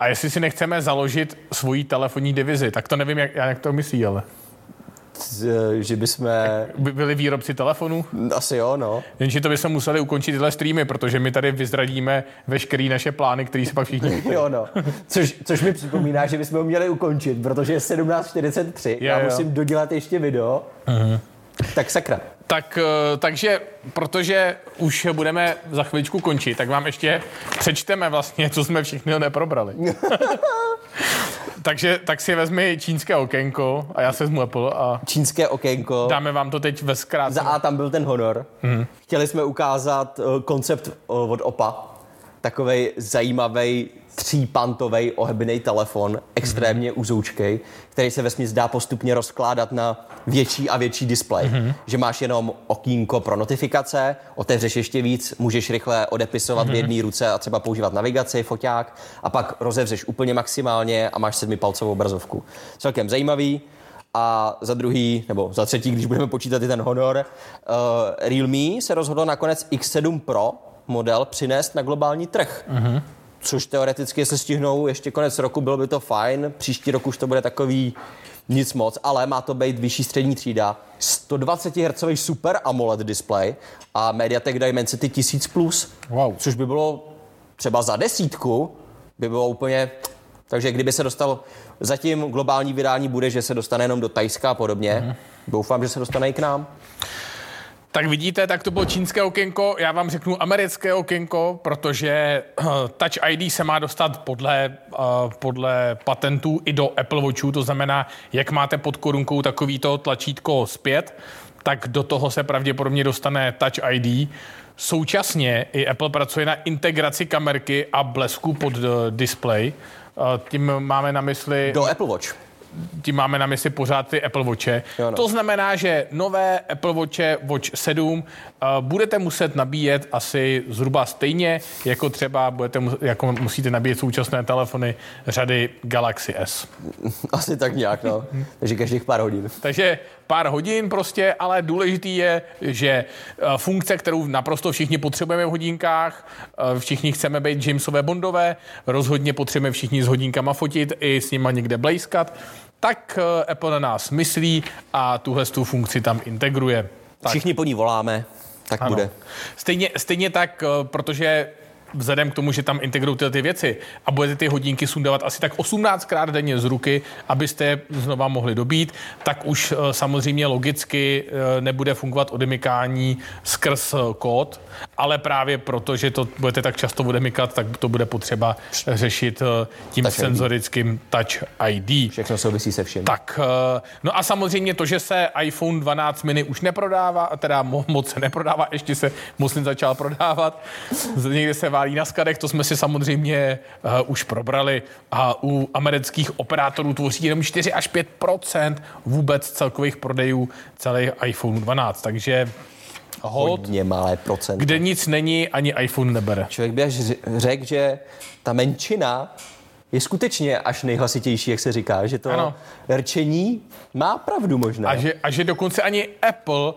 A jestli si nechceme založit svoji telefonní divizi, tak to nevím, jak to myslí, ale... Že bychom... Byli výrobci telefonů? Asi jo, no. Jenže to bychom museli ukončit tyhle streamy, protože my tady vyzradíme veškerý naše plány, který se pak všichni chytají. Jo, no. Což mi připomíná, že bychom ho měli ukončit, protože je 17:43. Já musím dodělat ještě video. Uh-huh. Tak sakra. Takže, protože už budeme za chviličku končit, tak vám ještě přečteme vlastně, co jsme všichni neprobrali. Tak si vezmi čínské okénko a já se vezmu Apple a... Čínské okénko. Dáme vám to teď ve zkrátce. Za A tam byl ten Honor. Hmm. Chtěli jsme ukázat koncept od OPPA. Takovej zajímavý 3-pantovej ohebnej telefon, extrémně uzoučkej, který se vesměs dá postupně rozkládat na větší a větší displej. Mm-hmm. Že máš jenom okýnko pro notifikace, otevřeš ještě víc, můžeš rychle odepisovat v jedné ruce a třeba používat navigaci, foťák a pak rozevřeš úplně maximálně a máš 7-palcovou obrazovku. Celkem zajímavý. A za druhý, nebo za třetí, když budeme počítat i ten Honor, Realme se rozhodlo nakonec X7 Pro model přinést na globální trh. Mm-hmm. Což teoreticky, jestli stihnou ještě konec roku, bylo by to fajn. Příští rok už to bude takový nic moc, ale má to být vyšší střední třída. 120 Hz Super AMOLED display a Mediatek Dimensity 1000+. Wow. Což by bylo třeba za 10, by bylo úplně... Takže kdyby se dostal... Zatím globální vydání bude, že se dostane jenom do Tajska a podobně. Mm. Doufám, že se dostane i k nám. Tak vidíte, tak to bylo čínské okénko, já vám řeknu americké okénko, protože Touch ID se má dostat podle patentů i do Apple Watchů, to znamená, jak máte pod korunkou takovýto tlačítko zpět, tak do toho se pravděpodobně dostane Touch ID. Současně i Apple pracuje na integraci kamerky a blesku pod displej. Tím máme na mysli... Do Apple Watch. Tím máme na mysli pořád ty Apple Watche. Jo, no. To znamená, že nové Apple Watche, Watch 7, budete muset nabíjet asi zhruba stejně, jako třeba jako musíte nabíjet současné telefony řady Galaxy S. Asi tak nějak, no. Takže každých pár hodin. Takže pár hodin prostě, ale důležitý je, že funkce, kterou naprosto všichni potřebujeme v hodinkách, všichni chceme být Jamesové Bondové, rozhodně potřebujeme všichni s hodinkama fotit i s nima někde blejskat, tak Apple na nás myslí a tuhle tu funkci tam integruje. Tak. Všichni po ní voláme, tak ano. Bude. Stejně tak, protože vzhledem k tomu, že tam integrují ty věci a budete ty hodinky sundávat asi tak 18krát denně z ruky, abyste je znova mohli dobít, tak už samozřejmě logicky nebude fungovat odemykání skrz kód, ale právě proto, že to budete tak často odemykat, tak to bude potřeba řešit tím Touch senzorickým Touch ID. Všechno souvisí se všem. Tak, no a samozřejmě to, že se iPhone 12 mini už neprodává, teda moc se neprodává, ještě se moc nezačal prodávat, někde se válí na skladech, to jsme si samozřejmě už probrali a u amerických operátorů tvoří jenom 4 až 5% vůbec celkových prodejů celých iPhone 12, takže hodně malé procent. Kde nic není, ani iPhone nebere. Člověk by až řekl, že ta menšina je skutečně až nejhlasitější, jak se říká, že to ano. Rčení má pravdu možná. A že dokonce ani Apple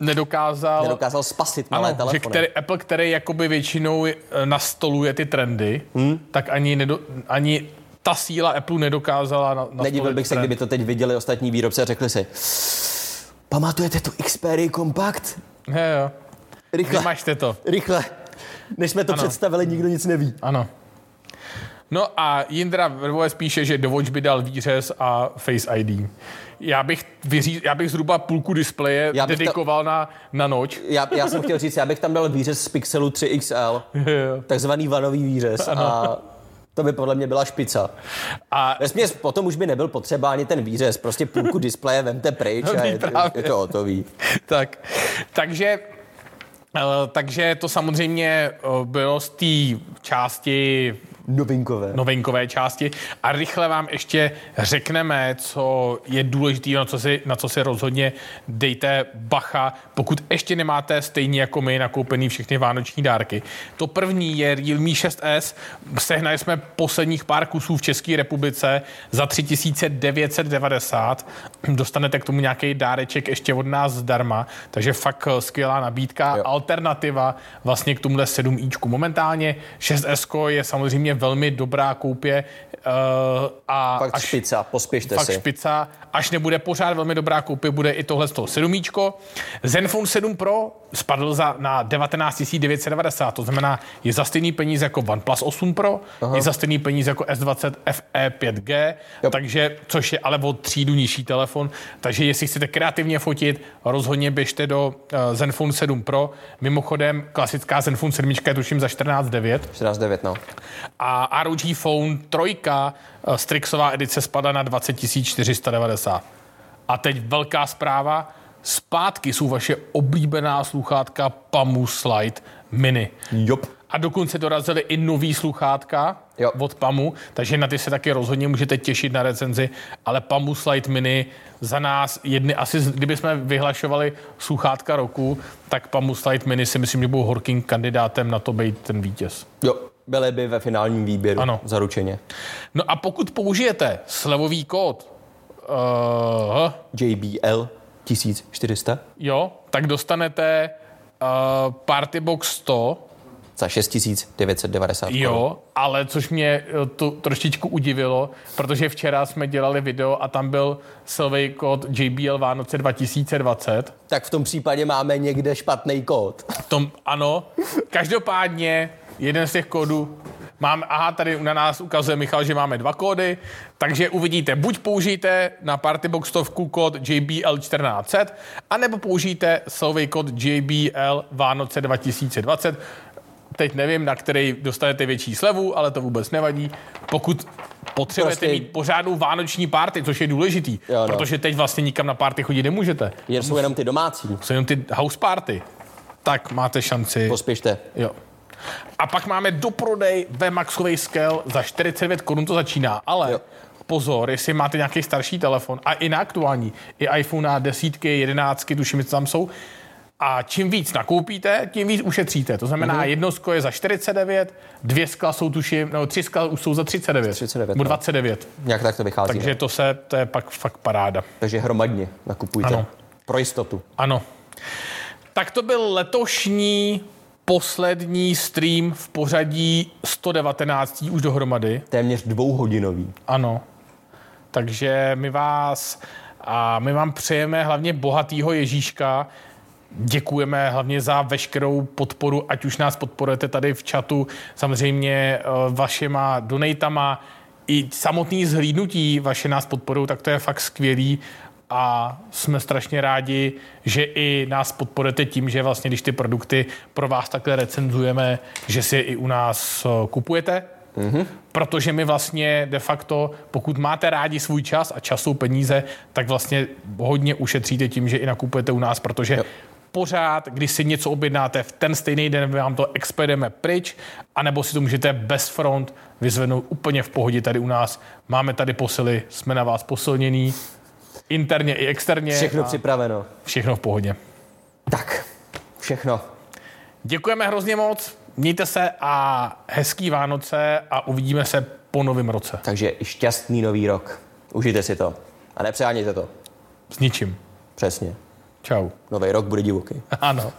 nedokázal spasit malé telefony. Že Apple, který jakoby většinou nastoluje ty trendy, tak ani ta síla Apple nedokázala nastolit. Nedivil bych se, kdyby to teď viděli ostatní výrobci a řekli si, pamatujete tu Xperia Compact? Jo. Rychle. Vymažte to. Rychle. Než jsme to představili, nikdo nic neví. Ano. No a Jindra Vrvoje spíše, že do Watch by dal výřez a Face ID. Já bych zhruba půlku displeje dedikoval na noč. Já jsem chtěl říct, já bych tam dal výřez z pixelu 3XL, takzvaný vanový výřez. Ano. A to by podle mě byla špica. A vesměs potom už by nebyl potřeba ani ten výřez, prostě půlku displeje vemte pryč a je to hotový. Tak, takže to samozřejmě bylo z té části novinkové části a rychle vám ještě řekneme, co je důležité, na co si rozhodně dejte bacha, pokud ještě nemáte stejně jako my nakoupený všechny vánoční dárky. To první je Realme 6s, sehnali jsme posledních pár kusů v České republice za 3990, dostanete k tomu nějaký dáreček ještě od nás zdarma, takže fakt skvělá nabídka, alternativa vlastně k tomhle 7ičku. Momentálně 6s je samozřejmě velmi dobrá koupě a fakt špica, pospěšte si. Fakt špica, až nebude pořád velmi dobrá koupě, bude i tohle z toho sedmíčko. Zenfone 7 Pro spadl na 19 990, to znamená, je za stejný peníze jako OnePlus 8 Pro, je za stejný peníze jako S20 FE 5G, takže, což je ale o třídu nižší telefon, takže jestli chcete kreativně fotit, rozhodně běžte do Zenfone 7 Pro. Mimochodem, klasická Zenfone 7 je tuším za 14.9. 14.9, no. A ROG Phone 3 Strixová edice spadla na 20 490. A teď velká zpráva, zpátky jsou vaše oblíbená sluchátka PAMU Slide Mini. Jop. A dokonce dorazily i nový sluchátka od PAMU, takže na ty se taky rozhodně můžete těšit na recenzi, ale PAMU Slide Mini za nás asi kdyby jsme vyhlašovali sluchátka roku, tak PAMU Slide Mini si myslím, že budou horkým kandidátem na to být ten vítěz. Jo. Byly by ve finálním výběru, ano. Zaručeně. No a pokud použijete slevový kód JBL 1400, jo, tak dostanete Partybox 100 za 6990. Jo, ale což mě to trošičku udivilo, protože včera jsme dělali video a tam byl slevový kód JBL Vánoce 2020. Tak v tom případě máme někde špatný kód. Ano, každopádně jeden z těch kódů tady na nás ukazuje Michal, že máme dva kódy, takže uvidíte, buď použijte na Partybox stovku kód JBL 1400, anebo použijte slový kód JBL Vánoce 2020. teď nevím, na který dostanete větší slevu, ale to vůbec nevadí, pokud potřebujete mít pořádnou vánoční party, což je důležitý, jo, no. Protože teď vlastně nikam na party chodit nemůžete. Jsou jenom ty domácí. Jsou jenom ty house party. Tak máte šanci. Pospěšte. Jo. A pak máme doprodej ve Maxovej Scale za 49 korun to začíná, ale jo. Pozor, jestli máte nějaký starší telefon a i na aktuální, i iPhone 10, 11, tuším, co tam jsou, a čím víc nakoupíte, tím víc ušetříte. To znamená, jedno sklo je za 49, dvě skla jsou tuším, nebo tři skla už jsou za 39 nebo 29. Nějak tak to vychází. Takže to je pak fakt paráda. Takže hromadně nakupujte. Ano. Pro jistotu. Ano. Tak to byl letošní poslední stream v pořadí 119 už dohromady. Téměř dvouhodinový. Ano. Takže my vám přejeme hlavně bohatýho Ježíška. Děkujeme hlavně za veškerou podporu, ať už nás podporujete tady v chatu, samozřejmě vašima donatama, i samotný zhlídnutí vaše nás podporují, tak to je fakt skvělý a jsme strašně rádi, že i nás podporujete tím, že vlastně, když ty produkty pro vás takhle recenzujeme, že si je i u nás kupujete. Mm-hmm. Protože my vlastně de facto, pokud máte rádi svůj čas a čas jsou peníze, tak vlastně hodně ušetříte tím, že i nakupujete u nás, protože pořád, když si něco objednáte v ten stejný den, my vám to expedujeme pryč, anebo si to můžete bez front vyzvednout úplně v pohodě tady u nás. Máme tady posily, jsme na vás posilnění, interně i externě. Všechno připraveno. Všechno v pohodě. Tak, všechno. Děkujeme hrozně moc. Mějte se a hezký Vánoce a uvidíme se po novém roce. Takže šťastný nový rok. Užijte si to. A nepřehánějte to. S ničím. Přesně. Čau. Nový rok bude divoký. Ano.